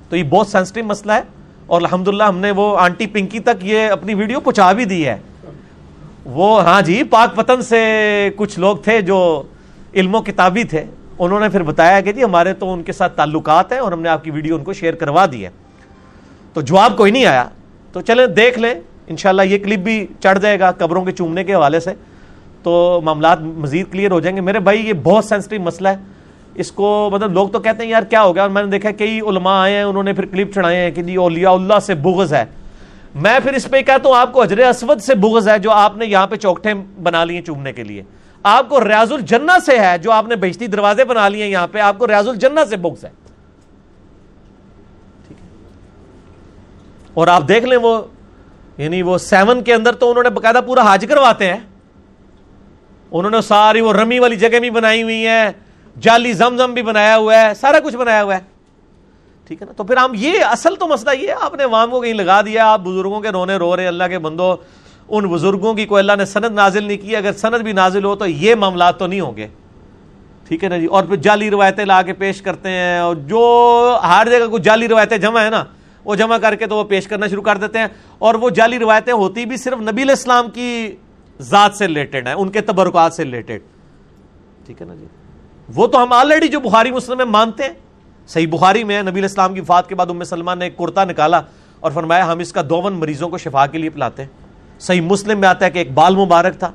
تو یہ بہت سینسٹیو مسئلہ ہے، اور الحمدللہ ہم نے وہ آنٹی پنکی تک یہ اپنی ویڈیو پہنچا بھی دی ہے۔ وہ ہاں جی پاک پتن سے کچھ لوگ تھے جو علم و کتابی تھے، انہوں نے پھر بتایا کہ جی ہمارے تو ان کے ساتھ تعلقات ہیں اور ہم نے آپ کی ویڈیو ان کو شیئر کروا دی ہے۔ تو جواب کوئی نہیں آیا، تو چلیں دیکھ لیں انشاءاللہ یہ کلپ بھی چڑھ جائے گا قبروں کے چومنے کے حوالے سے، تو معاملات مزید کلیئر ہو جائیں گے۔ میرے بھائی یہ بہت سینسٹیو مسئلہ ہے، اس کو مطلب لوگ تو کہتے ہیں یار کیا ہو گیا، اور میں نے دیکھا کئی علماء آئے ہیں انہوں نے پھر کلپ چڑھائے ہیں کہ جی اولیاء اللہ سے بغض ہے۔ میں پھر اس پہ کہتا ہوں آپ کو حجر اسود سے بغض ہے جو آپ نے یہاں پہ چوکٹیں بنا لی ہیں چومنے کے لیے، آپ کو ریاض الجنہ سے ہے جو آپ نے بہشتی دروازے بنا لیے ہیں یہاں پہ، آپ کو ریاض الجنہ سے بغض ہے۔ اور آپ دیکھ لیں وہ یعنی وہ 7 کے اندر تو انہوں نے باقاعدہ پورا حج کرواتے ہیں، انہوں نے ساری وہ رمی والی جگہ بھی بنائی ہوئی ہیں، جعلی زمزم بھی بنایا ہوا ہے، سارا کچھ بنایا ہوا ہے، ٹھیک ہے نا۔ تو پھر ہم یہ اصل تو مسئلہ یہ ہے آپ نے عوام کو کہیں لگا دیا، آپ بزرگوں کے رونے رو رہے ہیں، اللہ کے بندو ان بزرگوں کی کوئی اللہ نے سند نازل نہیں کی، اگر سند بھی نازل ہو تو یہ معاملات تو نہیں ہوں گے، ٹھیک ہے نا جی۔ اور پھر جعلی روایتیں لا کے پیش کرتے ہیں، اور جو ہر جگہ کوئی جعلی روایتیں جمع ہے نا وہ جمع کر کے تو وہ پیش کرنا شروع کر دیتے ہیں، اور وہ جعلی روایتیں ہوتی بھی صرف نبی علیہ السلام کی ذات سے ریلیٹڈ ہیں، ان کے تبرکات سے ریلیٹڈ، ٹھیک ہے نا جی۔ وہ تو ہم آلریڈی جو بخاری مسلم میں مانتے ہیں، صحیح بخاری میں نبی علیہ السلام کی وفات کے بعد ام سلمہ نے ایک کرتا نکالا اور فرمایا ہم اس کا دامن مریضوں کو شفا کے لیے پلاتے ہیں۔ صحیح مسلم میں آتا ہے کہ ایک بال مبارک تھا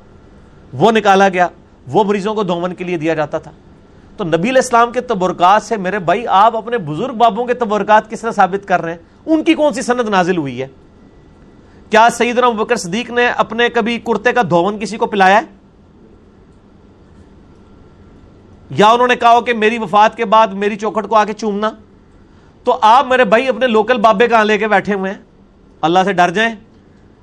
وہ نکالا گیا، وہ مریضوں کو دامن کے لیے دیا جاتا تھا۔ تو نبی علیہ السلام کے تبرکات سے میرے بھائی آپ اپنے بزرگ بابوں کے تبرکات کس طرح ثابت کر رہے ہیں، ان کی کون سی سند نازل ہوئی ہے؟ کیا سیدنا ابوبکر صدیق نے اپنے کبھی کرتے کا دھون کسی کو پلایا ہے؟ یا انہوں نے کہا کہ میری وفات کے بعد میری چوکھٹ کو آ کے چومنا؟ تو آپ میرے بھائی اپنے لوکل بابے کہاں لے کے بیٹھے ہوئے ہیں، اللہ سے ڈر جائیں،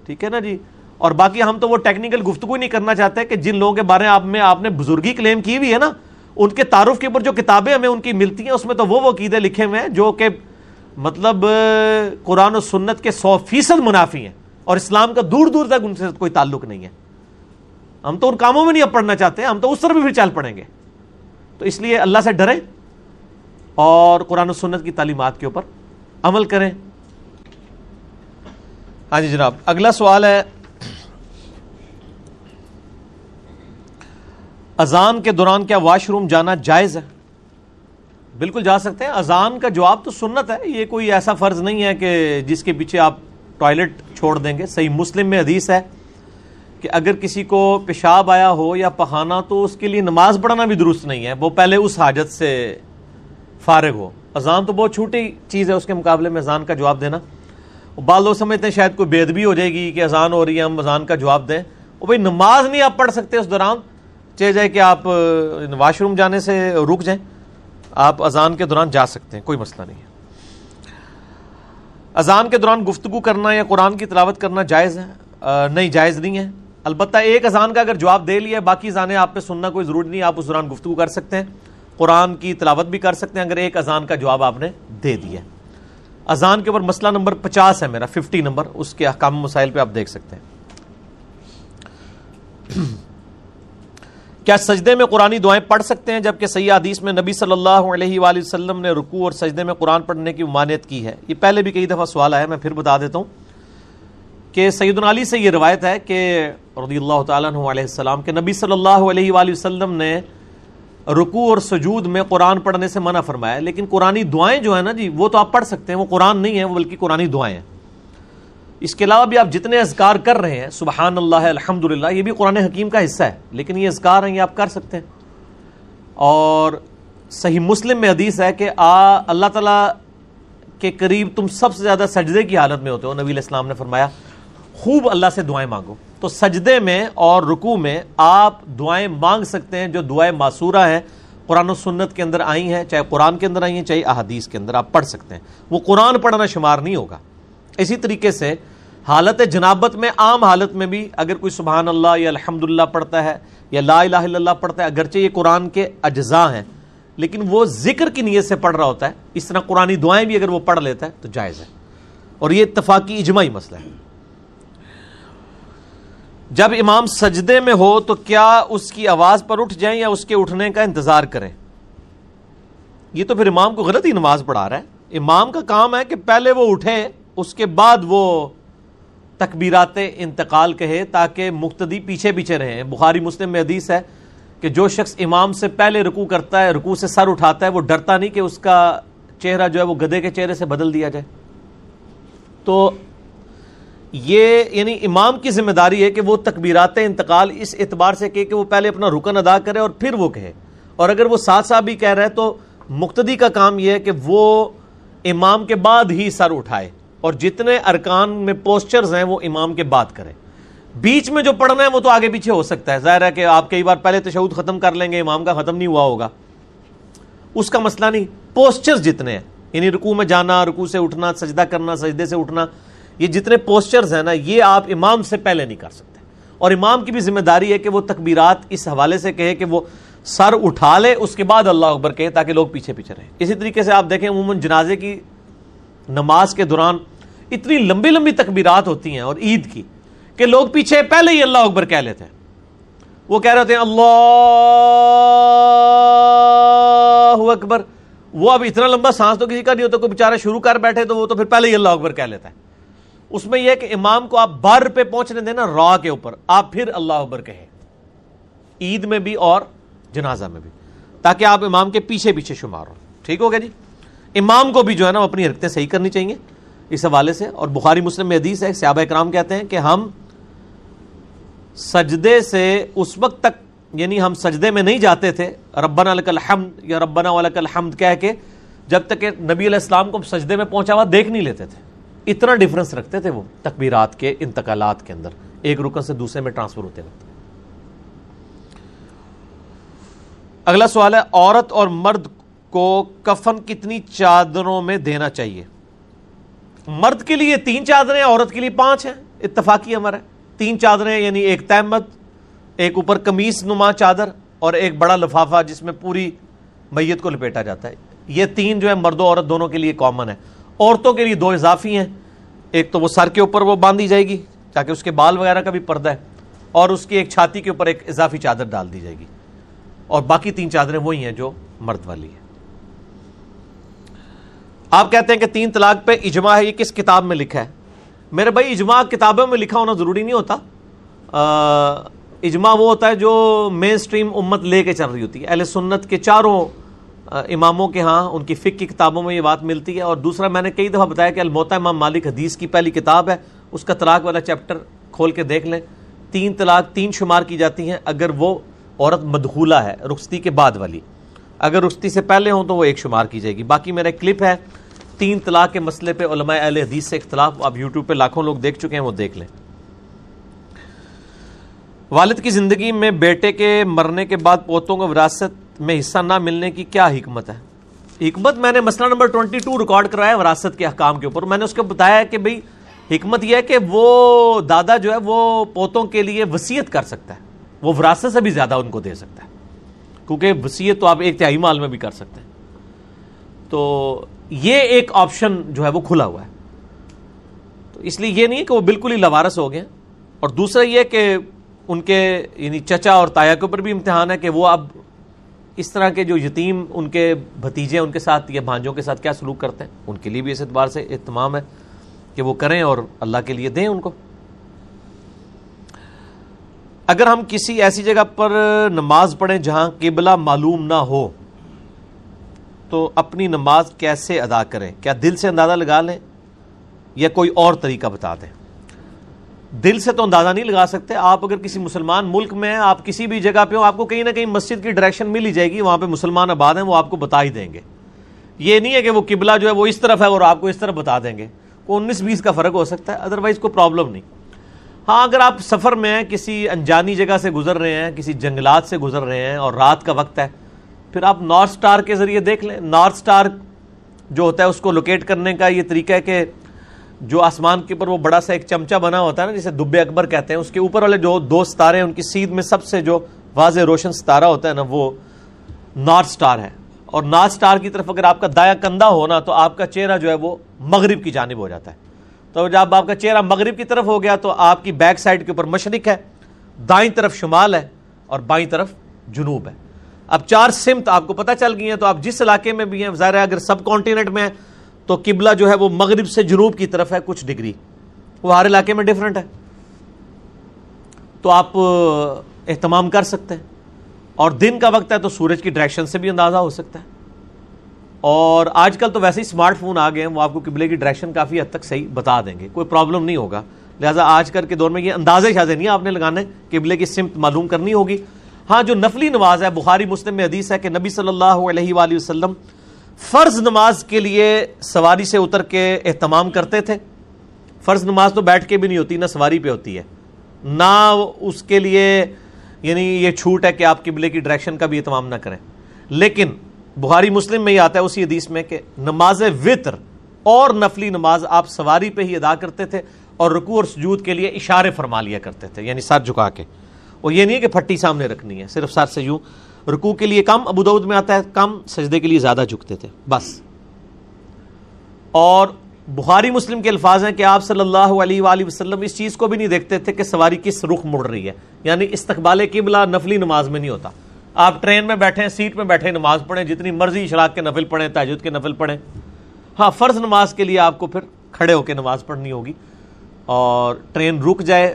ٹھیک ہے نا جی۔ اور باقی ہم تو وہ ٹیکنیکل گفتگو نہیں کرنا چاہتے کہ جن لوگوں کے بارے میں آپ نے بزرگی کلیم کی ہوئی ہے نا، ان کے تعارف کے اوپر جو کتابیں ہمیں ان کی ملتی ہیں اس میں تو وہ عقیدے لکھے ہوئے ہیں جو کہ مطلب قرآن و سنت کے 100% منافی ہیں، اور اسلام کا دور دور تک ان سے کوئی تعلق نہیں ہے۔ ہم تو ان کاموں میں نہیں پڑھنا چاہتے، ہم تو اس طرح بھی پھر چل پڑیں گے۔ تو اس لیے اللہ سے ڈریں اور قرآن و سنت کی تعلیمات کے اوپر عمل کریں۔ ہاں جی جناب، اگلا سوال ہے، اذان کے دوران کیا واش روم جانا جائز ہے؟ بالکل جا سکتے ہیں، اذان کا جواب تو سنت ہے، یہ کوئی ایسا فرض نہیں ہے کہ جس کے پیچھے آپ ٹوائلٹ چھوڑ دیں گے۔ صحیح مسلم میں حدیث ہے کہ اگر کسی کو پیشاب آیا ہو یا پخانہ تو اس کے لیے نماز پڑھنا بھی درست نہیں ہے، وہ پہلے اس حاجت سے فارغ ہو۔ اذان تو بہت چھوٹی چیز ہے، اس کے مقابلے میں اذان کا جواب دینا، بعض لوگ سمجھتے ہیں شاید کوئی بے ادبی ہو جائے گی کہ اذان ہو رہی ہے ہم اذان کا جواب دیں۔ وہ بھائی نماز نہیں آپ پڑھ سکتے اس دوران، چاہے جائے کہ آپ واش روم جانے سے رک جائیں، آپ اذان کے دوران جا سکتے ہیں، کوئی مسئلہ نہیں ہے۔ اذان کے دوران گفتگو کرنا یا قرآن کی تلاوت کرنا جائز ہے؟ نہیں، جائز نہیں ہے۔ البتہ ایک اذان کا اگر جواب دے لیا، باقی اذانیں آپ پہ سننا کوئی ضروری نہیں، آپ اس دوران گفتگو کر سکتے ہیں، قرآن کی تلاوت بھی کر سکتے ہیں اگر ایک اذان کا جواب آپ نے دے دیا۔ اذان کے اوپر مسئلہ نمبر 50 ہے میرا، 50 نمبر، اس کے احکام مسائل پہ آپ دیکھ سکتے ہیں۔ کیا سجدے میں قرآنی دعائیں پڑھ سکتے ہیں جبکہ صحیح حدیث میں نبی صلی اللہ علیہ وآلہ وسلم نے رکوع اور سجدے میں قرآن پڑھنے کی ممانعت کی ہے؟ یہ پہلے بھی کئی دفعہ سوال آیا، میں پھر بتا دیتا ہوں کہ سیدنا علی سے یہ روایت ہے کہ رضی اللہ تعالیٰ عنہ علیہ السلام کے نبی صلی اللہ علیہ وآلہ وسلم نے رکوع اور سجود میں قرآن پڑھنے سے منع فرمایا، لیکن قرآنی دعائیں جو ہیں نا جی وہ تو آپ پڑھ سکتے ہیں، وہ قرآن نہیں ہے، وہ بلکہ قرآنی دعائیں ہیں۔ اس کے علاوہ بھی آپ جتنے اذکار کر رہے ہیں، سبحان اللہ، الحمدللہ، یہ بھی قرآن حکیم کا حصہ ہے، لیکن یہ اذکار ہیں، یہ آپ کر سکتے ہیں۔ اور صحیح مسلم میں حدیث ہے کہ اللہ تعالیٰ کے قریب تم سب سے زیادہ سجدے کی حالت میں ہوتے ہو، نبی علیہ السلام نے فرمایا خوب اللہ سے دعائیں مانگو۔ تو سجدے میں اور رکوع میں آپ دعائیں مانگ سکتے ہیں جو دعائیں معصورہ ہیں، قرآن و سنت کے اندر آئی ہیں، چاہے قرآن کے اندر آئی ہیں چاہے احادیث کے اندر، آپ پڑھ سکتے ہیں، وہ قرآن پڑھنا شمار نہیں ہوگا۔ اسی طریقے سے حالت جنابت میں، عام حالت میں بھی اگر کوئی سبحان اللہ یا الحمدللہ پڑھتا ہے یا لا الہ الا اللہ پڑھتا ہے، اگرچہ یہ قرآن کے اجزاء ہیں لیکن وہ ذکر کی نیت سے پڑھ رہا ہوتا ہے, اس طرح قرآنی دعائیں بھی اگر وہ پڑھ لیتا ہے تو جائز ہے, اور یہ اتفاقی اجماعی مسئلہ ہے. جب امام سجدے میں ہو تو کیا اس کی آواز پر اٹھ جائیں یا اس کے اٹھنے کا انتظار کریں؟ یہ تو پھر امام کو غلط ہی نماز پڑھا رہا ہے. امام کا کام ہے کہ پہلے وہ اٹھے, اس کے بعد وہ تکبیرات انتقال کہے تاکہ مقتدی پیچھے پیچھے رہیں. بخاری مسلم میں حدیث ہے کہ جو شخص امام سے پہلے رکوع کرتا ہے, رکوع سے سر اٹھاتا ہے, وہ ڈرتا نہیں کہ اس کا چہرہ جو ہے وہ گدھے کے چہرے سے بدل دیا جائے. تو یہ یعنی امام کی ذمہ داری ہے کہ وہ تکبیرات انتقال اس اعتبار سے کہ وہ پہلے اپنا رکن ادا کرے اور پھر وہ کہے, اور اگر وہ ساتھ ساتھ بھی کہہ رہا ہے تو مقتدی کا کام یہ ہے کہ وہ امام کے بعد ہی سر اٹھائے, اور جتنے ارکان میں پوسچرز ہیں وہ امام کے بعد کریں. بیچ میں جو پڑھنا ہے وہ تو آگے پیچھے ہو سکتا ہے, ظاہر ہے کہ آپ کئی بار پہلے تشہد ختم کر لیں گے, امام کا ختم نہیں ہوا ہوگا, اس کا مسئلہ نہیں. پوسچرز جتنے ہیں یعنی رکوع میں جانا, رکوع سے اٹھنا, سجدہ کرنا, سجدے سے اٹھنا, یہ جتنے پوسچرز ہیں نا, یہ آپ امام سے پہلے نہیں کر سکتے. اور امام کی بھی ذمہ داری ہے کہ وہ تکبیرات اس حوالے سے کہے کہ وہ سر اٹھا لے, اس کے بعد اللہ اکبر کہے تاکہ لوگ پیچھے پیچھے رہیں. اسی طریقے سے آپ دیکھیں عموماً جنازے کی نماز کے دوران اتنی لمبی لمبی تکبیرات ہوتی ہیں, اور عید کی, کہ لوگ پیچھے پہلے ہی اللہ اکبر کہہ لیتے ہیں. وہ کہہ رہے ہوتے ہیں اللہ اکبر, وہ اب اتنا لمبا سانس تو کسی کا نہیں ہوتا, کوئی بیچارہ شروع کر بیٹھے تو وہ تو پھر پہلے ہی اللہ اکبر کہہ لیتا ہے. اس میں یہ ہے کہ امام کو آپ بر پہ پہنچنے دینا, را کے اوپر آپ پھر اللہ اکبر کہیں, عید میں بھی اور جنازہ میں بھی, تاکہ آپ امام کے پیچھے پیچھے شمار ہو. ٹھیک ہو گیا جی. امام کو بھی جو ہے نا اپنی حرکتیں صحیح کرنی چاہیے اس حوالے سے. اور بخاری مسلم میں حدیث ہے, صحابہ کرام کہتے ہیں کہ ہم سجدے سے اس وقت تک, یعنی ہم سجدے میں نہیں جاتے تھے ربنا لک الحمد یا ربنا ولک الحمد کہہ کے, جب تک کہ نبی علیہ السلام کو ہم سجدے میں پہنچا ہوا دیکھ نہیں لیتے تھے. اتنا ڈفرنس رکھتے تھے وہ تکبیرات کے انتقالات کے اندر, ایک رکن سے دوسرے میں ٹرانسفر ہوتے وقت. اگلا سوال ہے, عورت اور مرد کو کفن کتنی چادروں میں دینا چاہیے؟ مرد کے لیے 3 چادریں, عورت کے لیے 5 ہیں, اتفاقی ہمارا. 3 چادریں یعنی ایک تہمت, ایک اوپر قمیص نما چادر, اور ایک بڑا لفافہ جس میں پوری میت کو لپیٹا جاتا ہے. یہ 3 جو ہے مرد و عورت دونوں کے لیے کامن ہے. عورتوں کے لیے 2 اضافی ہیں, ایک تو وہ سر کے اوپر وہ باندھی جائے گی تاکہ اس کے بال وغیرہ کا بھی پردہ ہے, اور اس کی ایک چھاتی کے اوپر ایک اضافی چادر ڈال دی جائے گی, اور باقی 3 چادریں وہی ہیں جو مرد والی ہیں. آپ کہتے ہیں کہ 3 طلاق پہ اجماع ہے, یہ کس کتاب میں لکھا ہے؟ میرے بھائی اجماع کتابوں میں لکھا ہونا ضروری نہیں ہوتا. اجماع وہ ہوتا ہے جو مین سٹریم امت لے کے چل رہی ہوتی ہے. اہل سنت کے چاروں اماموں کے ہاں ان کی فقہ کی کتابوں میں یہ بات ملتی ہے. اور دوسرا میں نے کئی دفعہ بتایا کہ الموطا امام مالک حدیث کی پہلی کتاب ہے, اس کا طلاق والا چیپٹر کھول کے دیکھ لیں. 3 طلاق 3 شمار کی جاتی ہیں اگر وہ عورت مدخولہ ہے, رخصتی کے بعد والی. اگر رخصتی سے پہلے ہوں تو وہ 1 شمار کی جائے گی. باقی میرا کلپ ہے 3 طلاق کے مسئلے پہ علماء اہل حدیث سے اختلاف, آپ یوٹیوب پہ لاکھوں لوگ دیکھ چکے ہیں, وہ دیکھ لیں. والد کی زندگی میں بیٹے کے مرنے کے بعد پوتوں کو وراثت میں حصہ نہ ملنے کی کیا حکمت ہے؟ حکمت میں نے مسئلہ نمبر 22 ریکارڈ کرایا وراثت کے احکام کے اوپر. میں نے اس کو بتایا کہ بھئی حکمت یہ ہے کہ وہ دادا جو ہے وہ پوتوں کے لیے وصیت کر سکتا ہے, وہ وراثت سے بھی زیادہ ان کو دے سکتا ہے, کیونکہ وصیت تو آپ 1/3 مال میں بھی کر سکتے ہیں. تو یہ ایک آپشن جو ہے وہ کھلا ہوا ہے, تو اس لیے یہ نہیں کہ وہ بالکل ہی لوارث ہو گئے. اور دوسرا یہ کہ ان کے یعنی چچا اور تایا کے اوپر بھی امتحان ہے کہ وہ اب اس طرح کے جو یتیم ان کے بھتیجے ان کے ساتھ یا بھانجوں کے ساتھ کیا سلوک کرتے ہیں, ان کے لیے بھی اس اعتبار سے اہتمام ہے کہ وہ کریں اور اللہ کے لیے دیں ان کو. اگر ہم کسی ایسی جگہ پر نماز پڑھیں جہاں قبلہ معلوم نہ ہو تو اپنی نماز کیسے ادا کریں؟ کیا دل سے اندازہ لگا لیں یا کوئی اور طریقہ بتا دیں؟ دل سے تو اندازہ نہیں لگا سکتے آپ. اگر کسی مسلمان ملک میں ہیں, آپ کسی بھی جگہ پہ ہوں, آپ کو کہیں نہ کہیں مسجد کی ڈائریکشن مل ہی جائے گی, وہاں پہ مسلمان آباد ہیں, وہ آپ کو بتا ہی دیں گے. یہ نہیں ہے کہ وہ قبلہ جو ہے وہ اس طرف ہے اور آپ کو اس طرف بتا دیں گے, وہ 19-20 کا فرق ہو سکتا ہے, ادروائز کوئی پرابلم نہیں. ہاں اگر آپ سفر میں ہیں, کسی انجانی جگہ سے گزر رہے ہیں, کسی جنگلات سے گزر رہے ہیں اور رات کا وقت ہے, پھر آپ نارتھ سٹار کے ذریعے دیکھ لیں. نارتھ سٹار جو ہوتا ہے اس کو لوکیٹ کرنے کا یہ طریقہ ہے کہ جو آسمان کے اوپر وہ بڑا سا ایک چمچہ بنا ہوتا ہے نا, جسے دب اکبر کہتے ہیں, اس کے اوپر والے جو 2 ستارے ہیں ان کی سید میں سب سے جو واضح روشن ستارہ ہوتا ہے نا, وہ نارتھ سٹار ہے. اور نارتھ اسٹار کی طرف اگر آپ کا دایاں کندھا ہونا تو آپ کا چہرہ جو ہے وہ مغرب کی جانب ہو جاتا ہے. تو جب آپ کا چہرہ مغرب کی طرف ہو گیا تو آپ کی بیک سائڈ کے اوپر مشرق ہے, دائیں طرف شمال ہے اور بائیں طرف جنوب ہے. اب چار سمت آپ کو پتہ چل گئی ہیں, تو آپ جس علاقے میں بھی ہیں ظاہر ہے اگر سب کانٹیننٹ میں ہیں تو قبلہ جو ہے وہ مغرب سے جنوب کی طرف ہے, کچھ ڈگری وہ ہر علاقے میں ڈفرینٹ ہے, تو آپ اہتمام کر سکتے ہیں. اور دن کا وقت ہے تو سورج کی ڈائریکشن سے بھی اندازہ ہو سکتا ہے, اور آج کل تو ویسے ہی اسمارٹ فون آ گئے ہیں وہ آپ کو قبلے کی ڈائریکشن کافی حد تک صحیح بتا دیں گے, کوئی پرابلم نہیں ہوگا. لہٰذا آج کل کے دور میں یہ اندازے شازے نہیں آپ نے لگانے, قبلے کی سمت معلوم کرنی ہوگی. ہاں جو نفلی نماز ہے, بخاری مسلم میں حدیث ہے کہ نبی صلی اللہ علیہ وآلہ وسلم فرض نماز کے لیے سواری سے اتر کے اہتمام کرتے تھے. فرض نماز تو بیٹھ کے بھی نہیں ہوتی, نہ سواری پہ ہوتی ہے, نہ اس کے لیے یعنی یہ چھوٹ ہے کہ آپ قبلے کی ڈائریکشن کا بھی اہتمام نہ کریں. لیکن بخاری مسلم میں یہ آتا ہے اسی حدیث میں کہ نماز وطر اور نفلی نماز آپ سواری پہ ہی ادا کرتے تھے, اور رکوع اور سجود کے لیے اشارے فرما لیا کرتے تھے, یعنی سر جھکا کے. اور یہ نہیں ہے کہ پھٹی سامنے رکھنی ہے, صرف سر سے یوں. رکوع کے لیے کم, ابو داؤد میں آتا ہے کم, سجدے کے لیے زیادہ جھکتے تھے بس. اور بخاری مسلم کے الفاظ ہیں کہ آپ صلی اللہ علیہ وآلہ وسلم اس چیز کو بھی نہیں دیکھتے تھے کہ سواری کس رخ مڑ رہی ہے, یعنی استقبال قبلہ نفلی نماز میں نہیں ہوتا. آپ ٹرین میں بیٹھیں, سیٹ میں بیٹھیں, نماز پڑھیں, جتنی مرضی اشراق کے نفل پڑھیں, تہجد کے نفل پڑھیں. ہاں فرض نماز کے لیے آپ کو پھر کھڑے ہو کے نماز پڑھنی ہوگی, اور ٹرین رک جائے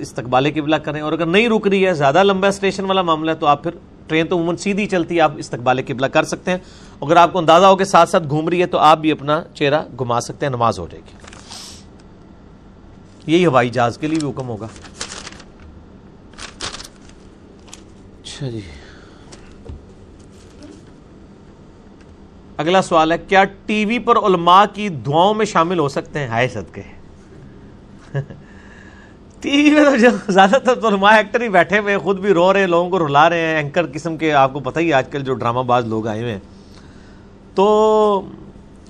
استقبال قبلہ کریں, اور اگر نہیں رک رہی ہے, زیادہ لمبا اسٹیشن والا معاملہ ہے, تو آپ پھر ٹرین تو عموماً سیدھی چلتی ہے, آپ استقبال قبلہ کر سکتے ہیں. اگر آپ کو اندازہ ہو کہ ساتھ ساتھ گھوم رہی ہے تو آپ بھی اپنا چہرہ گھما سکتے ہیں, نماز ہو جائے گی. یہی ہوائی جہاز کے لیے بھی حکم ہوگا. اچھا جی, اگلا سوال ہے, کیا ٹی وی پر علماء کی دعاؤں میں شامل ہو سکتے ہیں؟ ہائے صدقے ٹی وی میں تو زیادہ تر تو علماء ایکٹر ہی بیٹھے ہوئے, خود بھی رو رہے ہیں, لوگوں کو رلا رہے ہیں, اینکر قسم کے. آپ کو پتہ ہی آج کل جو ڈرامہ باز لوگ آئے ہوئے ہیں, تو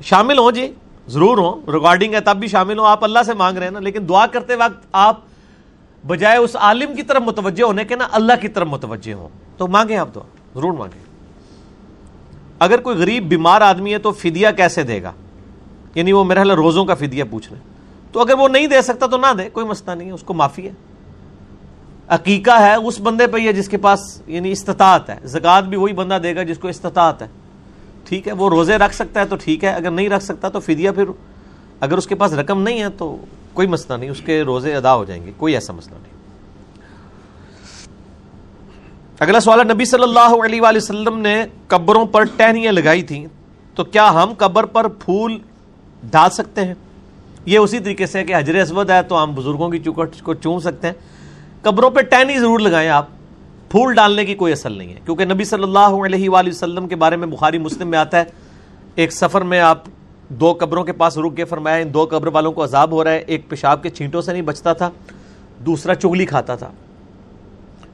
شامل ہوں جی, ضرور ہوں, ریکارڈنگ ہے تب بھی شامل ہوں. آپ اللہ سے مانگ رہے ہیں نا, لیکن دعا کرتے وقت آپ بجائے اس عالم کی طرف متوجہ ہونے کے نا اللہ کی طرف متوجہ ہوں. تو مانگیں آپ دعا, ضرور مانگیں. اگر کوئی غریب بیمار آدمی ہے تو فدیہ کیسے دے گا, یعنی وہ میرے حال روزوں کا فدیہ پوچھ رہے ہیں. تو اگر وہ نہیں دے سکتا تو نہ دے, کوئی مسئلہ نہیں ہے, اس کو معافی ہے. عقیقہ ہے اس بندے پہ ہی ہے جس کے پاس یعنی استطاعت ہے, زکوٰۃ بھی وہی بندہ دے گا جس کو استطاعت ہے. ٹھیک ہے, وہ روزے رکھ سکتا ہے تو ٹھیک ہے, اگر نہیں رکھ سکتا تو فدیہ. پھر اگر اس کے پاس رقم نہیں ہے تو کوئی مسئلہ نہیں, اس کے روزے ادا ہو جائیں گے, کوئی ایسا مسئلہ نہیں. اگلا سوال ہے, نبی صلی اللہ علیہ وآلہ وسلم نے قبروں پر ٹہنیاں لگائی تھیں, تو کیا ہم قبر پر پھول ڈال سکتے ہیں؟ یہ اسی طریقے سے کہ حجر اسود ہے تو ہم بزرگوں کی چوکھٹ کو چوم سکتے ہیں. قبروں پہ ٹہنی ضرور لگائیں آپ, پھول ڈالنے کی کوئی اصل نہیں ہے, کیونکہ نبی صلی اللہ علیہ وآلہ وسلم کے بارے میں بخاری مسلم میں آتا ہے, ایک سفر میں آپ دو قبروں کے پاس رک کے فرمایا ان دو قبر والوں کو عذاب ہو رہا ہے, ایک پیشاب کے چھینٹوں سے نہیں بچتا تھا, دوسرا چگلی کھاتا تھا.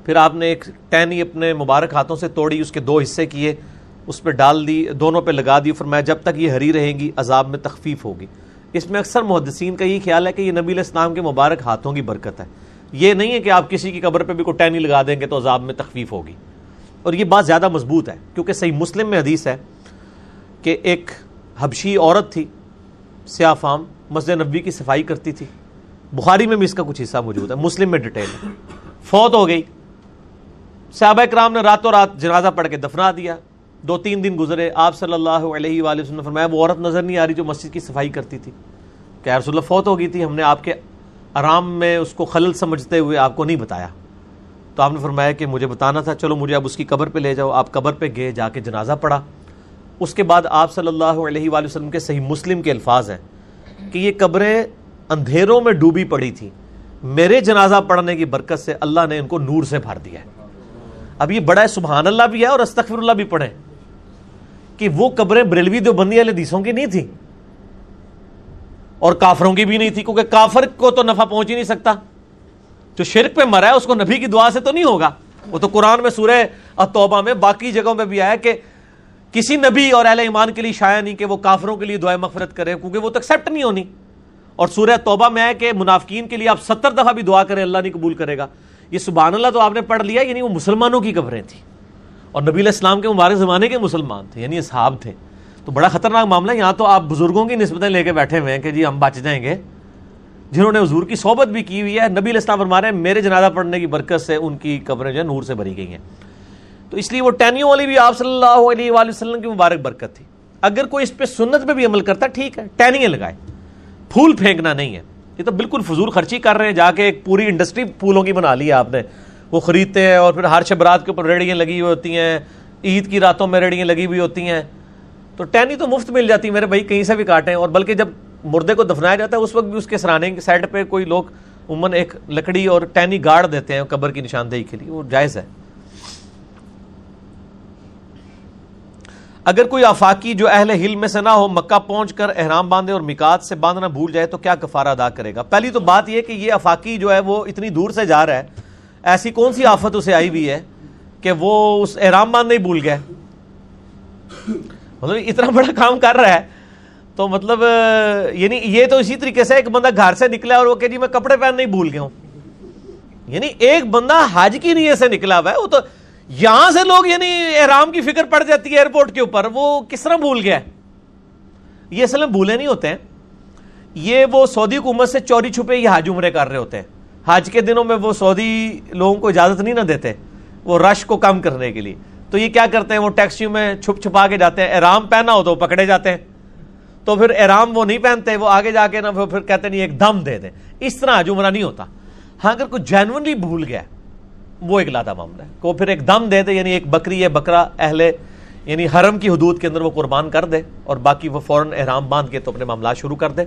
پھر آپ نے ایک ٹہنی اپنے مبارک ہاتھوں سے توڑی, اس کے دو حصے کیے, اس پہ ڈال دی, دونوں پہ لگا دی, فرمایا جب تک یہ ہری رہیں گی عذاب میں تخفیف ہوگی. اس میں اکثر محدثین کا یہ خیال ہے کہ یہ نبی علیہ السلام کے مبارک ہاتھوں کی برکت ہے, یہ نہیں ہے کہ آپ کسی کی قبر پہ بھی کوئی ٹہنی لگا دیں گے تو عذاب میں تخفیف ہوگی. اور یہ بات زیادہ مضبوط ہے, کیونکہ صحیح مسلم میں حدیث ہے کہ ایک حبشی عورت تھی, سیاہ فام, مسجد نبوی کی صفائی کرتی تھی. بخاری میں بھی اس کا کچھ حصہ موجود ہے, مسلم میں ڈیٹیل ہے. فوت ہو گئی, صحابہ کرام نے راتوں رات جنازہ پڑھ کے دفنا دیا. 2-3 دن گزرے, آپ صلی اللہ علیہ وآلہ وسلم نے فرمایا وہ عورت نظر نہیں آ رہی جو مسجد کی صفائی کرتی تھی. کہ رسول اللہ فوت ہو گئی تھی, ہم نے آپ کے آرام میں اس کو خلل سمجھتے ہوئے آپ کو نہیں بتایا. تو آپ نے فرمایا کہ مجھے بتانا تھا, چلو مجھے اب اس کی قبر پہ لے جاؤ. آپ قبر پہ گئے, جا کے جنازہ پڑھا. اس کے بعد آپ صلی اللہ علیہ وآلہ وسلم کے صحیح مسلم کے الفاظ ہیں کہ یہ قبریں اندھیروں میں ڈوبی پڑی تھیں, میرے جنازہ پڑھنے کی برکت سے اللہ نے ان کو نور سے بھر دیا ہے. اب یہ بڑا ہے, سبحان اللہ بھی ہے اور استغفر اللہ بھی پڑھیں, کہ وہ قبریں بریلوی دیوبندی والے حدیثوں کی نہیں تھیں اور کافروں کی بھی نہیں تھی, کیونکہ کافر کو تو نفع پہنچ ہی نہیں سکتا. جو شرک پہ مرا ہے اس کو نبی کی دعا سے تو نہیں ہوگا, وہ تو قرآن میں سورہ التوبہ میں باقی جگہوں میں بھی آیا کہ کسی نبی اور اہل ایمان کے لیے شایع نہیں کہ وہ کافروں کے لیے دعائیں مغفرت کرے, کیونکہ وہ تو ایکسیپٹ نہیں ہونی. اور سورہ توبہ میں ہے کہ منافقین کے لیے آپ 70 دفعہ بھی دعا کریں اللہ نہیں قبول کرے گا. یہ سبحان اللہ تو آپ نے پڑھ لیا, یعنی وہ مسلمانوں کی قبریں تھیں. اور نبی علیہ السلام کے مبارک زمانے کے مسلمان تھے یعنی اصحاب تھے. تو بڑا خطرناک معاملہ ہے. یہاں تو آپ بزرگوں کی نسبتیں لے کے بیٹھے ہوئے ہیں کہ جی ہم بچ جائیں گے, جنہوں نے حضور کی صحبت بھی کی ہوئی ہے. نبی علیہ السلام فرما رہے ہیں میرے جنازہ پڑھنے کی برکت سے ان کی قبریں جو ہے نور سے بھری گئی ہیں. تو اس لیے وہ ٹہنیوں والی بھی آپ صلی اللہ علیہ وآلہ وسلم کی مبارک برکت تھی. اگر کوئی اس پہ سنت پہ بھی عمل کرتا ٹھیک ہے, ٹہنیاں لگائے, پھول پھینکنا نہیں ہے. یہ تو بالکل فضول خرچی کر رہے ہیں, جا کے ایک پوری انڈسٹری پھولوں کی بنا لی ہے آپ نے. وہ خریدتے ہیں اور پھر ہر شب رات کے اوپر ریڑھیاں لگی ہوئی ہوتی ہیں, عید کی راتوں میں ریڑھیاں لگی ہوئی ہوتی ہیں. تو ٹہنی تو مفت مل جاتی ہے میرے بھائی, کہیں سے بھی کاٹیں. اور بلکہ جب مردے کو دفنایا جاتا ہے اس وقت بھی اس کے سرانے کے سائڈ پہ کوئی لوگ عموماً ایک لکڑی اور ٹہنی گاڑ دیتے ہیں قبر کی نشاندہی کے لیے, وہ جائز ہے. اگر کوئی آفاقی جو اہل حل میں سے نہ ہو مکہ پہنچ کر احرام باندھے اور میقات سے باندھنا بھول جائے تو کیا کفارہ ادا کرے گا؟ پہلی تو بات یہ کہ یہ آفاقی جو ہے وہ اتنی دور سے جا رہا ہے, ایسی کون سی آفت اسے آئی بھی ہے کہ وہ اس احرام باندھنا ہی بھول گئے؟ مطلب اتنا بڑا کام کر رہا ہے تو مطلب یعنی یہ تو اسی طریقے سے ایک بندہ گھر سے نکلا اور وہ کہ جی میں کپڑے پہننا ہی بھول گیا ہوں. یعنی ایک بندہ حج کی نیت سے نکلا ہوا ہے, وہ تو یہاں سے لوگ یعنی احرام کی فکر پڑ جاتی ہے ایئرپورٹ کے اوپر, وہ کس طرح بھول گیا ہے؟ یہ اصل میں بھولے نہیں ہوتے ہیں, یہ وہ سعودی حکومت سے چوری چھپے یہ حج عمرے کر رہے ہوتے ہیں. حج کے دنوں میں وہ سعودی لوگوں کو اجازت نہیں نہ دیتے وہ رش کو کم کرنے کے لیے, تو یہ کیا کرتے ہیں وہ ٹیکسیوں میں چھپ چھپا کے جاتے ہیں. احرام پہنا ہو تو پکڑے جاتے ہیں, تو پھر احرام وہ نہیں پہنتے, وہ آگے جا کے نہ پھر کہتے نہیں ایک دم دے دیں. اس طرح حج عمرہ نہیں ہوتا. ہاں اگر کوئی جینونلی بھول گیا وہ ایک لاتا معاملہ ہے کہ وہ پھر ایک دم دے دے, یعنی ایک بکری یا بکرا اہل یعنی حرم کی حدود کے اندر وہ قربان کر دے اور باقی وہ فوراً احرام باندھ کے تو اپنے معاملات شروع کر دے.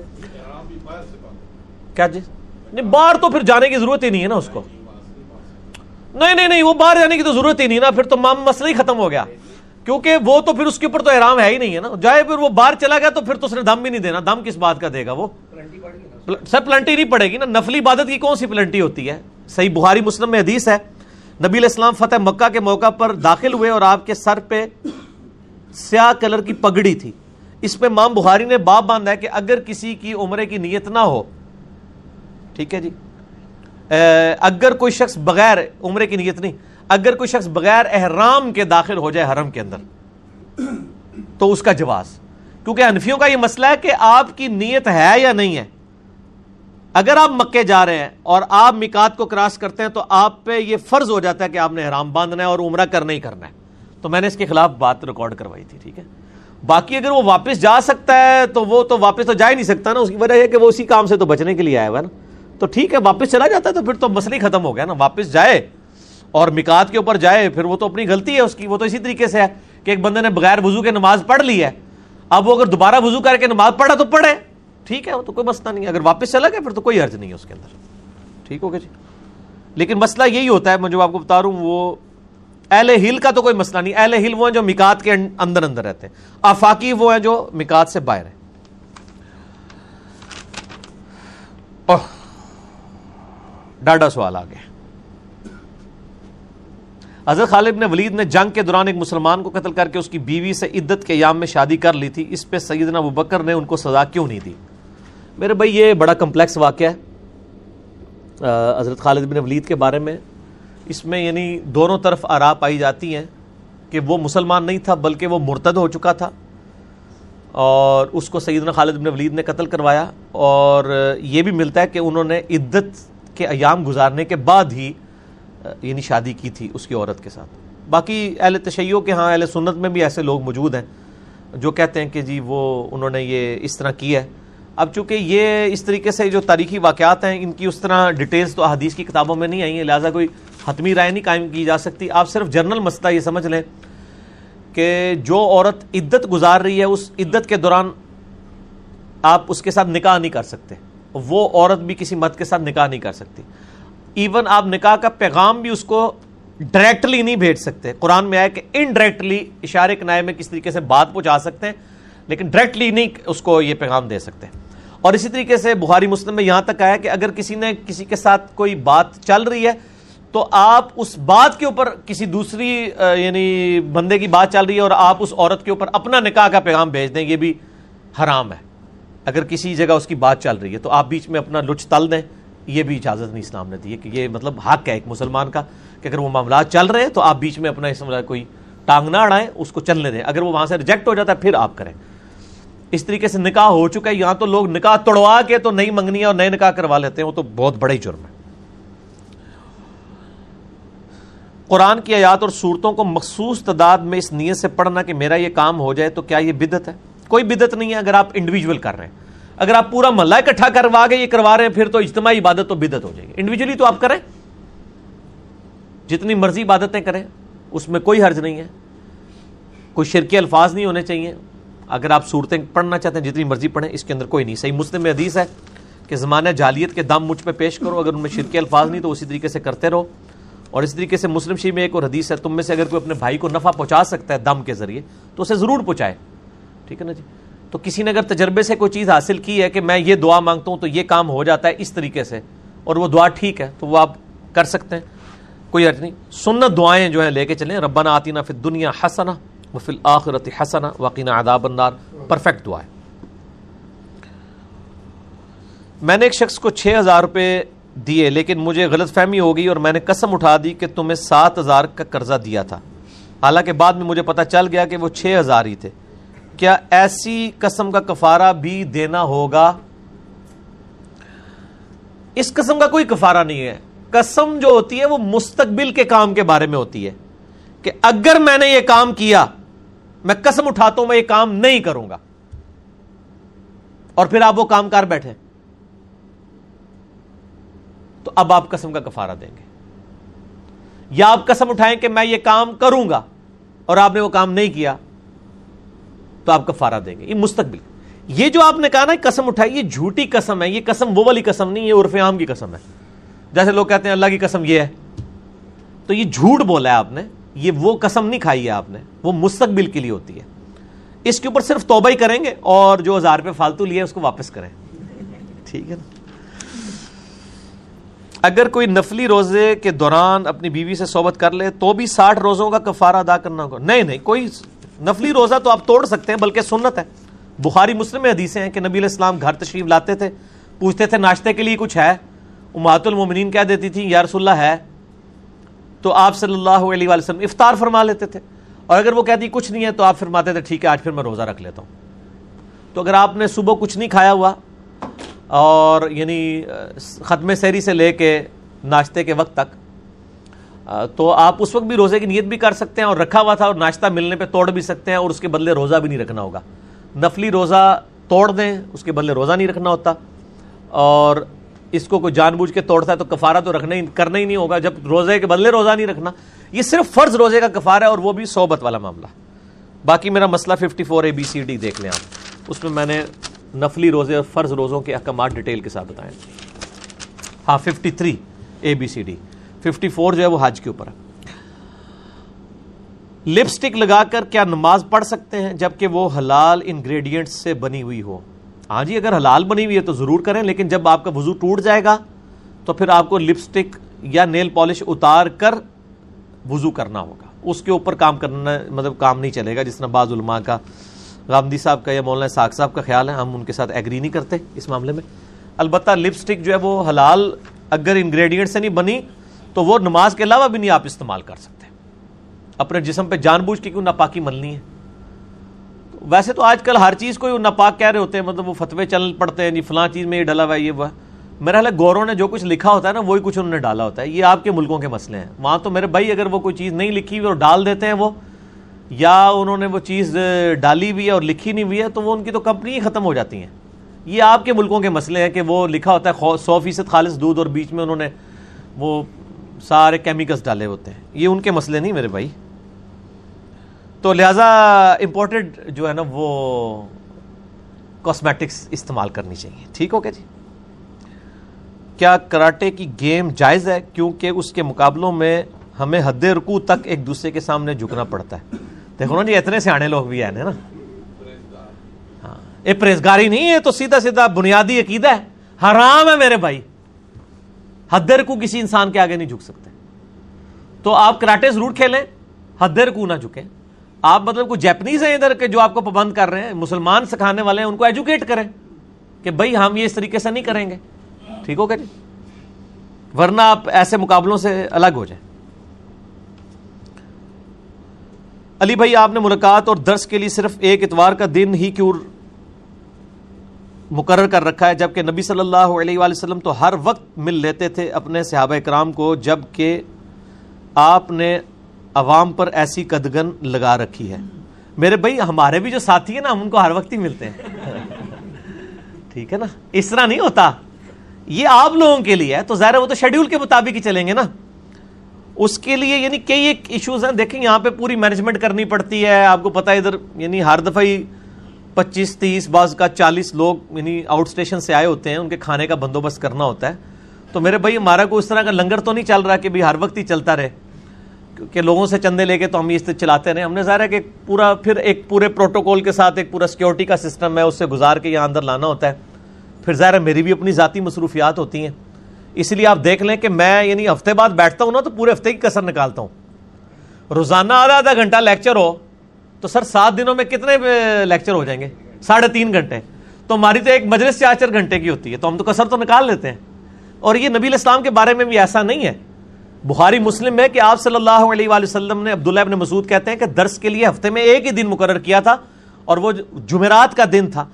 کیا جی نہیں باہر تو پھر جانے کی ضرورت ہی نہیں ہے نا اس کو, نہیں نہیں نہیں وہ باہر جانے کی تو ضرورت ہی نہیں نا, پھر تو مسئلہ ہی ختم ہو گیا کیونکہ وہ تو پھر اس کے اوپر تو احرام ہے ہی نہیں ہے نا. جائے پھر وہ باہر چلا گیا تو پھر تو اس نے دم بھی نہیں دینا, دم کس بات کا دے گا وہ؟ سر پلنٹی نہیں پڑے گی نا, نفلی عبادت کی کون سی پلنٹی ہوتی ہے؟ صحیح بخاری مسلم میں حدیث ہے, نبی علیہ السلام فتح مکہ کے موقع پر داخل ہوئے اور آپ کے سر پہ سیاہ کلر کی پگڑی تھی. اس پہ امام بخاری نے باب باندھا ہے کہ اگر کسی کی عمرے کی نیت نہ ہو, ٹھیک ہے جی, اگر کوئی شخص بغیر عمرے کی نیت نہیں, اگر کوئی شخص بغیر احرام کے داخل ہو جائے حرم کے اندر تو اس کا جواز. کیونکہ حنفیوں کا یہ مسئلہ ہے کہ آپ کی نیت ہے یا نہیں ہے. اگر آپ مکے جا رہے ہیں اور آپ میقات کو کراس کرتے ہیں تو آپ پہ یہ فرض ہو جاتا ہے کہ آپ نے احرام باندھنا ہے اور عمرہ کرنا ہی کرنا ہے. تو میں نے اس کے خلاف بات ریکارڈ کروائی تھی, ٹھیک ہے. باقی اگر وہ واپس جا سکتا ہے تو وہ تو واپس تو جا ہی نہیں سکتا نا, اس کی وجہ یہ کہ وہ اسی کام سے تو بچنے کے لیے آیا ہوا ہے نا. تو ٹھیک ہے واپس چلا جاتا ہے تو پھر تو مسئلہ ہی ختم ہو گیا نا. واپس جائے اور میقات کے اوپر جائے پھر وہ تو اپنی غلطی ہے اس کی. وہ تو اسی طریقے سے ہے کہ ایک بندے نے بغیر وضو کے نماز پڑھ لی ہے, اب وہ اگر دوبارہ وضو کر کے نماز پڑھا تو پڑھے, ٹھیک ہے, وہ تو کوئی مسئلہ نہیں ہے. اگر واپس چلا گیا پھر تو کوئی حرج نہیں ہے اس کے اندر, ٹھیک ہوگا جی. لیکن مسئلہ یہی ہوتا ہے میں جو آپ کو بتا رہا ہوں, وہ اہل ہل کا تو کوئی مسئلہ نہیں. اہل ہل وہ ہیں جو میقات کے اندر اندر رہتے ہیں, آفاقی وہ ہیں جو میقات سے باہر ہیں. ڈاڈا سوال آ گیا. حضرت خالد نے ولید نے جنگ کے دوران ایک مسلمان کو قتل کر کے اس کی بیوی سے عدت کے ایام میں شادی کر لی تھی, اس پہ سیدنا ابوبکر نے ان کو سزا کیوں نہیں دی؟ میرے بھائی یہ بڑا کمپلیکس واقعہ ہے حضرت خالد بن ولید کے بارے میں. اس میں یعنی دونوں طرف آراء پائی جاتی ہیں کہ وہ مسلمان نہیں تھا بلکہ وہ مرتد ہو چکا تھا اور اس کو سیدنا خالد بن ولید نے قتل کروایا. اور یہ بھی ملتا ہے کہ انہوں نے عدت کے ایام گزارنے کے بعد ہی یعنی شادی کی تھی اس کی عورت کے ساتھ. باقی اہل تشیع کے ہاں اہل سنت میں بھی ایسے لوگ موجود ہیں جو کہتے ہیں کہ جی وہ انہوں نے یہ اس طرح کی ہے. اب چونکہ یہ اس طریقے سے جو تاریخی واقعات ہیں ان کی اس طرح ڈیٹیلز تو احادیث کی کتابوں میں نہیں آئی ہیں, لہٰذا کوئی حتمی رائے نہیں قائم کی جا سکتی. آپ صرف جنرل مسئلہ یہ سمجھ لیں کہ جو عورت عدت گزار رہی ہے اس عدت کے دوران آپ اس کے ساتھ نکاح نہیں کر سکتے, وہ عورت بھی کسی مرد کے ساتھ نکاح نہیں کر سکتی. ایون آپ نکاح کا پیغام بھی اس کو ڈائریکٹلی نہیں بھیج سکتے. قرآن میں آیا کہ انڈائریکٹلی اشارے کنائے میں کس طریقے سے بات پہنچا سکتے ہیں لیکن ڈائریکٹلی نہیں اس کو یہ پیغام دے سکتے. اور اسی طریقے سے بخاری مسلم میں یہاں تک آیا کہ اگر کسی نے کسی کے ساتھ کوئی بات چل رہی ہے تو آپ اس بات کے اوپر کسی دوسری یعنی بندے کی بات چل رہی ہے اور آپ اس عورت کے اوپر اپنا نکاح کا پیغام بھیج دیں, یہ بھی حرام ہے. اگر کسی جگہ اس کی بات چل رہی ہے تو آپ بیچ میں اپنا لچ تل دیں, یہ بھی اجازت نہیں اسلام نے دی ہے. کہ یہ مطلب حق ہے ایک مسلمان کا کہ اگر وہ معاملات چل رہے ہیں تو آپ بیچ میں اپنا اس کوئی ٹانگ نہ اڑائیں, اس کو چلنے دیں, اگر وہ وہاں سے ریجیکٹ ہو جاتا ہے پھر آپ کریں. اس طریقے سے نکاح ہو چکا ہے, یہاں تو لوگ نکاح توڑوا کے تو نہیں منگنی ہے اور نئے نکاح کروا لیتے ہیں, وہ تو بہت بڑا ہی جرم ہے. قرآن کی آیات اور صورتوں کو مخصوص تعداد میں اس نیت سے پڑھنا کہ میرا یہ کام ہو جائے, تو کیا یہ بدعت ہے؟ کوئی بدعت نہیں ہے اگر آپ انڈیویجول کر رہے ہیں. اگر آپ پورا محلہ اکٹھا کروا کے یہ کروا رہے ہیں پھر تو اجتماعی عبادت تو بدعت ہو جائے گی. انڈیویجولی تو آپ کریں, جتنی مرضی عبادتیں کریں, اس میں کوئی حرج نہیں ہے, کوئی شرکی الفاظ نہیں ہونے چاہیے. اگر آپ صورتیں پڑھنا چاہتے ہیں جتنی مرضی پڑھیں, اس کے اندر کوئی نہیں. صحیح مسلم میں حدیث ہے کہ زمانہ جاہلیت کے دم مجھ پہ پیش کرو, اگر ان میں شرکی الفاظ نہیں تو اسی طریقے سے کرتے رہو. اور اس طریقے سے مسلم شریف میں ایک اور حدیث ہے, تم میں سے اگر کوئی اپنے بھائی کو نفع پہنچا سکتا ہے دم کے ذریعے تو اسے ضرور پہنچائے, ٹھیک ہے نا جی. تو کسی نے اگر تجربے سے کوئی چیز حاصل کی ہے کہ میں یہ دعا مانگتا ہوں تو یہ کام ہو جاتا ہے اس طریقے سے, اور وہ دعا ٹھیک ہے, تو وہ آپ کر سکتے ہیں, کوئی حرج نہیں. سنت دعائیں جو ہیں لے کے چلیں, ربنا آتینا فی الدنیا حسنہ وفی الآخرۃ حسنہ وقنا عذاب النار, پرفیکٹ دعا ہے. میں نے ایک شخص کو 6,000 روپے دیے لیکن مجھے غلط فہمی ہو گئی اور میں نے قسم اٹھا دی کہ تمہیں 7,000 کا قرضہ دیا تھا, حالانکہ بعد میں مجھے پتہ چل گیا کہ وہ 6,000 ہی تھے. کیا ایسی قسم کا کفارہ بھی دینا ہوگا؟ اس قسم کا کوئی کفارہ نہیں ہے. قسم جو ہوتی ہے وہ مستقبل کے کام کے بارے میں ہوتی ہے کہ اگر میں نے یہ کام کیا, میں قسم اٹھاتا ہوں میں یہ کام نہیں کروں گا, اور پھر آپ وہ کام کر بیٹھے تو اب آپ قسم کا کفارہ دیں گے. یا آپ قسم اٹھائیں کہ میں یہ کام کروں گا اور آپ نے وہ کام نہیں کیا تو آپ کفارہ دیں گے. یہ مستقبل, یہ جو آپ نے کہا نا قسم اٹھائی, یہ جھوٹی قسم ہے. یہ قسم وہ والی قسم نہیں, یہ عرف عام کی قسم ہے, جیسے لوگ کہتے ہیں اللہ کی قسم یہ ہے, تو یہ جھوٹ بولا ہے آپ نے. یہ وہ قسم نہیں کھائی ہے آپ نے, وہ مستقبل کے لیے ہوتی ہے. اس کے اوپر صرف توبہ ہی کریں گے اور جو 1,000 روپے فالتو لیے اس کو واپس کریں, ٹھیک ہے نا. اگر کوئی نفلی روزے کے دوران اپنی بیوی سے صحبت کر لے تو بھی 60 روزوں کا کفارہ ادا کرنا ہوگا؟ نہیں, کوئی نفلی روزہ تو آپ توڑ سکتے ہیں, بلکہ سنت ہے. بخاری مسلم میں حدیثیں ہیں کہ نبی علیہ السلام گھر تشریف لاتے تھے, پوچھتے تھے ناشتے کے لیے کچھ ہے؟ امہات المومنین کہہ دیتی تھیں یا رسول اللہ ہے, تو آپ صلی اللہ علیہ وآلہ وسلم افطار فرما لیتے تھے. اور اگر وہ کہتی کچھ نہیں ہے تو آپ فرماتے تھے ٹھیک ہے آج پھر میں روزہ رکھ لیتا ہوں. تو اگر آپ نے صبح کچھ نہیں کھایا ہوا, اور یعنی ختم سحری سے لے کے ناشتے کے وقت تک, تو آپ اس وقت بھی روزے کی نیت بھی کر سکتے ہیں, اور رکھا ہوا تھا اور ناشتہ ملنے پہ توڑ بھی سکتے ہیں, اور اس کے بدلے روزہ بھی نہیں رکھنا ہوگا. نفلی روزہ توڑ دیں, اس کے بدلے روزہ نہیں رکھنا ہوتا, اور اس کو کوئی جان بوجھ کے توڑتا ہے تو کفارہ تو رکھنا ہی کرنا ہی نہیں ہوگا, جب روزے کے بدلے روزہ نہیں رکھنا. یہ صرف فرض روزے کا کفارہ ہے, اور وہ بھی صحبت والا معاملہ. باقی میرا مسئلہ 54 ABCD دیکھ لیں آپ, اس میں میں نے نفلی روزے اور فرض روزوں کے احکامات ڈیٹیل کے ساتھ بتائے. ہاں 53 ABCD, 54 جو ہے وہ حج کے اوپر ہے. لپسٹک لگا کر کیا نماز پڑھ سکتے ہیں جبکہ وہ حلال انگریڈینٹ سے بنی ہوئی ہو؟ ہاں جی, اگر حلال بنی ہوئی ہے تو ضرور کریں, لیکن جب آپ کا وضو ٹوٹ جائے گا تو پھر آپ کو لپسٹک یا نیل پالش اتار کر وضو کرنا ہوگا. اس کے اوپر کام کرنا مطلب کام نہیں چلے گا, جس طرح بعض علماء کا, غامدی صاحب کا یا مولانا ساق صاحب کا خیال ہے. ہم ان کے ساتھ ایگری نہیں کرتے اس معاملے میں. البتہ لپسٹک جو ہے وہ حلال اگر انگریڈینٹ سے نہیں بنی تو وہ نماز کے علاوہ بھی نہیں آپ استعمال کر سکتے, اپنے جسم پہ جان بوجھ کے کیوں ناپاکی ملنی ہے. ویسے تو آج کل ہر چیز کو ناپاک کہہ رہے ہوتے ہیں, مطلب وہ فتوے چل پڑتے ہیں جی فلاں چیز میں یہ ڈالا ہوا ہے یہ وہ. میرا حال ہے گوروں نے جو کچھ لکھا ہوتا ہے نا وہی کچھ انہوں نے ڈالا ہوتا ہے. یہ آپ کے ملکوں کے مسئلے ہیں, وہاں تو میرے بھائی اگر وہ کوئی چیز نہیں لکھی ہوئی اور ڈال دیتے ہیں وہ, یا انہوں نے وہ چیز ڈالی ہوئی ہے اور لکھی نہیں ہوئی ہے, تو وہ ان کی تو کمپنی ہی ختم ہو جاتی ہیں. یہ آپ کے ملکوں کے مسئلے ہیں کہ وہ لکھا ہوتا ہے 100% خالص دودھ اور بیچ میں انہوں نے وہ سارے کیمیکلز ڈالے ہوتے ہیں. یہ ان کے مسئلے نہیں میرے بھائی. تو لہٰذا امپورٹڈ جو ہے نا وہ کاسمیٹکس استعمال کرنی چاہیے, ٹھیک ہوگا جی. کیا کراٹے کی گیم جائز ہے کیونکہ اس کے مقابلوں میں ہمیں حد رکوع تک ایک دوسرے کے سامنے جھکنا پڑتا ہے؟ دیکھو نا جی اتنے سیانے لوگ بھی ہیں نا. ہاں یہ پرہیزگاری نہیں ہے, تو سیدھا سیدھا بنیادی عقیدہ ہے, حرام ہے میرے بھائی. حد رکوع کسی انسان کے آگے نہیں جھک سکتے. تو آپ کراٹے ضرور کھیلیں, حد رکوع نہ جھکیں. آپ مطلب کوئی جیپنیز ہیں ادھر کے جو آپ کو پابند کر رہے ہیں, مسلمان سکھانے والے ہیں ان کو ایجوکیٹ کریں کہ بھائی ہم یہ اس طریقے سے نہیں کریں گے, ٹھیک ہوگا جی, ورنہ آپ ایسے مقابلوں سے الگ ہو جائیں. علی بھائی آپ نے ملاقات اور درس کے لیے صرف ایک اتوار کا دن ہی کیوں مقرر کر رکھا ہے جبکہ نبی صلی اللہ علیہ وآلہ وسلم تو ہر وقت مل لیتے تھے اپنے صحابہ کرام کو، جبکہ آپ نے عوام پر ایسی قدغن لگا رکھی ہے؟ میرے بھائی ہمارے بھی جو ساتھی ہیں نا، ہم ان کو ہر وقت ہی ملتے ہیں، ٹھیک ہے نا؟ اس طرح نہیں ہوتا، یہ آپ لوگوں کے لیے ہے تو ظاہر ہے وہ تو شیڈیول کے مطابق ہی چلیں گے نا، اس کے لیے یعنی کئی ایک ایشوز ہیں، دیکھیں یہاں پہ پوری مینجمنٹ کرنی پڑتی ہے، آپ کو پتہ ہے ادھر یعنی ہر دفعہ ہی 25-30 بعض کا 40 لوگ یعنی آؤٹ اسٹیشن سے آئے ہوتے ہیں، ان کے کھانے کا بندوبست کرنا ہوتا ہے، تو میرے بھائی ہمارا کوئی اس طرح کا لنگر تو نہیں چل رہا کہ بھائی ہر وقت ہی چلتا رہے، کیونکہ لوگوں سے چندے لے کے تو ہم یہ چلاتے رہے، ہم نے ظاہر ہے کہ پورا پھر ایک پورے پروٹوکول کے ساتھ ایک پورا سیکیورٹی کا سسٹم ہے، اس سے گزار کے یہاں اندر لانا ہوتا ہے، پھر ظاہر ہے میری بھی اپنی ذاتی مصروفیات ہوتی ہیں، اس لیے آپ دیکھ لیں کہ میں یعنی ہفتے بعد بیٹھتا ہوں نا تو پورے ہفتے کی کسر نکالتا ہوں، روزانہ آدھا گھنٹہ لیکچر ہو تو سر 7 دنوں میں کتنے لیکچر ہو جائیں گے؟ 3.5 گھنٹے، تو ہماری تو ایک مجلس 4-4 گھنٹے کی ہوتی ہے، تو ہم تو کسر تو نکال لیتے ہیں، اور یہ نبی علیہ السلام کے بارے میں بھی ایسا نہیں ہے، بخاری مسلم میں کہ آپ صلی اللہ علیہ وآلہ وسلم نے، عبداللہ ابن مسعود کہتے ہیں کہ درس کے لیے ہفتے میں ایک ہی دن مقرر کیا تھا اور وہ جمعرات کا دن تھا،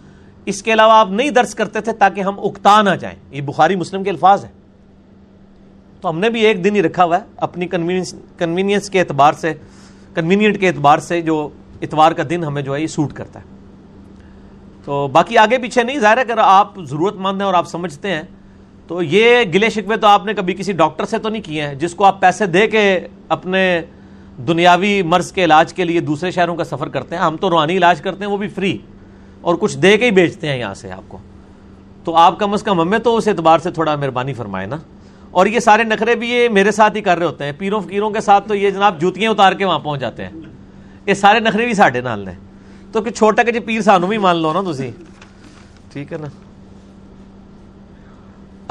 اس کے علاوہ آپ نہیں درس کرتے تھے تاکہ ہم اکتا نہ جائیں، یہ بخاری مسلم کے الفاظ ہیں، تو ہم نے بھی ایک دن ہی رکھا ہوا ہے اپنی کنوینئنس کے اعتبار سے، کنوینئنٹ کے اعتبار سے جو اتوار کا دن ہمیں جو ہے یہ سوٹ کرتا ہے، تو باقی آگے پیچھے نہیں، ظاہر ہے اگر آپ ضرورت مند ہیں اور آپ سمجھتے ہیں تو یہ گلے شکوے تو آپ نے کبھی کسی ڈاکٹر سے تو نہیں کیے ہیں جس کو آپ پیسے دے کے اپنے دنیاوی مرض کے علاج کے لیے دوسرے شہروں کا سفر کرتے ہیں، ہم تو روحانی علاج کرتے ہیں وہ بھی فری اور کچھ دے کے ہی بیچتے ہیں یہاں سے آپ کو، تو آپ کم از کم ہمیں تو اس اعتبار سے تھوڑا مہربانی فرمائے نا، اور یہ سارے نخرے بھی یہ میرے ساتھ ہی کر رہے ہوتے ہیں، پیروں فقیروں کے ساتھ تو یہ جناب جوتیاں اتار کے وہاں پہنچ جاتے ہیں، یہ سارے نخرے بھی ساڈے نال نے، تو کہ چھوٹا کہ جی پیر سانو بھی مان لو نا تسی، ٹھیک ہے نا؟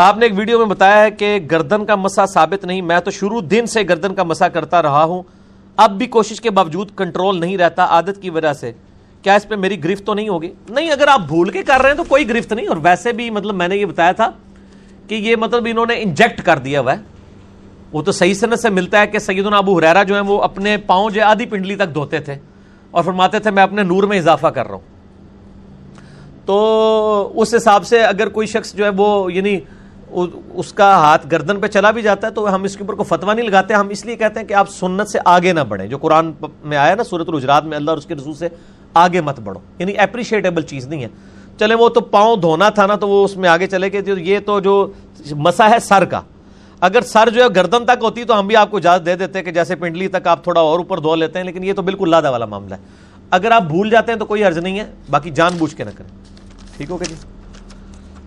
آپ نے ایک ویڈیو میں بتایا ہے کہ گردن کا مسا ثابت نہیں، میں تو شروع دن سے گردن کا مسا کرتا رہا ہوں، اب بھی کوشش کے باوجود کنٹرول نہیں رہتا عادت کی وجہ سے، کیا اس پہ میری گرفت تو نہیں ہوگی؟ نہیں، اگر آپ بھول کے کر رہے ہیں تو کوئی گرفت نہیں، اور ویسے بھی مطلب میں نے یہ بتایا تھا کہ یہ مطلب انہوں نے انجیکٹ کر دیا ہوا ہے، وہ تو صحیح سنت سے ملتا ہے کہ سیدنا ابو ہریرہ جو ہیں وہ اپنے پاؤں جو آدھی پنڈلی تک دھوتے تھے اور فرماتے تھے میں اپنے نور میں اضافہ کر رہا ہوں، تو اس حساب سے اگر کوئی شخص جو ہے وہ یعنی اس کا ہاتھ گردن پہ چلا بھی جاتا ہے تو ہم اس کے اوپر کوئی فتویٰ نہیں لگاتے، ہم اس لیے کہتے ہیں کہ آپ سنت سے آگے نہ بڑھیں، جو قرآن میں آیا نا سورۃ الحجرات میں، اللہ اور اس کے رسول سے آگے مت بڑھو، یعنی اپریشیٹیبل چیز نہیں ہے، چلے وہ تو پاؤں دھونا تھا نا تو وہ اس میں آگے چلے گئے، یہ تو جو مسا ہے سر کا، اگر سر جو ہے گردن تک ہوتی تو ہم بھی آپ کو اجازت دے دیتے کہ جیسے پنڈلی تک آپ تھوڑا اور اوپر دھو لیتے ہیں، لیکن یہ تو بالکل لادہ والا معاملہ ہے، اگر آپ بھول جاتے ہیں تو کوئی حرج نہیں ہے، باقی جان بوجھ کے نہ کریں، ٹھیک ہوگا جی؟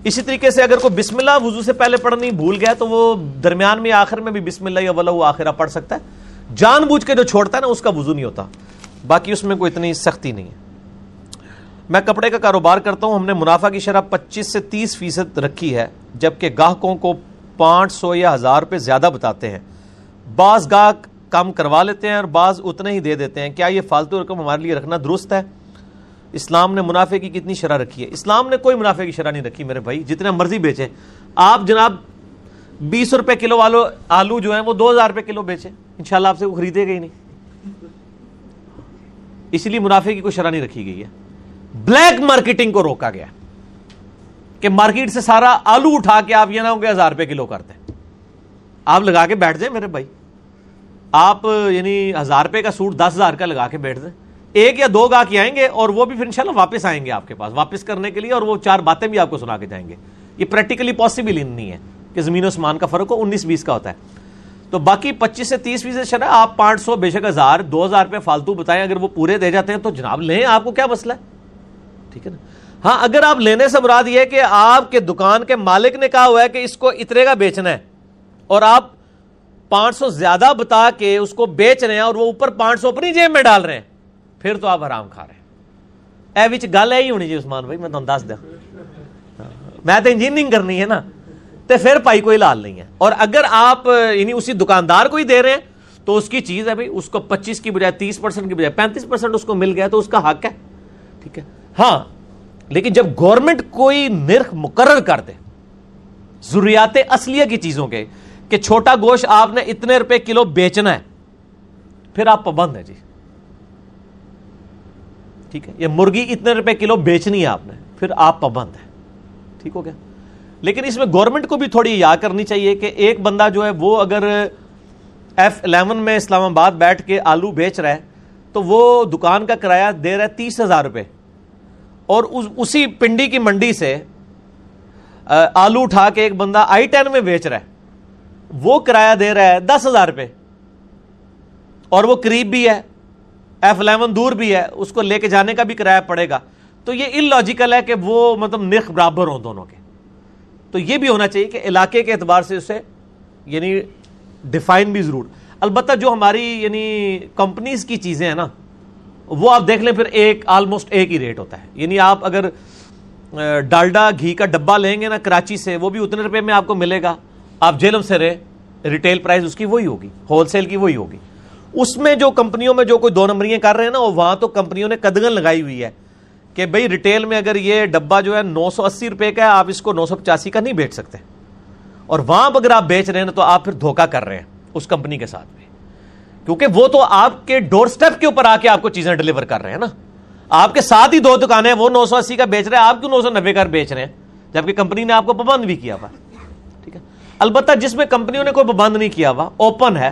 اسی طریقے سے اگر کوئی بسم اللہ وضو سے پہلے پڑھنی بھول گیا تو وہ درمیان میں آخر میں بھی بسم اللہ یا ولہ آخرہ پڑھ سکتا ہے، جان بوجھ کے جو چھوڑتا ہے نا اس کا وضو نہیں ہوتا، باقی اس میں کوئی اتنی سختی نہیں ہے۔ میں کپڑے کا کاروبار کرتا ہوں، ہم نے منافع کی شرح 25 سے 30% رکھی ہے، جبکہ گاہکوں کو 500 یا 1000 پہ زیادہ بتاتے ہیں، بعض گاہک کم کروا لیتے ہیں اور بعض اتنے ہی دے دیتے ہیں، کیا یہ فالتو رقم ہمارے لیے رکھنا درست ہے؟ اسلام نے منافع کی کتنی شرح رکھی ہے؟ اسلام نے کوئی منافع کی شرح نہیں رکھی میرے بھائی، جتنا مرضی بیچیں آپ، جناب 20 روپے کلو والو آلو جو ہیں وہ 2000 روپے کلو بیچیں، انشاءاللہ آپ سے وہ خریدے گا ہی نہیں، اس لیے منافع کی کوئی شرح نہیں رکھی گئی ہے۔ بلیک مارکیٹنگ کو روکا گیا کہ مارکیٹ سے سارا آلو اٹھا کے آپ یہ نہ ہوں کہ 1000 روپے کلو کرتے ہیں، آپ لگا کے بیٹھ جائیں میرے بھائی، آپ یعنی 1000 روپے کا سوٹ 10,000 کا لگا کے بیٹھ دیں، ایک یا دو گاہک آئیں گے اور وہ بھی پھر انشاءاللہ واپس آئیں گے آپ کے پاس واپس کرنے کے لیے، اور وہ 4 باتیں بھی آپ کو سنا کے جائیں گے، یہ پریکٹیکلی پاسبل نہیں ہے کہ زمین و آسمان کا فرق ہو، 19-20 کا ہوتا ہے، تو باقی 25 سے 30% شرح آپ 500 بے شک 1000 2000 روپے فالتو بتائیں، اگر وہ پورے دے جاتے ہیں تو جناب لیں، آپ کو کیا مسئلہ ہے، ٹھیک ہے نا؟ ہاں اگر آپ لینے سے مراد یہ ہے کہ آپ کے دکان کے مالک نے کہا ہوا ہے کہ اس کو اتنے کا بیچنا ہے اور آپ 500 زیادہ بتا کے اس کو بیچ رہے ہیں اور وہ اوپر 500 اپنی جیب میں ڈال رہے ہیں، پھر تو آپ حرام کھا رہے ہیں، اے وچ گل ہے ہی ہونی جی عثمان بھائی، میں تمہیں دس دیا، میں تو انجینئرنگ کرنی ہے نا، تو پھر پائی کوئی لال نہیں ہے، اور اگر آپ یعنی اسی دکاندار کو ہی دے رہے ہیں تو اس کی چیز ہے بھائی، اس کو 25 کی بجائے 30% کی بجائے 35% اس کو مل گیا تو اس کا حق ہے، ٹھیک ہے؟ ہاں لیکن جب گورنمنٹ کوئی نرخ مقرر کر دے ضروریات اصلیہ کی چیزوں کے کہ چھوٹا گوشت آپ نے اتنے روپے کلو بیچنا ہے، پھر آپ پابند ہیں جی، ٹھیک ہے, یہ مرغی اتنے روپے کلو بیچنی ہے آپ نے, پھر آپ پابند ہیں, ٹھیک ہو گیا. لیکن اس میں گورنمنٹ کو بھی تھوڑی یاد کرنی چاہیے کہ ایک بندہ جو ہے وہ اگر F11 میں اسلام آباد بیٹھ کے آلو بیچ رہا ہے تو وہ دکان کا کرایہ دے رہا ہے 30,000 روپے, اور اسی پنڈی کی منڈی سے آلو اٹھا کے ایک بندہ I10 میں بیچ رہا ہے, وہ کرایہ دے رہا ہے 10,000 روپے, اور وہ قریب بھی ہے, F11 دور بھی ہے, اس کو لے کے جانے کا بھی کرایہ پڑے گا. تو یہ ان لوجیکل ہے کہ وہ مطلب نرخ برابر ہوں دونوں کے. تو یہ بھی ہونا چاہیے کہ علاقے کے اعتبار سے اسے یعنی ڈیفائن بھی ضرور. البتہ جو ہماری یعنی کمپنیز کی چیزیں ہیں نا, وہ آپ دیکھ لیں پھر ایک آلموسٹ ایک ہی ریٹ ہوتا ہے. یعنی آپ اگر ڈالڈا گھی کا ڈبہ لیں گے نا کراچی سے, وہ بھی اتنے روپے میں آپ کو ملے گا, آپ جیلم سے رہے, ریٹیل پرائز اس کی وہی ہوگی, ہول سیل کی وہی ہوگی. اس میں جو کمپنیوں میں جو کوئی دو نمبریاں کر رہے ہیں نا, وہاں تو کمپنیوں نے قدغن لگائی ہوئی ہے کہ بھئی ریٹیل میں اگر یہ ڈبہ جو ہے 980 روپے کا ہے, آپ اس کو 985 کا نہیں بیچ سکتے, اور وہاں اگر آپ بیچ رہے ہیں نا تو آپ پھر دھوکہ کر رہے ہیں اس کمپنی کے ساتھ میں, کیونکہ وہ تو آپ کے ڈور سٹیپ کے اوپر آ کے آپ کو چیزیں ڈیلیور کر رہے ہیں نا. آپ کے ساتھ ہی دو دکانیں ہیں, وہ 980 کا بیچ رہے ہیں, آپ کیوں 990 کا بیچ رہے ہیں, جبکہ کمپنی نے آپ کو پابند بھی کیا ہوا, ٹھیک ہے. البتہ جس میں کمپنیوں نے کوئی پابند نہیں کیا ہوا, اوپن ہے,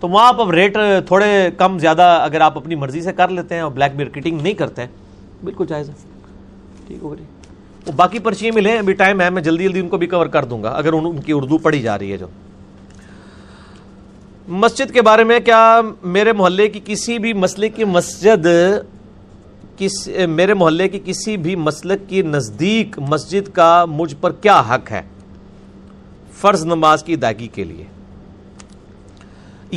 تو وہاں آپ اب ریٹ تھوڑے کم زیادہ اگر آپ اپنی مرضی سے کر لیتے ہیں اور بلیک مارکیٹنگ نہیں کرتے ہیں, بالکل جائز ہے, ٹھیک ہو گئی. باقی پرچیاں ملیں, ابھی ٹائم ہے, میں جلدی جلدی ان کو بھی کور کر دوں گا اگر ان کی اردو پڑھی جا رہی ہے. جو مسجد کے بارے میں, کیا میرے محلے کی کسی بھی مسلک کی مسجد میرے محلے کی کسی بھی مسلک کی نزدیک مسجد کا مجھ پر کیا حق ہے فرض نماز کی ادائیگی کے لیے؟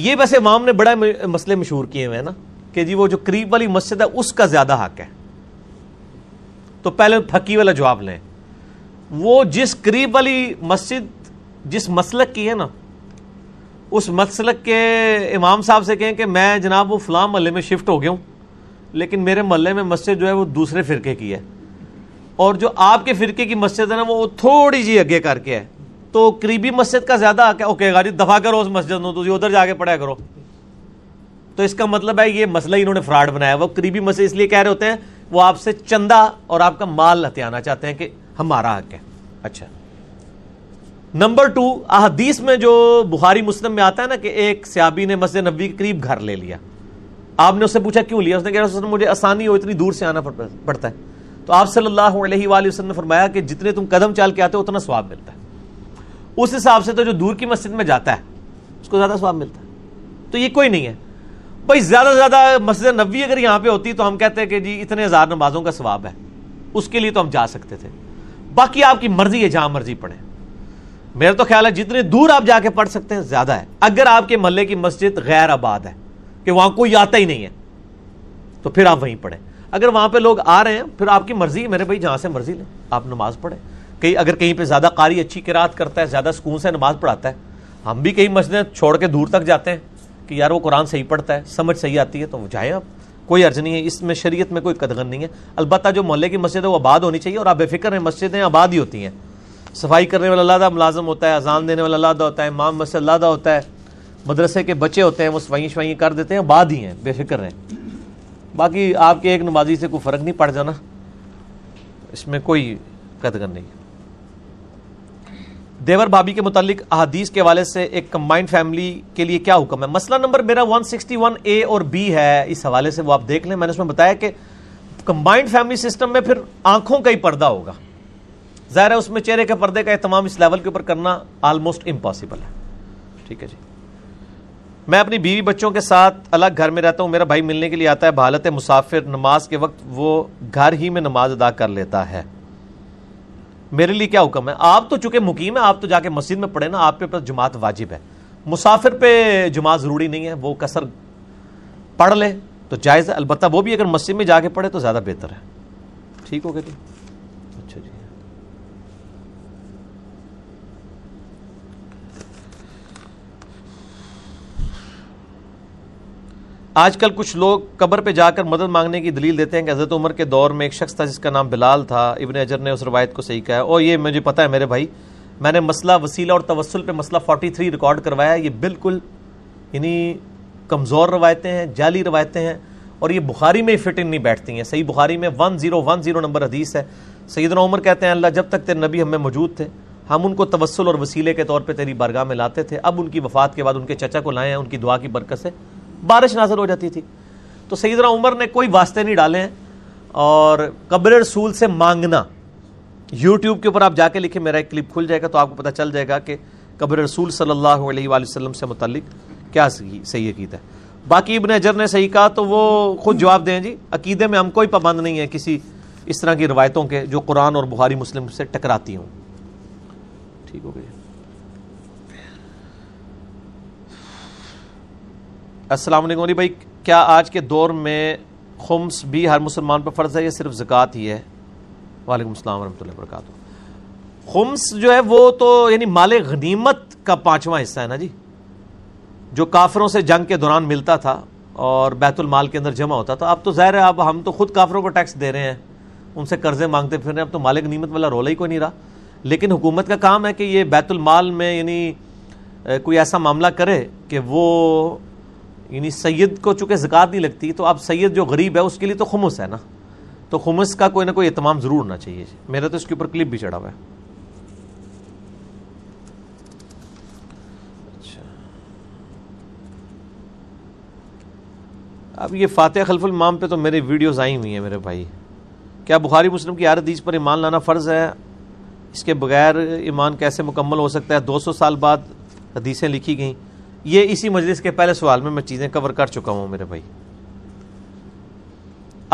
یہ ویسے عوام نے بڑا مسئلے مشہور کیے ہوئے ہیں نا کہ جی وہ جو قریب والی مسجد ہے اس کا زیادہ حق ہے. تو پہلے پھکی والا جواب لیں, وہ جس قریب والی مسجد جس مسلک کی ہے نا, اس مسلک کے امام صاحب سے کہیں کہ میں جناب وہ فلاں محلے میں شفٹ ہو گیا ہوں, لیکن میرے محلے میں مسجد جو ہے وہ دوسرے فرقے کی ہے, اور جو آپ کے فرقے کی مسجد ہے نا وہ تھوڑی جی اگے کر کے ہے, تو قریبی مسجد کا زیادہ حق ہے. اوکے غاری دفاع کرو اس مسجد نو, تجھے ادھر جا کے پڑھا کرو. تو اس کا مطلب ہے یہ مسئلہ انہوں نے فراڈ بنایا. وہ قریبی مسجد اس لیے کہہ رہے ہوتے ہیں وہ آپ سے چندہ اور آپ کا مال ہتھیانا چاہتے ہیں کہ ہمارا حق ہے. اچھا نمبر 2, احادیث میں جو بخاری مسلم میں آتا ہے نا کہ ایک صحابی نے مسجد نبوی کے قریب گھر لے لیا. آپ نے اس سے پوچھا کیوں لیا؟ اس نے کہا مجھے آسانی ہو, اتنی دور سے آنا پڑتا ہے. تو آپ صلی اللہ علیہ وآلہ وسلم نے فرمایا کہ جتنے تم قدم چال کے آتے ہو اتنا ثواب ملتا ہے. اس حساب سے تو جو دور کی مسجد میں جاتا ہے اس کو زیادہ ثواب ملتا ہے, تو یہ کوئی نہیں ہے بھائی. زیادہ سے زیادہ مسجد نبوی اگر یہاں پہ ہوتی تو ہم کہتے ہیں کہ جی اتنے ہزار نمازوں کا ثواب ہے, اس کے لیے تو ہم جا سکتے تھے. باقی آپ کی مرضی ہے, جہاں مرضی پڑھیں. میرا تو خیال ہے جتنے دور آپ جا کے پڑھ سکتے ہیں زیادہ ہے. اگر آپ کے محلے کی مسجد غیر آباد ہے کہ وہاں کوئی آتا ہی نہیں ہے تو پھر آپ وہیں پڑھیں. اگر وہاں پہ لوگ آ رہے ہیں پھر آپ کی مرضی ہے میرے بھائی, جہاں سے مرضی لیں آپ نماز پڑھیں. اگر کہیں پہ زیادہ قاری اچھی قرات کرتا ہے, زیادہ سکون سے نماز پڑھاتا ہے, ہم بھی کئی مسجدیں چھوڑ کے دور تک جاتے ہیں کہ یار وہ قرآن صحیح پڑھتا ہے, سمجھ صحیح آتی ہے, تو وہ جائیں آپ, کوئی عرض نہیں ہے اس میں, شریعت میں کوئی قدغن نہیں ہے. البتہ جو محلے کی مسجد ہے وہ آباد ہونی چاہیے, اور آپ بے فکر ہیں, مسجدیں آباد ہی ہوتی ہیں. صفائی کرنے والا علیحدہ ملازم ہوتا ہے, اذان دینے والا علیحدہ ہوتا ہے, امام مسجد علیحدہ ہوتا ہے, مدرسے کے بچے ہوتے ہیں وہ سوائیں شوائیں کر دیتے ہیں, آباد ہی ہیں, بے فکر ہیں. باقی آپ کے ایک نمازی سے کوئی فرق نہیں پڑ جانا, اس میں کوئی قدغن نہیں ہے. دیور بھابی کے متعلق احادیث کے حوالے سے ایک کمبائنڈ فیملی کے لیے کیا حکم ہے؟ مسئلہ نمبر میرا 161A اور B ہے, اس حوالے سے وہ آپ دیکھ لیں. میں نے اس میں بتایا کہ کمبائنڈ فیملی سسٹم میں پھر آنکھوں کا ہی پردہ ہوگا, ظاہر ہے اس میں چہرے کے پردے کا اہتمام اس لیول کے اوپر کرنا آلموسٹ امپاسبل ہے. ٹھیک ہے جی. میں اپنی بیوی بچوں کے ساتھ الگ گھر میں رہتا ہوں, میرا بھائی ملنے کے لیے آتا ہے, بحالت مسافر نماز کے وقت وہ گھر ہی میں نماز ادا کر لیتا ہے, میرے لیے کیا حکم ہے؟ آپ تو چونکہ مقیم ہیں, آپ تو جا کے مسجد میں پڑھیں نا, آپ پہ جماعت واجب ہے. مسافر پہ جماعت ضروری نہیں ہے, وہ کثر پڑھ لے تو جائز ہے, البتہ وہ بھی اگر مسجد میں جا کے پڑھے تو زیادہ بہتر ہے. ٹھیک ہو گیا جی. اچھا جی, آج کل کچھ لوگ قبر پہ جا کر مدد مانگنے کی دلیل دیتے ہیں کہ حضرت عمر کے دور میں ایک شخص تھا جس کا نام بلال تھا, ابن حجر نے اس روایت کو صحیح کہا ہے. اور یہ مجھے پتہ ہے میرے بھائی, میں نے مسئلہ وسیلہ اور توسل پہ مسئلہ 43 ریکارڈ کروایا ہے. یہ بالکل یعنی کمزور روایتیں ہیں, جعلی روایتیں ہیں, اور یہ بخاری میں فٹ ان نہیں بیٹھتی ہیں. صحیح بخاری میں 1010 نمبر حدیث ہے. سیدنا عمر کہتے ہیں اللہ جب تک تیرے نبی ہم میں موجود تھے ہم ان کو توسل اور وسیلے کے طور پہ تیری بارگاہ میں لاتے تھے. اب ان کی وفات کے بعد ان کے چچا کو لائے ہیں, ان کی دعا کی برکت سے بارش نازل ہو جاتی تھی. تو سیدنا عمر نے کوئی واسطے نہیں ڈالے ہیں. اور قبر رسول سے مانگنا, یوٹیوب کے اوپر آپ جا کے لکھیں, میرا ایک کلپ کھل جائے گا تو آپ کو پتہ چل جائے گا کہ قبر رسول صلی اللہ علیہ وآلہ وسلم سے متعلق کیا صحیح عقیدہ ہے. باقی ابن حجر نے صحیح کہا تو وہ خود جواب دیں جی, عقیدے میں ہم کوئی پابند نہیں ہے کسی اس طرح کی روایتوں کے جو قرآن اور بخاری مسلم سے ٹکراتی ہوں. ٹھیک ہو گئی. السلام علیکم علی بھائی, کیا آج کے دور میں خمس بھی ہر مسلمان پر فرض ہے یا صرف زکوٰۃ ہی ہے؟ وعلیکم السلام ورحمۃ اللہ وبرکاتہ. خمس جو ہے وہ تو یعنی مال غنیمت کا 5واں حصہ ہے نا جی, جو کافروں سے جنگ کے دوران ملتا تھا اور بیت المال کے اندر جمع ہوتا تھا. اب تو ظاہر ہے اب ہم تو خود کافروں کو ٹیکس دے رہے ہیں, ان سے قرضے مانگتے پھر رہے ہیں, اب تو مال غنیمت والا رولا ہی کوئی نہیں رہا. لیکن حکومت کا کام ہے کہ یہ بیت المال میں یعنی کوئی ایسا معاملہ کرے کہ وہ یعنی سید کو چونکہ زکوٰۃ نہیں لگتی تو اب سید جو غریب ہے اس کے لیے تو خمس ہے نا, تو خمس کا کوئی نہ کوئی اہتمام ضرور ہونا چاہیے. میرا تو اس کے اوپر کلپ بھی چڑھا ہوا ہے. اب یہ فاتح خلف المام پہ تو میرے ویڈیوز آئی ہوئی ہیں میرے بھائی. کیا بخاری مسلم کی ہر حدیث پر ایمان لانا فرض ہے؟ اس کے بغیر ایمان کیسے مکمل ہو سکتا ہے؟ 200 سال بعد حدیثیں لکھی گئیں. یہ اسی مجلس کے پہلے سوال میں چیزیں کور کر چکا ہوں میرے بھائی.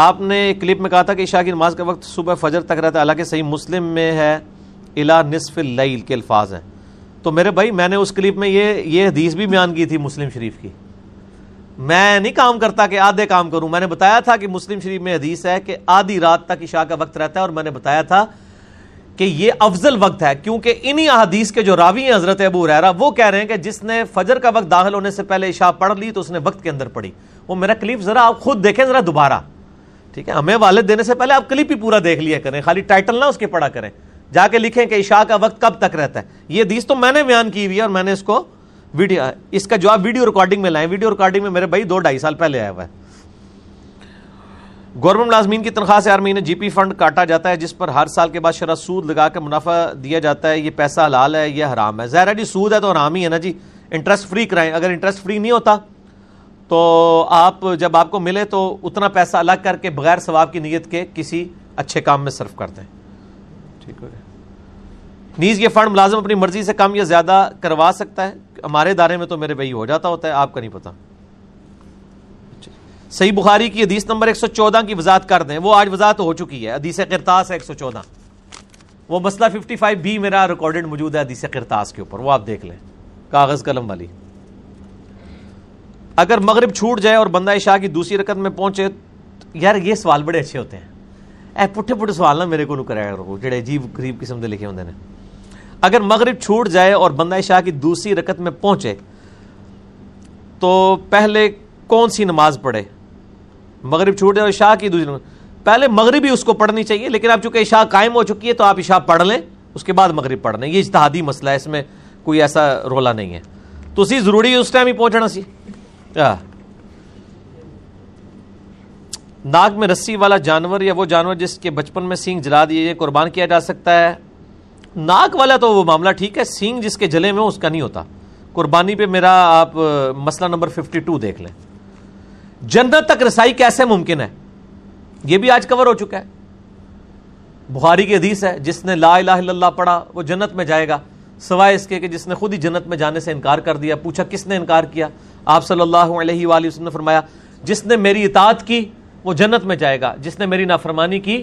آپ نے ایک کلپ میں کہا تھا کہ عشاء کی نماز کا وقت صبح فجر تک رہتا ہے, حالانکہ صحیح مسلم میں ہے الا نصف اللیل کے الفاظ ہیں. تو میرے بھائی میں نے اس کلپ میں یہ حدیث بھی بیان کی تھی مسلم شریف کی. میں نہیں کام کرتا کہ آدھے کام کروں, میں نے بتایا تھا کہ مسلم شریف میں حدیث ہے کہ آدھی رات تک عشاء کا وقت رہتا ہے, اور میں نے بتایا تھا کہ یہ افضل وقت ہے کیونکہ انہی احادیث کے جو راوی ہیں حضرت ابو ہریرہ وہ کہہ رہے ہیں کہ جس نے فجر کا وقت داخل ہونے سے پہلے عشاء پڑھ لی تو اس نے وقت کے اندر پڑھی. وہ میرا کلپ ذرا آپ خود دیکھیں ذرا دوبارہ, ٹھیک ہے؟ ہمیں والد دینے سے پہلے آپ کلپ ہی پورا دیکھ لیا کریں, خالی ٹائٹل نہ اس کے پڑھا کریں. جا کے لکھیں کہ عشاء کا وقت کب تک رہتا ہے. یہ حدیث تو میں نے بیان کی ہوئی ہے, اور میں نے اس کو ویڈیو اس کا جواب ویڈیو ریکارڈنگ میں لائیں. ویڈیو ریکارڈنگ میں میرے بھائی 2.5 سال پہلے آیا ہوا ہے. گورنمنٹ ملازمین کی تنخواہ سے ہر مہینے جی پی فنڈ کاٹا جاتا ہے جس پر ہر سال کے بعد شرح سود لگا کر منافع دیا جاتا ہے. یہ پیسہ حلال ہے یہ حرام ہے؟ ظاہر ہے جی سود ہے تو حرام ہی ہے نا جی. انٹرسٹ فری کرائیں, اگر انٹرسٹ فری نہیں ہوتا تو آپ جب آپ کو ملے تو اتنا پیسہ الگ کر کے بغیر ثواب کی نیت کے کسی اچھے کام میں صرف کر دیں. ٹھیک ہو گیا. نیز یہ فنڈ ملازم اپنی مرضی سے کم یا زیادہ کروا سکتا ہے. ہمارے ادارے میں تو میرے بھائی ہو جاتا ہوتا ہے, آپ کا نہیں پتا. صحیح بخاری کی حدیث نمبر 114 کی وضاحت کر دیں, وہ آج وضاحت ہو چکی ہے. حدیث قرطاس ہے 114, وہ مسئلہ 55B میرا ریکارڈڈ موجود ہے حدیث قرطاس کے اوپر, وہ آپ دیکھ لیں کاغذ قلم والی. اگر مغرب چھوٹ جائے اور بندہ عشاء کی دوسری رکعت میں پہنچے, یار یہ سوال بڑے اچھے ہوتے ہیں, اے پٹھے پٹھے سوال نہ میرے کو کرایا کرو جڑے عجیب غریب قسم دے لکھے ہوندے نے. اگر مغرب چھوٹ جائے اور بندہ عشاء کی دوسری رکعت میں پہنچے تو پہلے کون سی نماز پڑھے؟ مغرب چھوٹ جائے اور عشاء کی دوسری نماز پہلے مغرب ہی اس کو پڑھنی چاہیے, لیکن اب چونکہ عشاء قائم ہو چکی ہے تو آپ عشاء پڑھ لیں اس کے بعد مغرب پڑھ لیں. یہ اجتہادی مسئلہ ہے, اس میں کوئی ایسا رولا نہیں ہے. تو اسی ضروری اس ٹائم ہی پہنچنا سی. ناک میں رسی والا جانور یا وہ جانور جس کے بچپن میں سینگ جلا دیے قربان کیا جا سکتا ہے؟ ناک والا تو وہ معاملہ ٹھیک ہے, سینگ جس کے جلے میں اس کا نہیں ہوتا. قربانی پہ میرا آپ مسئلہ نمبر 52 دیکھ لیں. جنت تک رسائی کیسے ممکن ہے؟ یہ بھی آج کور ہو چکا ہے. بخاری کی حدیث ہے جس نے لا الہ الا اللہ پڑھا وہ جنت میں جائے گا, سوائے اس کے کہ جس نے خود ہی جنت میں جانے سے انکار کر دیا. پوچھا کس نے انکار کیا؟ آپ صلی اللہ علیہ وآلہ وسلم نے فرمایا جس نے میری اطاعت کی وہ جنت میں جائے گا, جس نے میری نافرمانی کی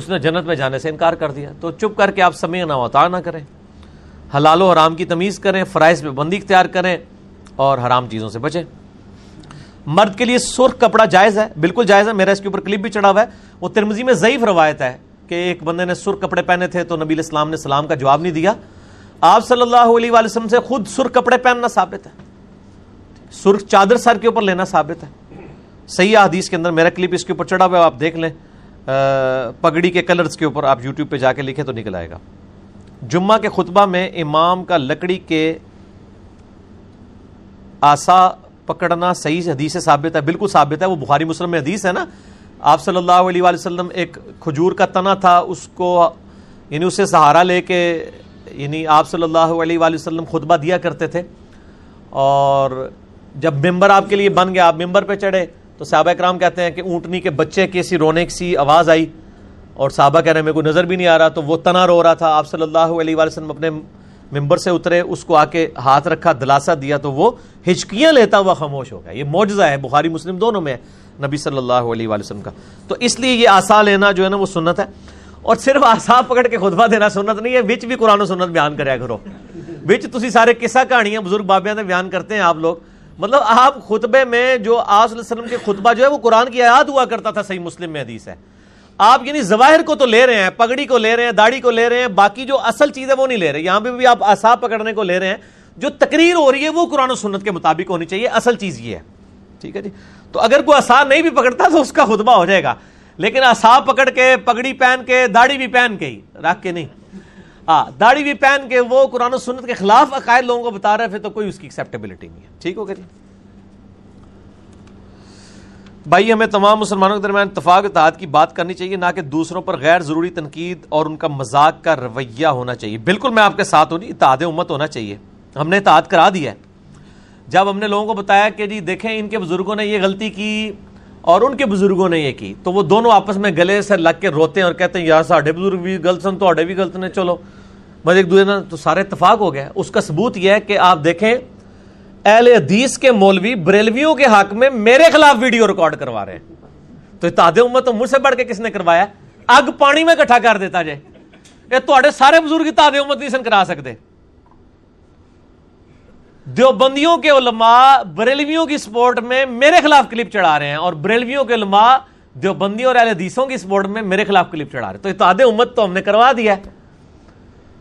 اس نے جنت میں جانے سے انکار کر دیا. تو چپ کر کے آپ سمعنا و اطعنا نہ کریں, حلال و حرام کی تمیز کریں, فرائض پہ بندی اختیار کریں اور حرام چیزوں سے بچیں. مرد کے لیے سرخ کپڑا جائز ہے؟ بالکل جائز ہے, میرا اس کے اوپر کلپ بھی چڑھا ہوا ہے. وہ ترمذی میں ضعیف روایت ہے کہ ایک بندے نے سرخ کپڑے پہنے تھے تو نبی علیہ السلام نے سلام کا جواب نہیں دیا. آپ صلی اللہ علیہ وآلہ وسلم سے خود سرخ کپڑے پہننا ثابت ہے, سرخ چادر سر کے اوپر لینا ثابت ہے. صحیح حدیث کے اندر میرا کلپ اس کے اوپر چڑھا ہوا ہے, آپ دیکھ لیں پگڑی کے کلرز کے اوپر. آپ یوٹیوب پہ جا کے لکھیں تو نکل آئے گا. جمعہ کے خطبہ میں امام کا لکڑی کے آسا پکڑنا صحیح حدیث سے ثابت ہے, بالکل ثابت ہے, وہ بخاری مسلم میں حدیث ہے نا. آپ صلی اللہ علیہ وآلہ وسلم ایک کھجور کا تنا تھا, اس کو یعنی اس سے سہارا لے کے یعنی آپ صلی اللہ علیہ وآلہ وسلم خطبہ دیا کرتے تھے, اور جب ممبر آپ کے لیے بن گیا آپ ممبر پہ چڑھے تو صحابہ اکرام کہتے ہیں کہ اونٹنی کے بچے کی سی رونے کی سی آواز آئی, اور صحابہ کہہ رہے ہیں میرے کو نظر بھی نہیں آ رہا, تو وہ تنا رو رہا تھا. آپ صلی اللہ علیہ وآلہ وسلم اپنے ممبر سے اترے, اس کو آ کے ہاتھ رکھا, دلاسا دیا, تو وہ ہچکیاں لیتا ہوا خاموش ہو گیا. یہ معجزہ ہے, بخاری مسلم دونوں میں ہے نبی صلی اللہ علیہ وآلہ وسلم کا. تو اس لیے یہ عصا لینا جو ہے نا وہ سنت ہے, اور صرف عصا پکڑ کے خطبہ دینا سنت نہیں ہے, وچ بھی قرآن و سنت بیان کریا کرو. وچ تسی سارے قصہ کہانیاں بزرگ بابیاں نے بیان کرتے ہیں آپ لوگ, مطلب آپ خطبے میں جو آپ صلی اللہ علیہ وسلم کے خطبہ جو ہے وہ قرآن کی آیات ہوا کرتا تھا, صحیح مسلم میں حدیث ہے. آپ یعنی ظواہر کو تو لے رہے ہیں, پگڑی کو لے رہے ہیں, داڑھی کو لے رہے ہیں, باقی جو اصل چیز ہے وہ نہیں لے رہے. یہاں پہ بھی آپ اعصاب پکڑنے کو لے رہے ہیں, جو تقریر ہو رہی ہے وہ قرآن و سنت کے مطابق ہونی چاہیے, اصل چیز یہ ہے. ٹھیک ہے جی, تو اگر کوئی اعصاب نہیں بھی پکڑتا تو اس کا خطبہ ہو جائے گا, لیکن اعصاب پکڑ کے پگڑی پہن کے داڑھی بھی پہن کے ہی رکھ کے نہیں, داڑھی بھی پہن کے وہ قرآن و سنت کے خلاف عقائد لوگوں کو بتا رہے, پھر تو کوئی اس کی ایکسیپٹیبلٹی نہیں ہے. ٹھیک ہوگا جی بھائی, ہمیں تمام مسلمانوں کے درمیان اتفاق اتحاد کی بات کرنی چاہیے, نہ کہ دوسروں پر غیر ضروری تنقید اور ان کا مذاق کا رویہ ہونا چاہیے. بالکل میں آپ کے ساتھ ہوں جی, اتحاد امت ہونا چاہیے. ہم نے اتحاد کرا دیا ہے جب ہم نے لوگوں کو بتایا کہ جی دیکھیں ان کے بزرگوں نے یہ غلطی کی اور ان کے بزرگوں نے یہ کی, تو وہ دونوں آپس میں گلے سے لگ کے روتے ہیں اور کہتے ہیں یار ساڈے بزرگ بھی غلط سن تواڈے بھی غلط نے, چلو بس ایک دوسرے تو سارے اتفاق ہو گیا. اس کا ثبوت یہ ہے کہ آپ دیکھیں اہل حدیث کے مولوی بریلویوں کے حق میں میرے خلاف ویڈیو ریکارڈ کروا رہے ہیں. تو اتحاد امت تو مجھ سے بڑھ کے کس نے کروایا, اگ پانی میں اکٹھا کر دیتا جے, یہ تواڈے سارے بزرگ اتحاد امت نہیں سن کرا سکتے. دیوبندیوں کے علماء بریلویوں کی سپورٹ میں میرے خلاف کلپ چڑھا رہے ہیں, اور بریلویوں کے علماء دیوبندیوں اور اہل حدیثوں کی سپورٹ میں میرے خلاف کلپ چڑھا رہے ہیں. تو اتحاد امت تو ہم نے کروا دیا ہے,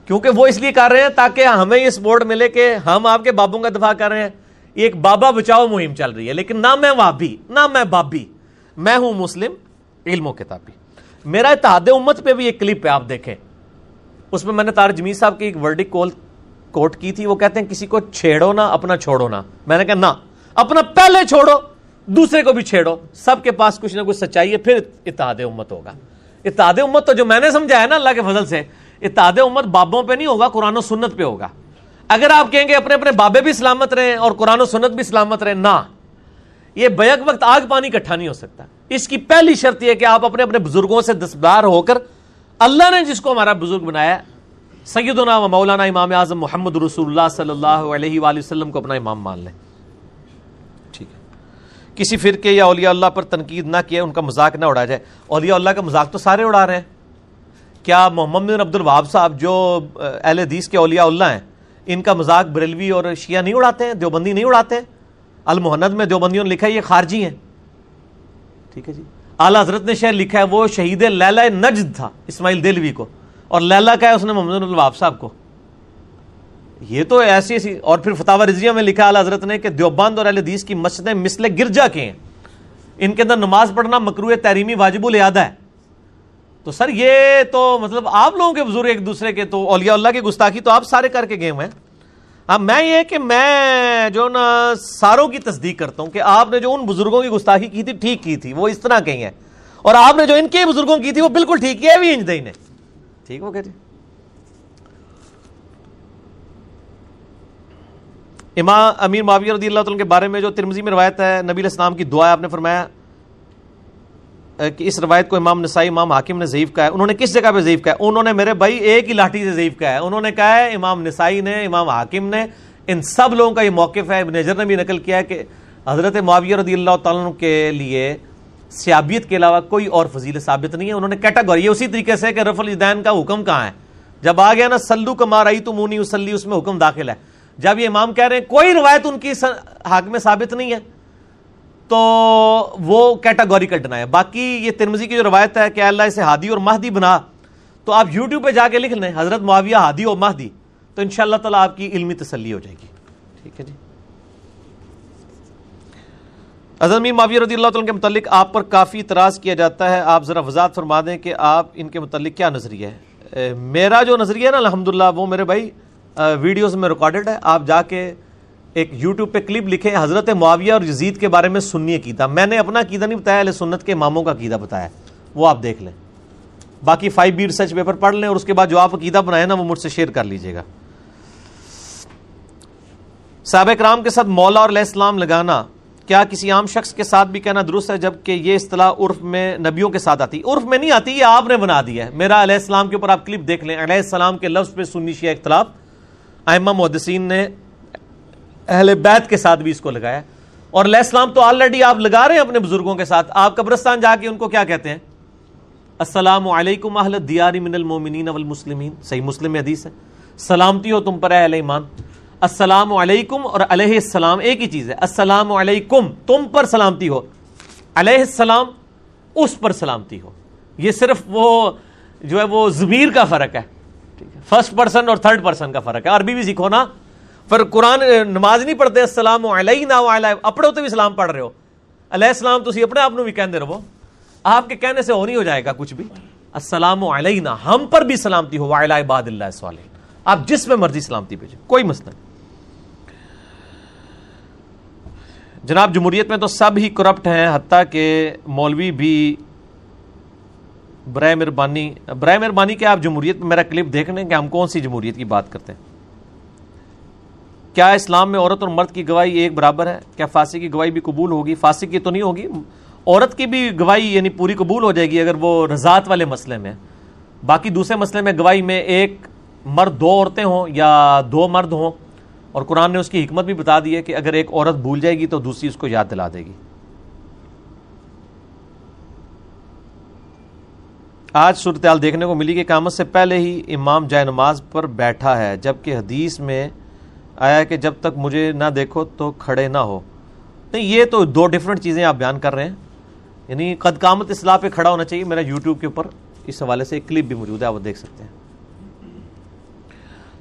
کیونکہ وہ اس لیے کر رہے ہیں تاکہ ہمیں یہ سپورٹ ملے کہ ہم آپ کے بابوں کا دفاع کر رہے ہیں. ایک بابا بچاؤ مہم چل رہی ہے, لیکن نہ میں وہابی نہ میں بابی, میں ہوں مسلم علم و کتابی. میرا اتحاد امت پہ بھی ایک کلپ ہے, آپ دیکھیں اس میں میں نے طارق جمیل صاحب کی ایک ورڈکٹ کوٹ کی تھی. وہ کہتے ہیں کسی کو چھیڑو نہ اپنا چھوڑو نہ. میں نے کہا نہ, اپنا پہلے چھوڑو دوسرے کو بھی چھیڑو, سب کے پاس کچھ نہ کچھ سچائی ہے, پھر اتحاد امت ہوگا. اتحاد امت تو جو میں نے سمجھا ہے نا اللہ کے فضل سے, اتحاد امت بابوں پہ نہیں ہوگا, قرآن و سنت پہ ہوگا. اگر آپ کہیں گے اپنے اپنے بابے بھی سلامت رہیں اور قرآن و سنت بھی سلامت رہیں, نہ, یہ بیک وقت آگ پانی اکٹھا نہیں ہو سکتا. اس کی پہلی شرط یہ کہ آپ اپنے اپنے بزرگوں سے دستبردار ہو کر, اللہ نے جس کو ہمارا بزرگ بنایا سیدنا و مولانا امام اعظم محمد رسول اللہ صلی اللہ علیہ وآلہ وسلم کو اپنا امام مان لیں. ٹھیک ہے, کسی فرقے یا اولیاء اللہ پر تنقید نہ کیا, ان کا مذاق نہ اڑایا جائے. اولیاء اللہ کا مذاق تو سارے اڑا رہے ہیں. کیا محمد بن عبد الوہاب صاحب جو اہل حدیث کے اولیاء اللہ ہیں, ان کا مذاق بریلوی اور شیعہ نہیں اڑاتے ہیں, دیوبندی نہیں اڑاتے ہیں. المحند میں دیوبندیوں نے لکھا ہے یہ خارجی ہیں. ٹھیک ہے جی, اعلیٰ حضرت نے شعر لکھا ہے, وہ شہید لیلہ نجد تھا اسماعیل دہلوی کو, اور لیلا کا ہے اس نے محمد بن الوہاب صاحب کو. یہ تو ایسی ایسی, اور پھر فتاوی رضویہ میں لکھا اعلیٰ حضرت نے کہ دیوبند اور اہل حدیث کی مسجدیں مثل گرجا کے ہیں, ان کے اندر نماز پڑھنا مکروہ تحریمی واجب الاعادہ ہے. تو سر یہ تو مطلب آپ لوگوں کے بزرگ ایک دوسرے کے, تو اولیاء اللہ کی گستاخی تو آپ سارے کر کے گئے ہیں. ہاں میں یہ کہ میں جو نا ساروں کی تصدیق کرتا ہوں کہ آپ نے جو ان بزرگوں کی گستاخی کی تھی ٹھیک کی تھی, وہ اس طرح کہیں ہیں, اور آپ نے جو ان کے بزرگوں کی تھی وہ بالکل ٹھیک ہے, بھی انجدین ہے. ٹھیک ہو گیا جی. امام امیر معاویہ رضی اللہ تعالیٰ کے بارے میں جو ترمذی میں روایت ہے, نبی علیہ السلام کی دعا ہے, آپ نے فرمایا کہ اس روایت کو امام نسائی امام حاکم نے ضعیف کہا ہے. انہوں نے کس جگہ پہ ضعیف کہا ہے؟ انہوں نے میرے بھائی ایک ہی لاٹھی سے ضعیف کہا ہے. انہوں نے کہا ہے امام نسائی نے, امام حاکم نے, ان سب لوگوں کا یہ موقف ہے. ابن حجر نے بھی نقل کیا ہے کہ حضرت معاویہ رضی اللہ تعالیٰ کے لیے سیابیت کے علاوہ کوئی اور فضیلت ثابت نہیں ہے. انہوں نے کیٹاگوری, یہ اسی طریقے سے کہ رفع الیدین کا حکم کہاں ہے, جب آ گیا نا سلو کما رأیتمونی اصلی, اس میں حکم داخل ہے. جب یہ امام کہہ رہے ہیں کوئی روایت ان کی حق میں ثابت نہیں ہے, تو وہ کیٹاگوری کا ڈنا ہے. باقی یہ ترمذی کی جو روایت ہے کہ اللہ اسے ہادی اور مہدی بنا, تو آپ یوٹیوب پہ جا کے لکھ لیں حضرت معاویہ ہادی اور مہدی, تو ان شاء اللہ تعالیٰ آپ کی علمی تسلی ہو جائے گی. ٹھیک ہے جی. حضرت امیر معاویہ رضی اللہ تعالیٰ کے متعلق آپ پر کافی اعتراض کیا جاتا ہے, آپ ذرا وضاحت فرما دیں کہ آپ ان کے متعلق کیا نظریہ ہے؟ میرا جو نظریہ ہے نا الحمدللہ, وہ میرے بھائی ویڈیوز میں ریکارڈڈ ہے. آپ جا کے ایک یوٹیوب پہ کلپ لکھے حضرت معاویہ اور یزید کے بارے میں سنی عقیدہ. میں نے اپنا عقیدہ نہیں بتایا, اہل سنت کے اماموں کا عقیدہ بتایا, وہ آپ دیکھ لیں. باقی 5B ریسرچ پیپر پڑھ لیں اور اس کے بعد جو آپ عقیدہ بنائے نا وہ مجھ سے شیئر کر لیجئے گا. صحابہ کرام کے ساتھ مولا اور علیہ السلام لگانا کیا کسی عام شخص کے ساتھ بھی کہنا درست ہے, جبکہ یہ اصطلاح عرف میں نبیوں کے ساتھ آتی؟ عرف میں نہیں آتی, یہ آپ نے بنا دی ہے. میرا علیہ السلام کے اوپر آپ کلپ دیکھ لیں, علیہ السلام کے لفظ پہ سنی شیعہ اختلاف. ائمہ محدثین نے اہل بیت کے ساتھ بھی اس کو لگایا, اور علیہ السلام تو آلریڈی آپ لگا رہے ہیں اپنے بزرگوں کے ساتھ. آپ قبرستان جا کے ان کو کیا کہتے ہیں, السلام علیکم اہل الدیار من المومنین والمسلمین, صحیح مسلم میں حدیث ہے, سلامتی ہو تم پر اہل ایمان. السلام علیکم اور علیہ السلام ایک ہی چیز ہے, السلام علیکم تم پر سلامتی ہو, علیہ السلام اس پر سلامتی ہو. یہ صرف وہ جو ہے وہ ضمیر کا فرق ہے, ٹھیک ہے, فرسٹ پرسن اور تھرڈ پرسن کا فرق ہے. عربی بھی سیکھو نا, پھر قرآن نماز نہیں پڑھتے السلام علینا وعلیہ, اپنے ہوتے بھی سلام پڑھ رہے ہو, علیہ السلام تسی اپنے آپ نو بھی کہندے رہو, آپ کے کہنے سے ہو نہیں ہو جائے گا کچھ بھی. السلام علینا ہم پر بھی سلامتی ہو, وعلی عباد اللہ صالحین, آپ جس میں مرضی سلامتی بھیجیں, کوئی مسئلہ نہیں. جناب جمہوریت میں تو سب ہی کرپٹ ہیں, حتیٰ کہ مولوی بھی. برائے مہربانی کہ آپ جمہوریت میں میرا کلپ دیکھ لیں کہ ہم کون سی جمہوریت کی بات کرتے ہیں. کیا اسلام میں عورت اور مرد کی گواہی ایک برابر ہے؟ کیا فاسق کی گواہی بھی قبول ہوگی؟ فاسق کی تو نہیں ہوگی, عورت کی بھی گواہی یعنی پوری قبول ہو جائے گی اگر وہ رضاعت والے مسئلے میں. باقی دوسرے مسئلے میں گواہی میں ایک مرد دو عورتیں ہوں یا دو مرد ہوں, اور قرآن نے اس کی حکمت بھی بتا دی ہے کہ اگر ایک عورت بھول جائے گی تو دوسری اس کو یاد دلا دے گی. آج صورتحال دیکھنے کو ملی کہ اقامت سے پہلے ہی امام جائے نماز پر بیٹھا ہے, جبکہ حدیث میں آیا کہ جب تک مجھے نہ دیکھو تو کھڑے نہ ہو. نہیں, یہ تو دو ڈفرینٹ چیزیں آپ بیان کر رہے ہیں, یعنی قد قامت اصلاح پہ کھڑا ہونا چاہیے. میرا یوٹیوب کے اوپر اس حوالے سے ایک کلپ بھی موجود ہے, آپ دیکھ سکتے ہیں.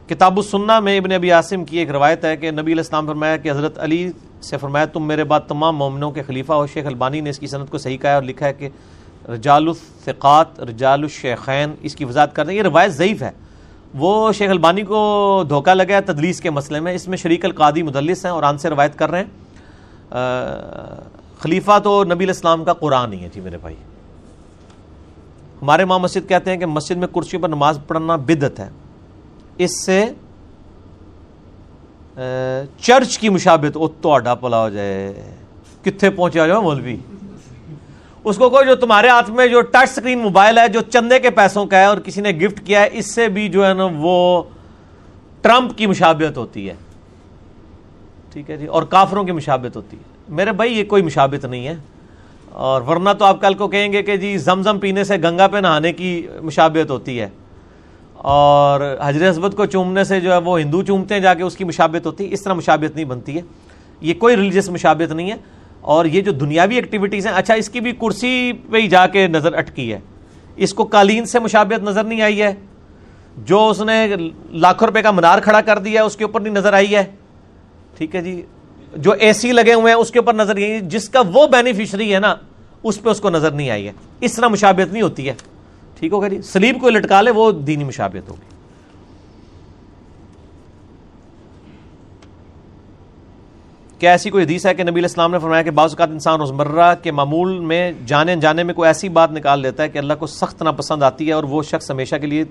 کتاب السنہ میں ابن ابی عاصم کی ایک روایت ہے کہ نبی علیہ السلام فرمایا کہ حضرت علی سے فرمایا تم میرے بعد تمام مومنوں کے خلیفہ ہو. شیخ البانی نے اس کی سند کو صحیح کہا ہے اور لکھا ہے کہ رجال الثقات رجال الشیخین, اس کی وضاحت کر دیں, یہ روایت ضعیف ہے. وہ شیخ البانی کو دھوکہ لگا ہے تدلیس کے مسئلے میں, اس میں شریک القادی مدلس ہیں اور آن سے روایت کر رہے ہیں. خلیفہ تو نبی علیہ السلام کا قرآن ہی ہے جی میرے بھائی. ہمارے امام مسجد کہتے ہیں کہ مسجد میں کرسیوں پر نماز پڑھنا بدعت ہے, اس سے چرچ کی مشابت اتو آڈا پلا ہو جائے. کتنے پہنچا جائے مولوی, اس کو کوئی جو تمہارے ہاتھ میں جو ٹچ سکرین موبائل ہے جو چندے کے پیسوں کا ہے اور کسی نے گفٹ کیا ہے, اس سے بھی جو ہے نا وہ ٹرمپ کی مشابت ہوتی ہے, ٹھیک ہے جی, اور کافروں کی مشابت ہوتی ہے. میرے بھائی یہ کوئی مشابت نہیں ہے, اور ورنہ تو آپ کل کو کہیں گے کہ جی زمزم پینے سے گنگا پہ نہانے کی مشابت ہوتی ہے, اور حجر اسود کو چومنے سے جو ہے وہ ہندو چومتے ہیں جا کے اس کی مشابت ہوتی ہے. اس طرح مشابت نہیں بنتی ہے, یہ کوئی ریلیجس مشابت نہیں ہے. اور یہ جو دنیاوی ایکٹیویٹیز ہیں, اچھا اس کی بھی کرسی پہ ہی جا کے نظر اٹکی ہے, اس کو قالین سے مشابت نظر نہیں آئی ہے, جو اس نے لاکھوں روپے کا منار کھڑا کر دیا اس کے اوپر نہیں نظر آئی ہے, ٹھیک ہے جی, جو اے سی لگے ہوئے ہیں اس کے اوپر نظر نہیں آئی, جس کا وہ بینیفیشری ہے نا اس پہ اس کو نظر نہیں آئی ہے. اس طرح مشابت نہیں ہوتی ہے, ٹھیک ہوگا جی. سلیب کو لٹکا لے وہ دینی مشابہت ہوگی. کیا ایسی کوئی حدیث ہے کہ نبی علیہ السلام نے فرمایا کہ بعض اوقات انسان روزمرہ کے معمول میں جانے انجانے میں کوئی ایسی بات نکال لیتا ہے کہ اللہ کو سخت ناپسند آتی ہے اور وہ شخص ہمیشہ کے لیے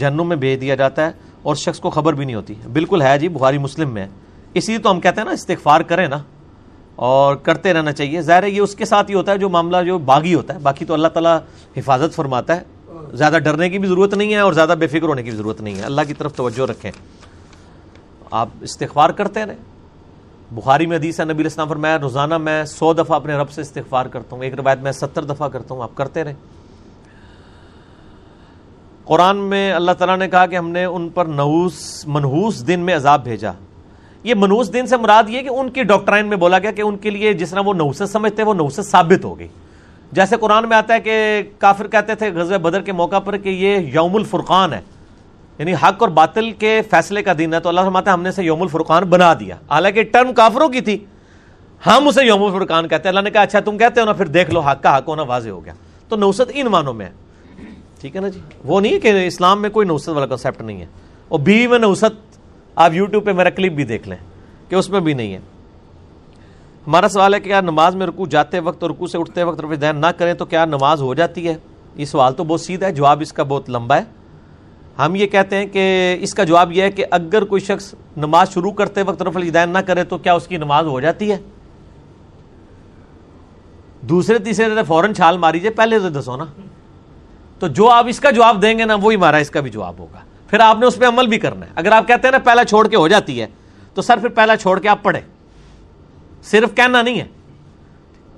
جہنم میں بھیج دیا جاتا ہے اور شخص کو خبر بھی نہیں ہوتی؟ بالکل ہے جی, بخاری مسلم میں. اس لیے تو ہم کہتے ہیں نا استغفار کریں نا, اور کرتے رہنا چاہیے. ظاہر ہے یہ اس کے ساتھ ہی ہوتا ہے جو معاملہ جو باغی ہوتا ہے, باقی تو اللہ تعالیٰ حفاظت فرماتا ہے. زیادہ ڈرنے کی بھی ضرورت نہیں ہے اور زیادہ بے فکر ہونے کی بھی ضرورت نہیں ہے, اللہ کی طرف توجہ رکھیں, آپ استغفار کرتے رہیں. بخاری میں حدیث ہے نبی علیہ السلام فرمایا روزانہ میں 100 دفعہ اپنے رب سے استغفار کرتا ہوں, ایک روایت میں 70 دفعہ کرتا ہوں, آپ کرتے رہیں. قرآن میں اللہ تعالیٰ نے کہا کہ ہم نے ان پر منحوس دن میں عذاب بھیجا. یہ منحوس دن سے مراد یہ کہ ان کی ڈاکٹرائن میں بولا گیا کہ ان کے لیے جس طرح وہ نحوست سمجھتے وہ نحوست ثابت ہو گئی. جیسے قرآن میں آتا ہے کہ کافر کہتے تھے غزوہ بدر کے موقع پر کہ یہ یوم الفرقان ہے, یعنی حق اور باطل کے فیصلے کا دن ہے, تو اللہ فرماتا ہے ہم نے اسے یوم الفرقان بنا دیا, حالانکہ ٹرم کافروں کی تھی, ہم اسے یوم الفرقان کہتے ہیں. اللہ نے کہا اچھا تم کہتے ہو نا, پھر دیکھ لو حق کا حق ہونا واضح ہو گیا. تو نوست ان معنوں میں ہے, ٹھیک ہے نا جی, وہ نہیں کہ اسلام میں کوئی نوست والا کنسیپٹ نہیں ہے. اور بیوی میں نوست آپ یوٹیوب پہ میرا کلپ بھی دیکھ لیں, کہ اس میں بھی نہیں ہے. ہمارا سوال ہے کہ کیا نماز میں رکوع جاتے وقت اور رکوع سے اٹھتے وقت رفع دین نہ کریں تو کیا نماز ہو جاتی ہے؟ یہ سوال تو بہت سیدھا ہے، جواب اس کا بہت لمبا ہے. ہم یہ کہتے ہیں کہ اس کا جواب یہ ہے کہ اگر کوئی شخص نماز شروع کرتے وقت رفع دین نہ کرے تو کیا اس کی نماز ہو جاتی ہے؟ دوسرے تیسرے دفعہ فوراً چھال ماری جائے، پہلے تو دسو نا. تو جو آپ اس کا جواب دیں گے نا وہی ہمارا اس کا بھی جواب ہوگا، پھر آپ نے اس پہ عمل بھی کرنا ہے. اگر آپ کہتے ہیں نا پہلا چھوڑ کے ہو جاتی ہے تو سر پھر پہلا چھوڑ کے آپ پڑھیں، صرف کہنا نہیں ہے.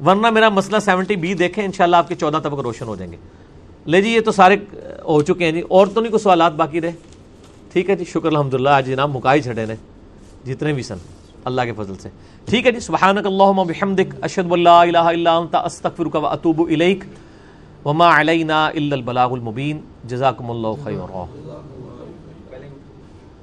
ورنہ میرا مسئلہ 70B دیکھیں، انشاءاللہ آپ کے 14 طبق روشن ہو جائیں گے. لے جی، یہ تو سارے ہو چکے ہیں جی، اور تو نہیں کوئی سوالات باقی رہے؟ ٹھیک ہے جی، شکر الحمدللہ، آج جناب مکائی چھڑے نے جتنے بھی سن اللہ کے فضل سے. ٹھیک ہے جی، سبحانک اللہم وبحمدک، اشہد ان لا الہ الا انت، استغفرک واتوب الیک، وما علینا الا البلاغ المبین. جزاکم اللہ خیرا.